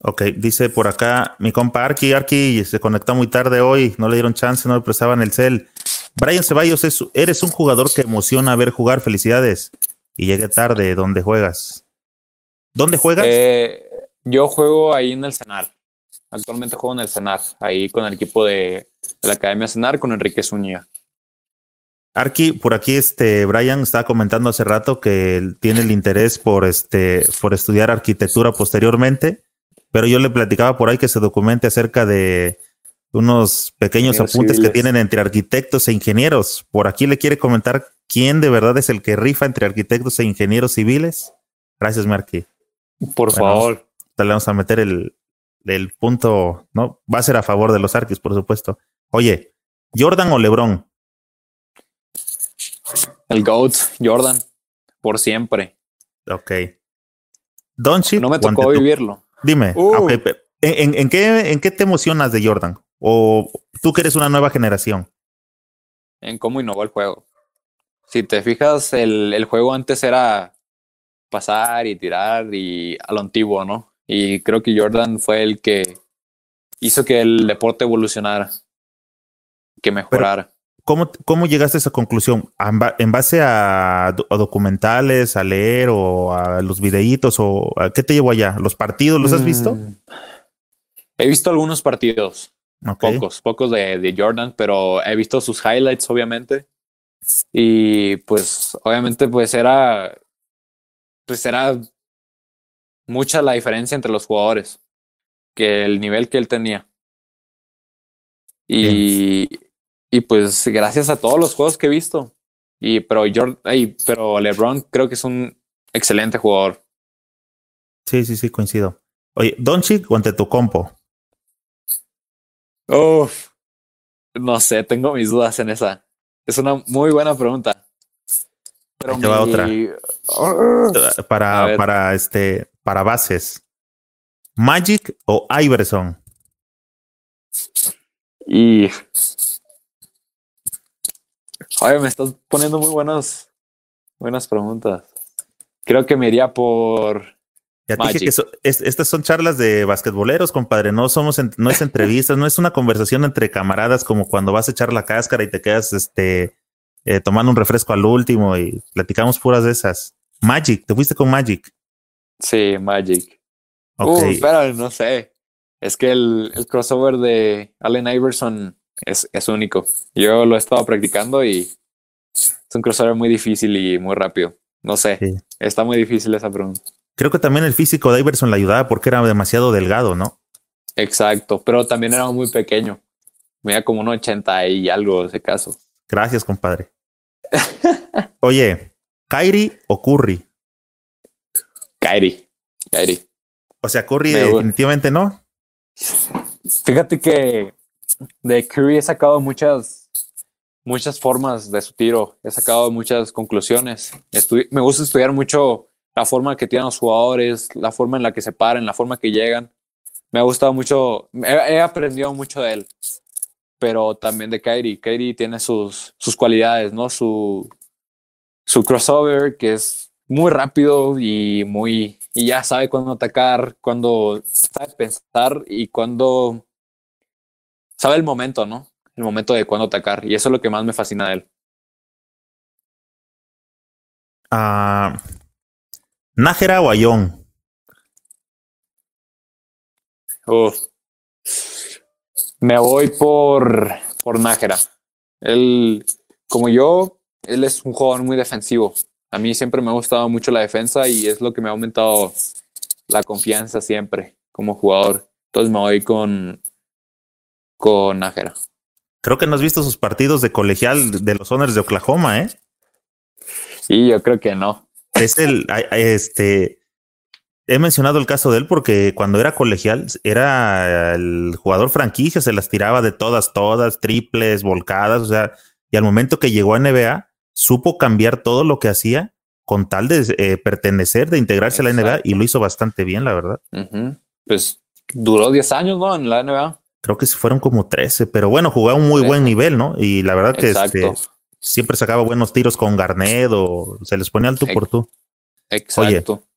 Ok, dice por acá mi compa Arki, Arki se conectó muy tarde hoy, no le dieron chance, no le prestaban el cel. Brian Ceballos, es, eres un jugador que emociona ver jugar, felicidades. Y llegué tarde, ¿dónde juegas? ¿Dónde juegas? Eh, yo juego ahí en el Cenar, actualmente juego en el Cenar, ahí con el equipo de, de la Academia Cenar, con Enrique Zúñiga. Arki, por aquí este Brian estaba comentando hace rato que tiene el interés por, este, por estudiar arquitectura posteriormente. Pero yo le platicaba por ahí que se documente acerca de unos pequeños ingenieros apuntes civiles que tienen entre arquitectos e ingenieros. Por aquí le quiere comentar quién de verdad es el que rifa entre arquitectos e ingenieros civiles. Gracias, Marqui. Por bueno, favor. Le vamos a meter el, el punto, ¿no? Va a ser a favor de los arquis, por supuesto. Oye, ¿Jordan o LeBron? El GOAT, Jordan, por siempre. Ok. Doncic, no me tocó vivirlo. Dime, uh. okay, ¿en, en, qué, ¿en qué te emocionas de Jordan? ¿O tú que eres una nueva generación? En cómo innovó el juego. Si te fijas, el, el juego antes era pasar y tirar y a lo antiguo, ¿no? Y creo que Jordan fue el que hizo que el deporte evolucionara, que mejorara. Pero, ¿cómo, ¿Cómo llegaste a esa conclusión? ¿En base a, a documentales, a leer o a los videitos? O a, ¿qué te llevó allá? ¿Los partidos los has visto? Mm, he visto algunos partidos, okay. pocos, pocos de, de Jordan, pero he visto sus highlights, obviamente. Y pues, obviamente, pues era, pues era mucha la diferencia entre los jugadores, que el nivel que él tenía. Y... Bien. Y pues gracias a todos los juegos que he visto. Y pero Jordan, ay, pero LeBron creo que es un excelente jugador. Sí, sí, sí, coincido. Oye, ¿Doncic o Antetokounmpo? Uf, no sé, tengo mis dudas en esa. Es una muy buena pregunta. Pero ahí te va mi... otra. Uh, para, para este, para bases. ¿Magic o Iverson? Y Oye, me estás poniendo muy buenas, buenas preguntas. Creo que me iría por ya te Magic. Dije que so, es, estas son charlas de basquetboleros, compadre. No somos, en, no es entrevistas, no es una conversación entre camaradas como cuando vas a echar la cáscara y te quedas este, eh, tomando un refresco al último y platicamos puras de esas. Magic, ¿te fuiste con Magic? Sí, Magic. Okay. Uh, pero no sé. Es que el, el crossover de Allen Iverson... Es, es único. Yo lo he estado practicando y es un crossover muy difícil y muy rápido. No sé, sí. Está muy difícil esa pregunta. Creo que también el físico de Iverson le ayudaba porque era demasiado delgado, ¿no? Exacto, pero también era muy pequeño. Medía como un ochenta y algo, ese caso. Gracias, compadre. Oye, ¿Kyrie o Curry? Kyrie. Kyrie. O sea, Curry Me definitivamente no. Fíjate que de Curry he sacado muchas muchas formas de su tiro, he sacado muchas conclusiones. Estu- me gusta estudiar mucho la forma que tienen los jugadores, la forma en la que se paran, la forma que llegan. Me ha gustado mucho, he, he aprendido mucho de él, pero también de Kyrie. Kyrie tiene sus, sus cualidades, ¿no? Su, su crossover, que es muy rápido y, muy, y ya sabe cuándo atacar, cuándo sabe pensar y cuándo... Sabe el momento, ¿no? El momento de cuándo atacar. Y eso es lo que más me fascina de él. Uh, ¿Nájera o Ayón? Uh, me voy por, por Nájera. Él, como yo, él es un jugador muy defensivo. A mí siempre me ha gustado mucho la defensa y es lo que me ha aumentado la confianza siempre como jugador. Entonces me voy con... Con Nájera. Creo que no has visto sus partidos de colegial de los Honors de Oklahoma, ¿eh? Sí, yo creo que no. Es el, este, He mencionado el caso de él porque cuando era colegial era el jugador franquicia, se las tiraba de todas, todas, triples, volcadas, o sea, y al momento que llegó a N B A, supo cambiar todo lo que hacía con tal de eh, pertenecer, de integrarse Exacto. a la N B A, y lo hizo bastante bien, la verdad. Uh-huh. Pues duró diez años, ¿no? En la N B A. Creo que fueron como trece, pero bueno, jugaba un muy sí. buen nivel, ¿no? Y la verdad que este, siempre sacaba buenos tiros con Garnett o se les ponía al tú e- por tú. Exacto. Oye,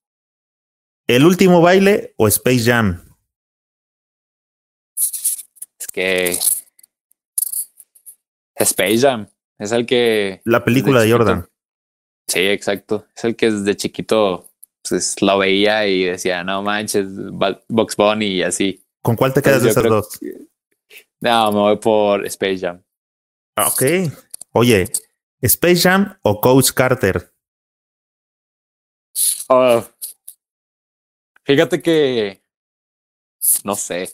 ¿El último baile o Space Jam? Es que... Space Jam. Es el que... La película de Jordan. Sí, exacto. Es el que desde chiquito pues, lo veía y decía, no manches, Bugs Bunny y así. ¿Con cuál te quedas pues de esas dos? Que... No, me voy por Space Jam. Ok. Oye, ¿Space Jam o Coach Carter? Oh... Fíjate que, no sé,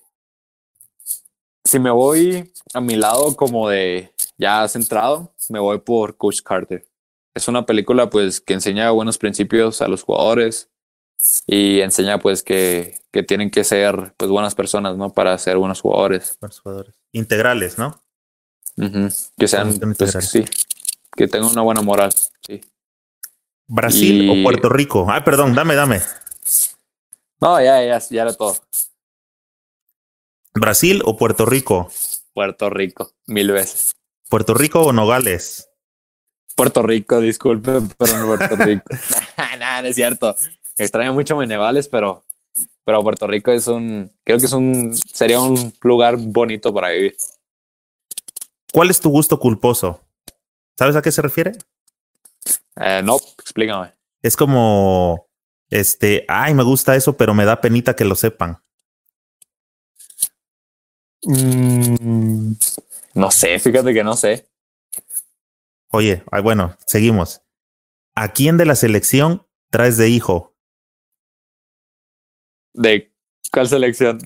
si me voy a mi lado como de ya centrado, me voy por Coach Carter. Es una película pues que enseña buenos principios a los jugadores y enseña pues que, que tienen que ser pues buenas personas, ¿no? Para ser buenos jugadores. Buenos jugadores. Integrales, ¿no? Uh-huh. Que sean, pues, sí, que tengan una buena moral, sí. ¿Brasil y... o Puerto Rico? Ah, perdón, dame, dame. No, ya, ya, ya era todo. ¿Brasil o Puerto Rico? Puerto Rico, mil veces. ¿Puerto Rico o Nogales? Puerto Rico, disculpe, pero no Puerto Rico. Nada, no es cierto. Extraño mucho a Nogales, pero, pero Puerto Rico es un, creo que es un, sería un lugar bonito para vivir. ¿Cuál es tu gusto culposo? ¿Sabes a qué se refiere? Eh, no, explícame. Es como... Este, ay, me gusta eso, pero me da penita que lo sepan. Mm, no sé, fíjate que no sé. Oye, ay, bueno, seguimos. ¿A quién de la selección traes de hijo? ¿De cuál selección?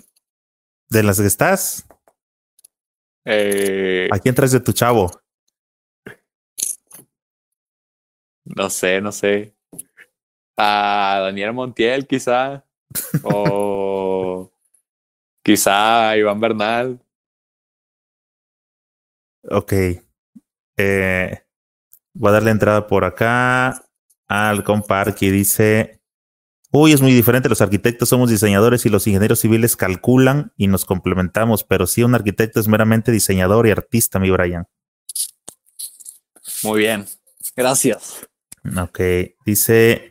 ¿De las que estás? Eh... ¿A quién traes de tu chavo? No sé, no sé. A Daniel Montiel, quizá, o quizá a Iván Bernal. Ok. Eh, voy a darle entrada por acá al compar que dice: uy, es muy diferente. Los arquitectos somos diseñadores y los ingenieros civiles calculan y nos complementamos, pero sí, un arquitecto es meramente diseñador y artista, mi Brian. Muy bien, gracias. Ok, dice.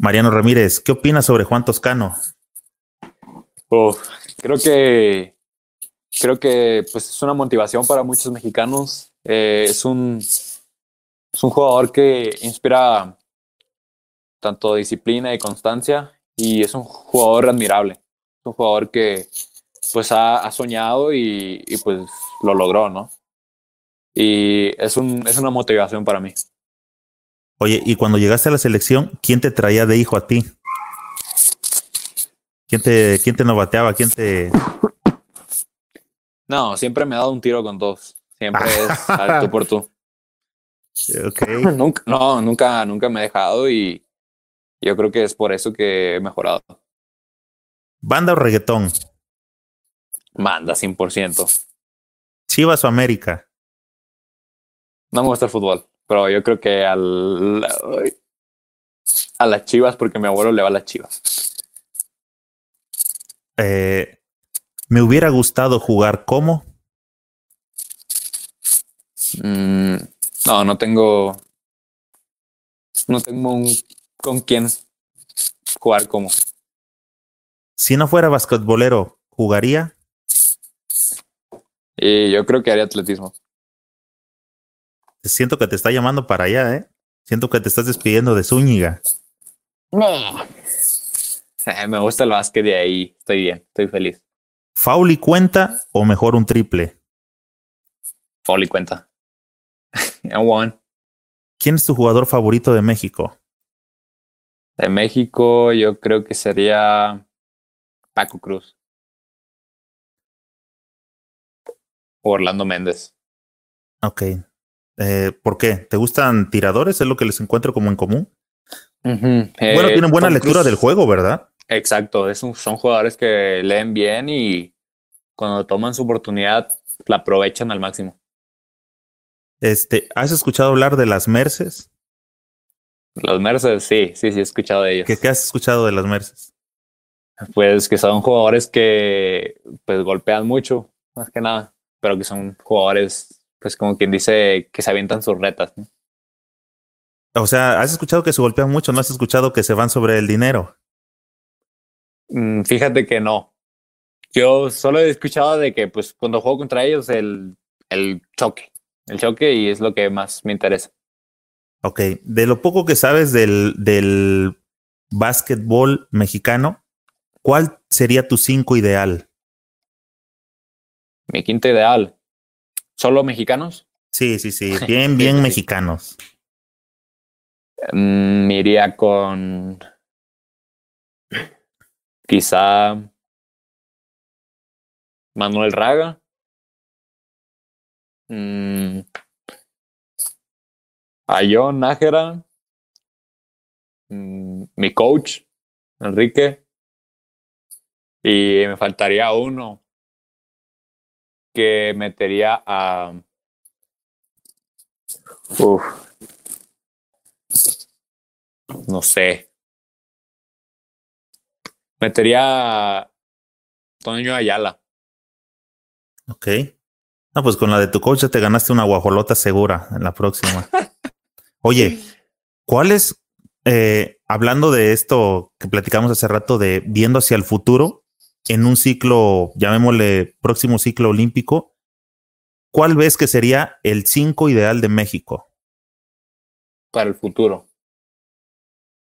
Mariano Ramírez, ¿qué opinas sobre Juan Toscano? Oh, creo que creo que pues es una motivación para muchos mexicanos. Eh, es un es un jugador que inspira tanto disciplina y constancia y es un jugador admirable. Es un jugador que pues ha, ha soñado y, y pues lo logró, ¿no? Y es un es una motivación para mí. Oye, y cuando llegaste a la selección, ¿quién te traía de hijo a ti? ¿Quién te, quién te novateaba? ¿Quién te...? No, siempre me ha dado un tiro con dos. Siempre es al tú por tú. Okay. Nunca, no, nunca, nunca me he dejado y yo creo que es por eso que he mejorado. ¿Banda o reggaetón? Banda, cien por ciento. ¿Chivas o América? No me gusta el fútbol. Pero yo creo que al, a las Chivas, porque mi abuelo le va a las Chivas. Eh, me hubiera gustado jugar como. Mm, no, no tengo. No tengo un, con quién jugar como. Si no fuera basquetbolero, ¿jugaría? Y yo creo que haría atletismo. Siento que te está llamando para allá, ¿eh? Siento que te estás despidiendo de Zúñiga. No. Me gusta el básquet de ahí. Estoy bien, estoy feliz. ¿Foul y cuenta o mejor un triple? Foul y cuenta. One. ¿Quién es tu jugador favorito de México? De México yo creo que sería Paco Cruz. O Orlando Méndez. Ok. Eh, ¿Por qué? ¿Te gustan tiradores? ¿Es lo que les encuentro como en común? Uh-huh. Eh, bueno, tienen buena Tom lectura Cruz. Del juego, ¿verdad? Exacto, es un, son jugadores que leen bien y cuando toman su oportunidad la aprovechan al máximo. Este, ¿has escuchado hablar de las Merces? Las Merces, sí, sí, sí he escuchado de ellos. ¿Qué, qué has escuchado de las Merces? Pues que son jugadores que pues golpean mucho, más que nada, pero que son jugadores, pues como quien dice, que se avientan sus retas, ¿no? O sea, ¿has escuchado que se golpean mucho? ¿No has escuchado que se van sobre el dinero? Mm, fíjate que no. Yo solo he escuchado de que pues cuando juego contra ellos el, el choque, el choque y es lo que más me interesa. Ok, de lo poco que sabes del, del básquetbol mexicano, ¿cuál sería tu cinco ideal? Mi quinto ideal. ¿Solo mexicanos? Sí, sí, sí. Bien, bien sí, mexicanos. Sí. Mm, iría con... Quizá... Manuel Raga. Mm. Ayón Nájera. Mm, mi coach, Enrique. Y me faltaría uno que metería a... Uf. No sé. Metería a Toño Ayala. Ok. No, pues con la de tu coach te ganaste una guajolota segura en la próxima. Oye, ¿cuál es, eh, hablando de esto que platicamos hace rato de viendo hacia el futuro, en un ciclo, llamémosle próximo ciclo olímpico, ¿cuál ves que sería el cinco ideal de México? Para el futuro.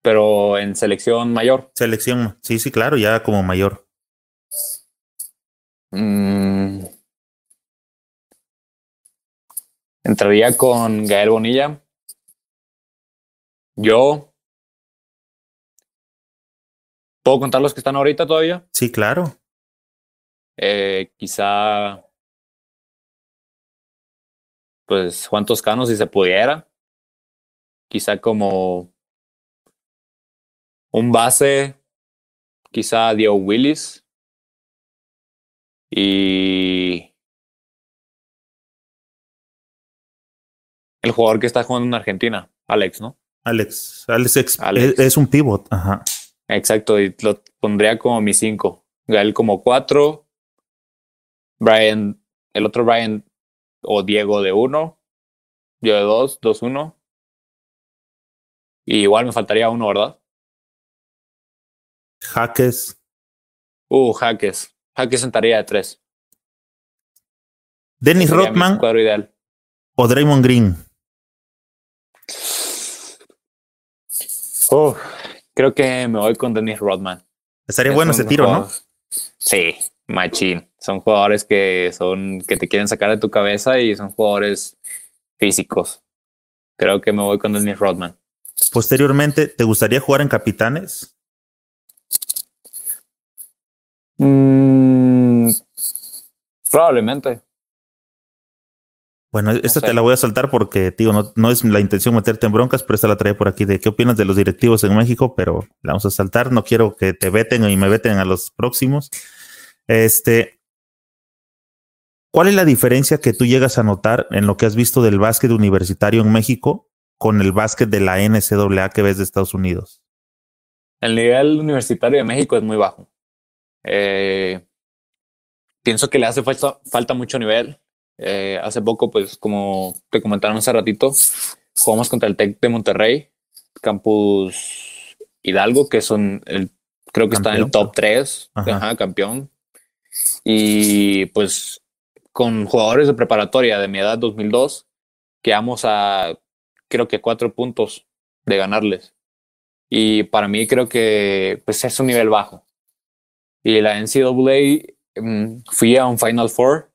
Pero en selección mayor. Selección, sí, sí, claro, ya como mayor. Mm. Entraría con Gael Bonilla. Yo. ¿Puedo contar los que están ahorita todavía? Sí, claro. Eh, quizá. Pues Juan Toscano, si se pudiera. Quizá como. Un base. Quizá Dio Willis. Y. El jugador que está jugando en Argentina, Alex, ¿no? Alex. Alex, ex- Alex. Es, es un pivot, ajá. Exacto, y lo pondría como mi cinco. Gael como cuatro. Brian, el otro Brian o Diego de uno. Yo de dos, dos, uno. Y igual me faltaría uno, ¿verdad? Jaques. Uh, Jaques. Jaques sentaría de tres. Dennis Rodman. Cuadro ideal. O Draymond Green. Oh. Creo que me voy con Dennis Rodman. Estaría es bueno ese tiro, jugador, ¿no? Sí, machín. Son jugadores que son que te quieren sacar de tu cabeza y son jugadores físicos. Creo que me voy con Dennis Rodman. Posteriormente, ¿te gustaría jugar en Capitanes? Mm, probablemente. Bueno, esta no sé. Te la voy a saltar porque, digo, no, no es la intención meterte en broncas, pero esta la trae por aquí de qué opinas de los directivos en México, pero la vamos a saltar. No quiero que te veten y me veten a los próximos. Este, ¿cuál es la diferencia que tú llegas a notar en lo que has visto del básquet universitario en México con el básquet de la N C A A que ves de Estados Unidos? El nivel universitario de México es muy bajo. Eh, pienso que le hace falta, falta mucho nivel. Eh, hace poco, pues como te comentaron hace ratito, jugamos contra el Tec de Monterrey, Campus Hidalgo, que son el, creo que campeón, está en el top tres, ajá. Ajá, campeón. Y pues con jugadores de preparatoria de mi edad dos mil dos, quedamos a creo que cuatro puntos de ganarles. Y para mí creo que pues es un nivel bajo. Y la N C A A, mm, fui a un Final Four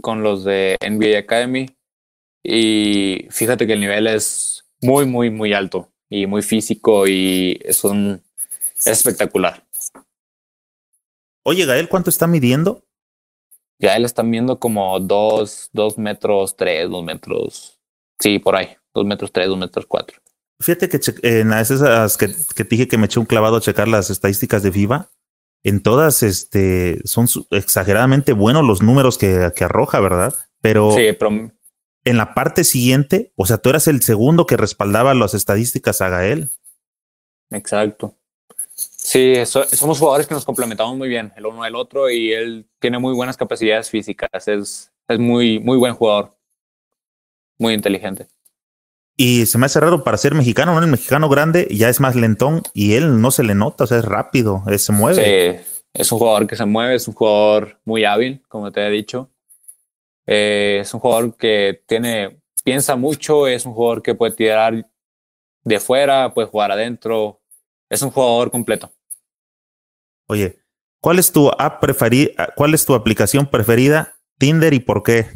con los de N B A Academy y fíjate que el nivel es muy, muy, muy alto y muy físico y es un es espectacular. Oye, Gael, ¿cuánto está midiendo? Gael está midiendo como dos, dos metros tres, dos metros, sí, por ahí, dos metros tres, dos metros cuatro. Fíjate que en esas que, que dije que me eché un clavado a checar las estadísticas de FIBA, en todas este, son exageradamente buenos los números que, que arroja, ¿verdad? Pero sí, prom- en la parte siguiente, o sea, tú eras el segundo que respaldaba las estadísticas a Gael. Exacto. Sí, so- somos jugadores que nos complementamos muy bien el uno al otro y él tiene muy buenas capacidades físicas. Es, es muy, muy buen jugador. Muy inteligente. Y se me hace raro para ser mexicano, ¿no? El mexicano grande ya es más lentón y él no se le nota, o sea, es rápido, es, se mueve. Sí, es un jugador que se mueve, es un jugador muy hábil, como te he dicho. Eh, es un jugador que tiene, piensa mucho, es un jugador que puede tirar de fuera, puede jugar adentro. Es un jugador completo. Oye, ¿cuál es tu app preferida? ¿Cuál es tu aplicación preferida? Tinder, ¿y por qué?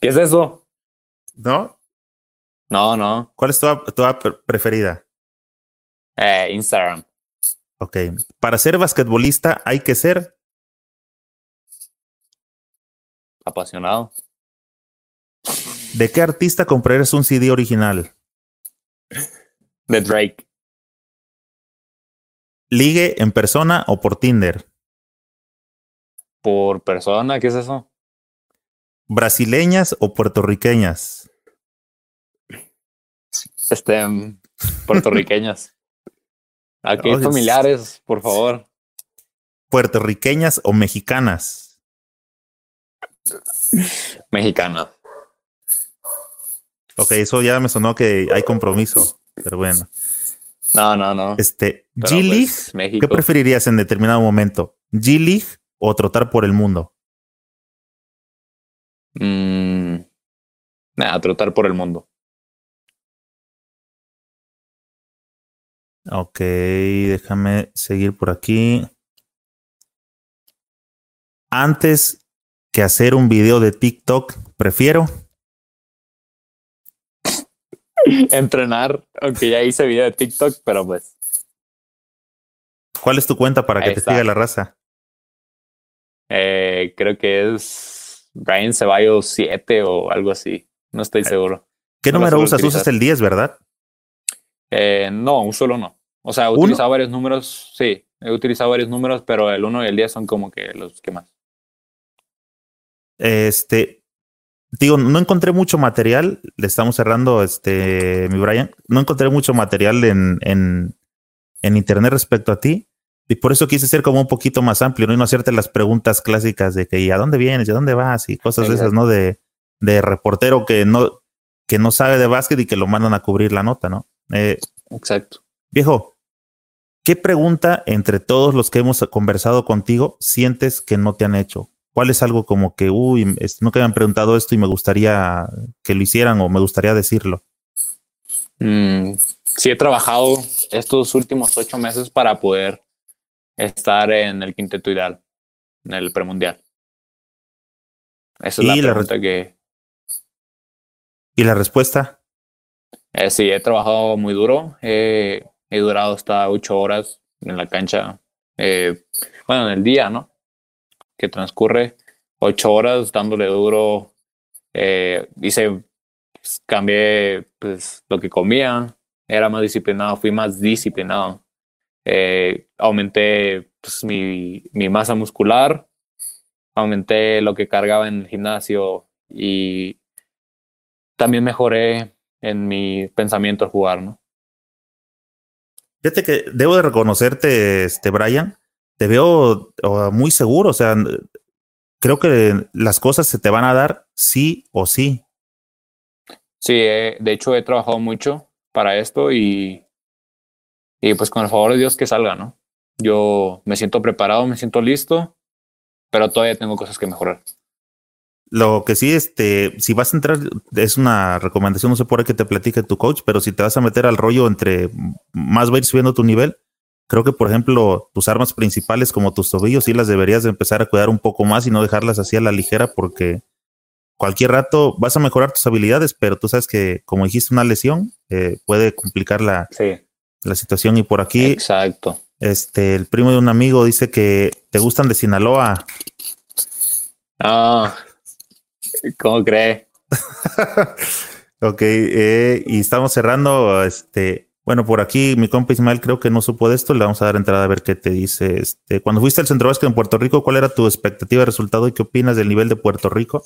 ¿Qué es eso? ¿No? No, no. ¿Cuál es tu app, tu app preferida? Eh, Instagram. Ok. Para ser basquetbolista hay que ser apasionado. ¿De qué artista comprarías un C D original? De Drake. ¿Ligue en persona o por Tinder? Por persona, ¿qué es eso? ¿Brasileñas o puertorriqueñas? Este, um, puertorriqueñas. Aquí oh, familiares, por favor. ¿Puertorriqueñas o mexicanas? Mexicanas. Ok, eso ya me sonó que hay compromiso, pero bueno. No, no, no. Este, G-League, pues, ¿qué preferirías en determinado momento? ¿G-League o trotar por el mundo? Mm, nada, trotar por el mundo. Ok, déjame seguir por aquí. Antes que hacer un video de TikTok, prefiero entrenar, aunque ya hice video de TikTok, pero pues. ¿Cuál es tu cuenta para que te siga la raza? Eh, creo que es Brian Ceballos siete o algo así. No estoy seguro. ¿Qué no número usas? Utilizar. Usas el diez, ¿verdad? Eh, no, un solo no. O sea, he utilizado ¿Uno? varios números. Sí, he utilizado varios números, pero el uno y el diez son como que los que más. Este, digo, no encontré mucho material. Le estamos cerrando, este, mi Brian. No encontré mucho material en, en, en internet respecto a ti. Y por eso quise ser como un poquito más amplio, ¿no? Y no hacerte las preguntas clásicas de que ¿y a dónde vienes? ¿Y a dónde vas? Y cosas de esas, ¿no? De, de reportero que no, que no sabe de básquet y que lo mandan a cubrir la nota, ¿no? Eh, Exacto. Viejo, ¿qué pregunta entre todos los que hemos conversado contigo sientes que no te han hecho? ¿Cuál es algo como que, uy, es, nunca me han preguntado esto y me gustaría que lo hicieran o me gustaría decirlo? Mm, sí, he trabajado estos últimos ocho meses para poder estar en el quinteto ideal, en el premundial. Esa es la pregunta la re- que... ¿Y la respuesta? Eh, sí, he trabajado muy duro. Eh, he durado hasta ocho horas en la cancha. Eh, bueno, en el día, ¿no? Que transcurre ocho horas dándole duro. Eh, hice, pues, cambié pues, lo que comía. Era más disciplinado, fui más disciplinado. Eh, aumenté pues, mi, mi masa muscular, aumenté lo que cargaba en el gimnasio y también mejoré en mi pensamiento al jugar, ¿no? Fíjate que debo de reconocerte, este Brian, te veo oh, muy seguro, o sea, creo que las cosas se te van a dar sí o sí. Sí, eh, de hecho he trabajado mucho para esto y Y pues con el favor de Dios que salga, ¿no? Yo me siento preparado, me siento listo, pero todavía tengo cosas que mejorar. Lo que sí, este, si vas a entrar, es una recomendación, no sé por qué te platique tu coach, pero si te vas a meter al rollo entre más va a ir subiendo tu nivel, creo que, por ejemplo, tus armas principales como tus tobillos sí las deberías de empezar a cuidar un poco más y no dejarlas así a la ligera porque cualquier rato vas a mejorar tus habilidades, pero tú sabes que, como dijiste, una lesión eh, puede complicar la... Sí. La situación y por aquí. Exacto. Este, el primo de un amigo dice que te gustan de Sinaloa. Ah, ¿cómo cree? Ok, eh, y estamos cerrando. Este, bueno, por aquí mi compa Ismael creo que no supo de esto. Le vamos a dar entrada a ver qué te dice. Este, cuando fuiste al Centro Básquet en Puerto Rico, ¿cuál era tu expectativa de resultado y qué opinas del nivel de Puerto Rico?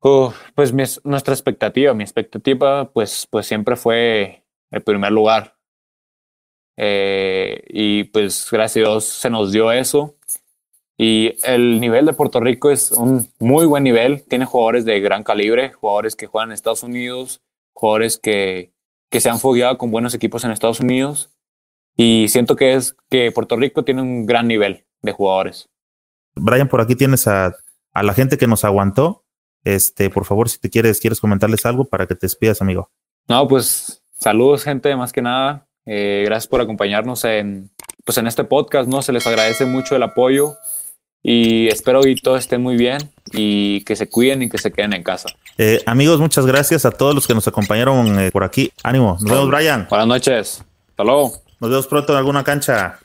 Uh, pues mi, nuestra expectativa, mi expectativa, pues, pues siempre fue el primer lugar. Eh, y pues gracias a Dios se nos dio eso. Y el nivel de Puerto Rico es un muy buen nivel. Tiene jugadores de gran calibre, jugadores que juegan en Estados Unidos, jugadores que, que se han fogueado con buenos equipos en Estados Unidos. Y siento que, es, que Puerto Rico tiene un gran nivel de jugadores. Brian, por aquí tienes a, a la gente que nos aguantó. Este, por favor, si te quieres, quieres comentarles algo para que te despidas, amigo. No, pues saludos, gente, más que nada. Eh, gracias por acompañarnos en, pues, en este podcast, ¿no? Se les agradece mucho el apoyo. Y espero que todo esté muy bien y que se cuiden y que se queden en casa. Eh, amigos, muchas gracias a todos los que nos acompañaron eh, por aquí. Ánimo. Nos vemos, Brian. Buenas noches. Hasta luego. Nos vemos pronto en alguna cancha.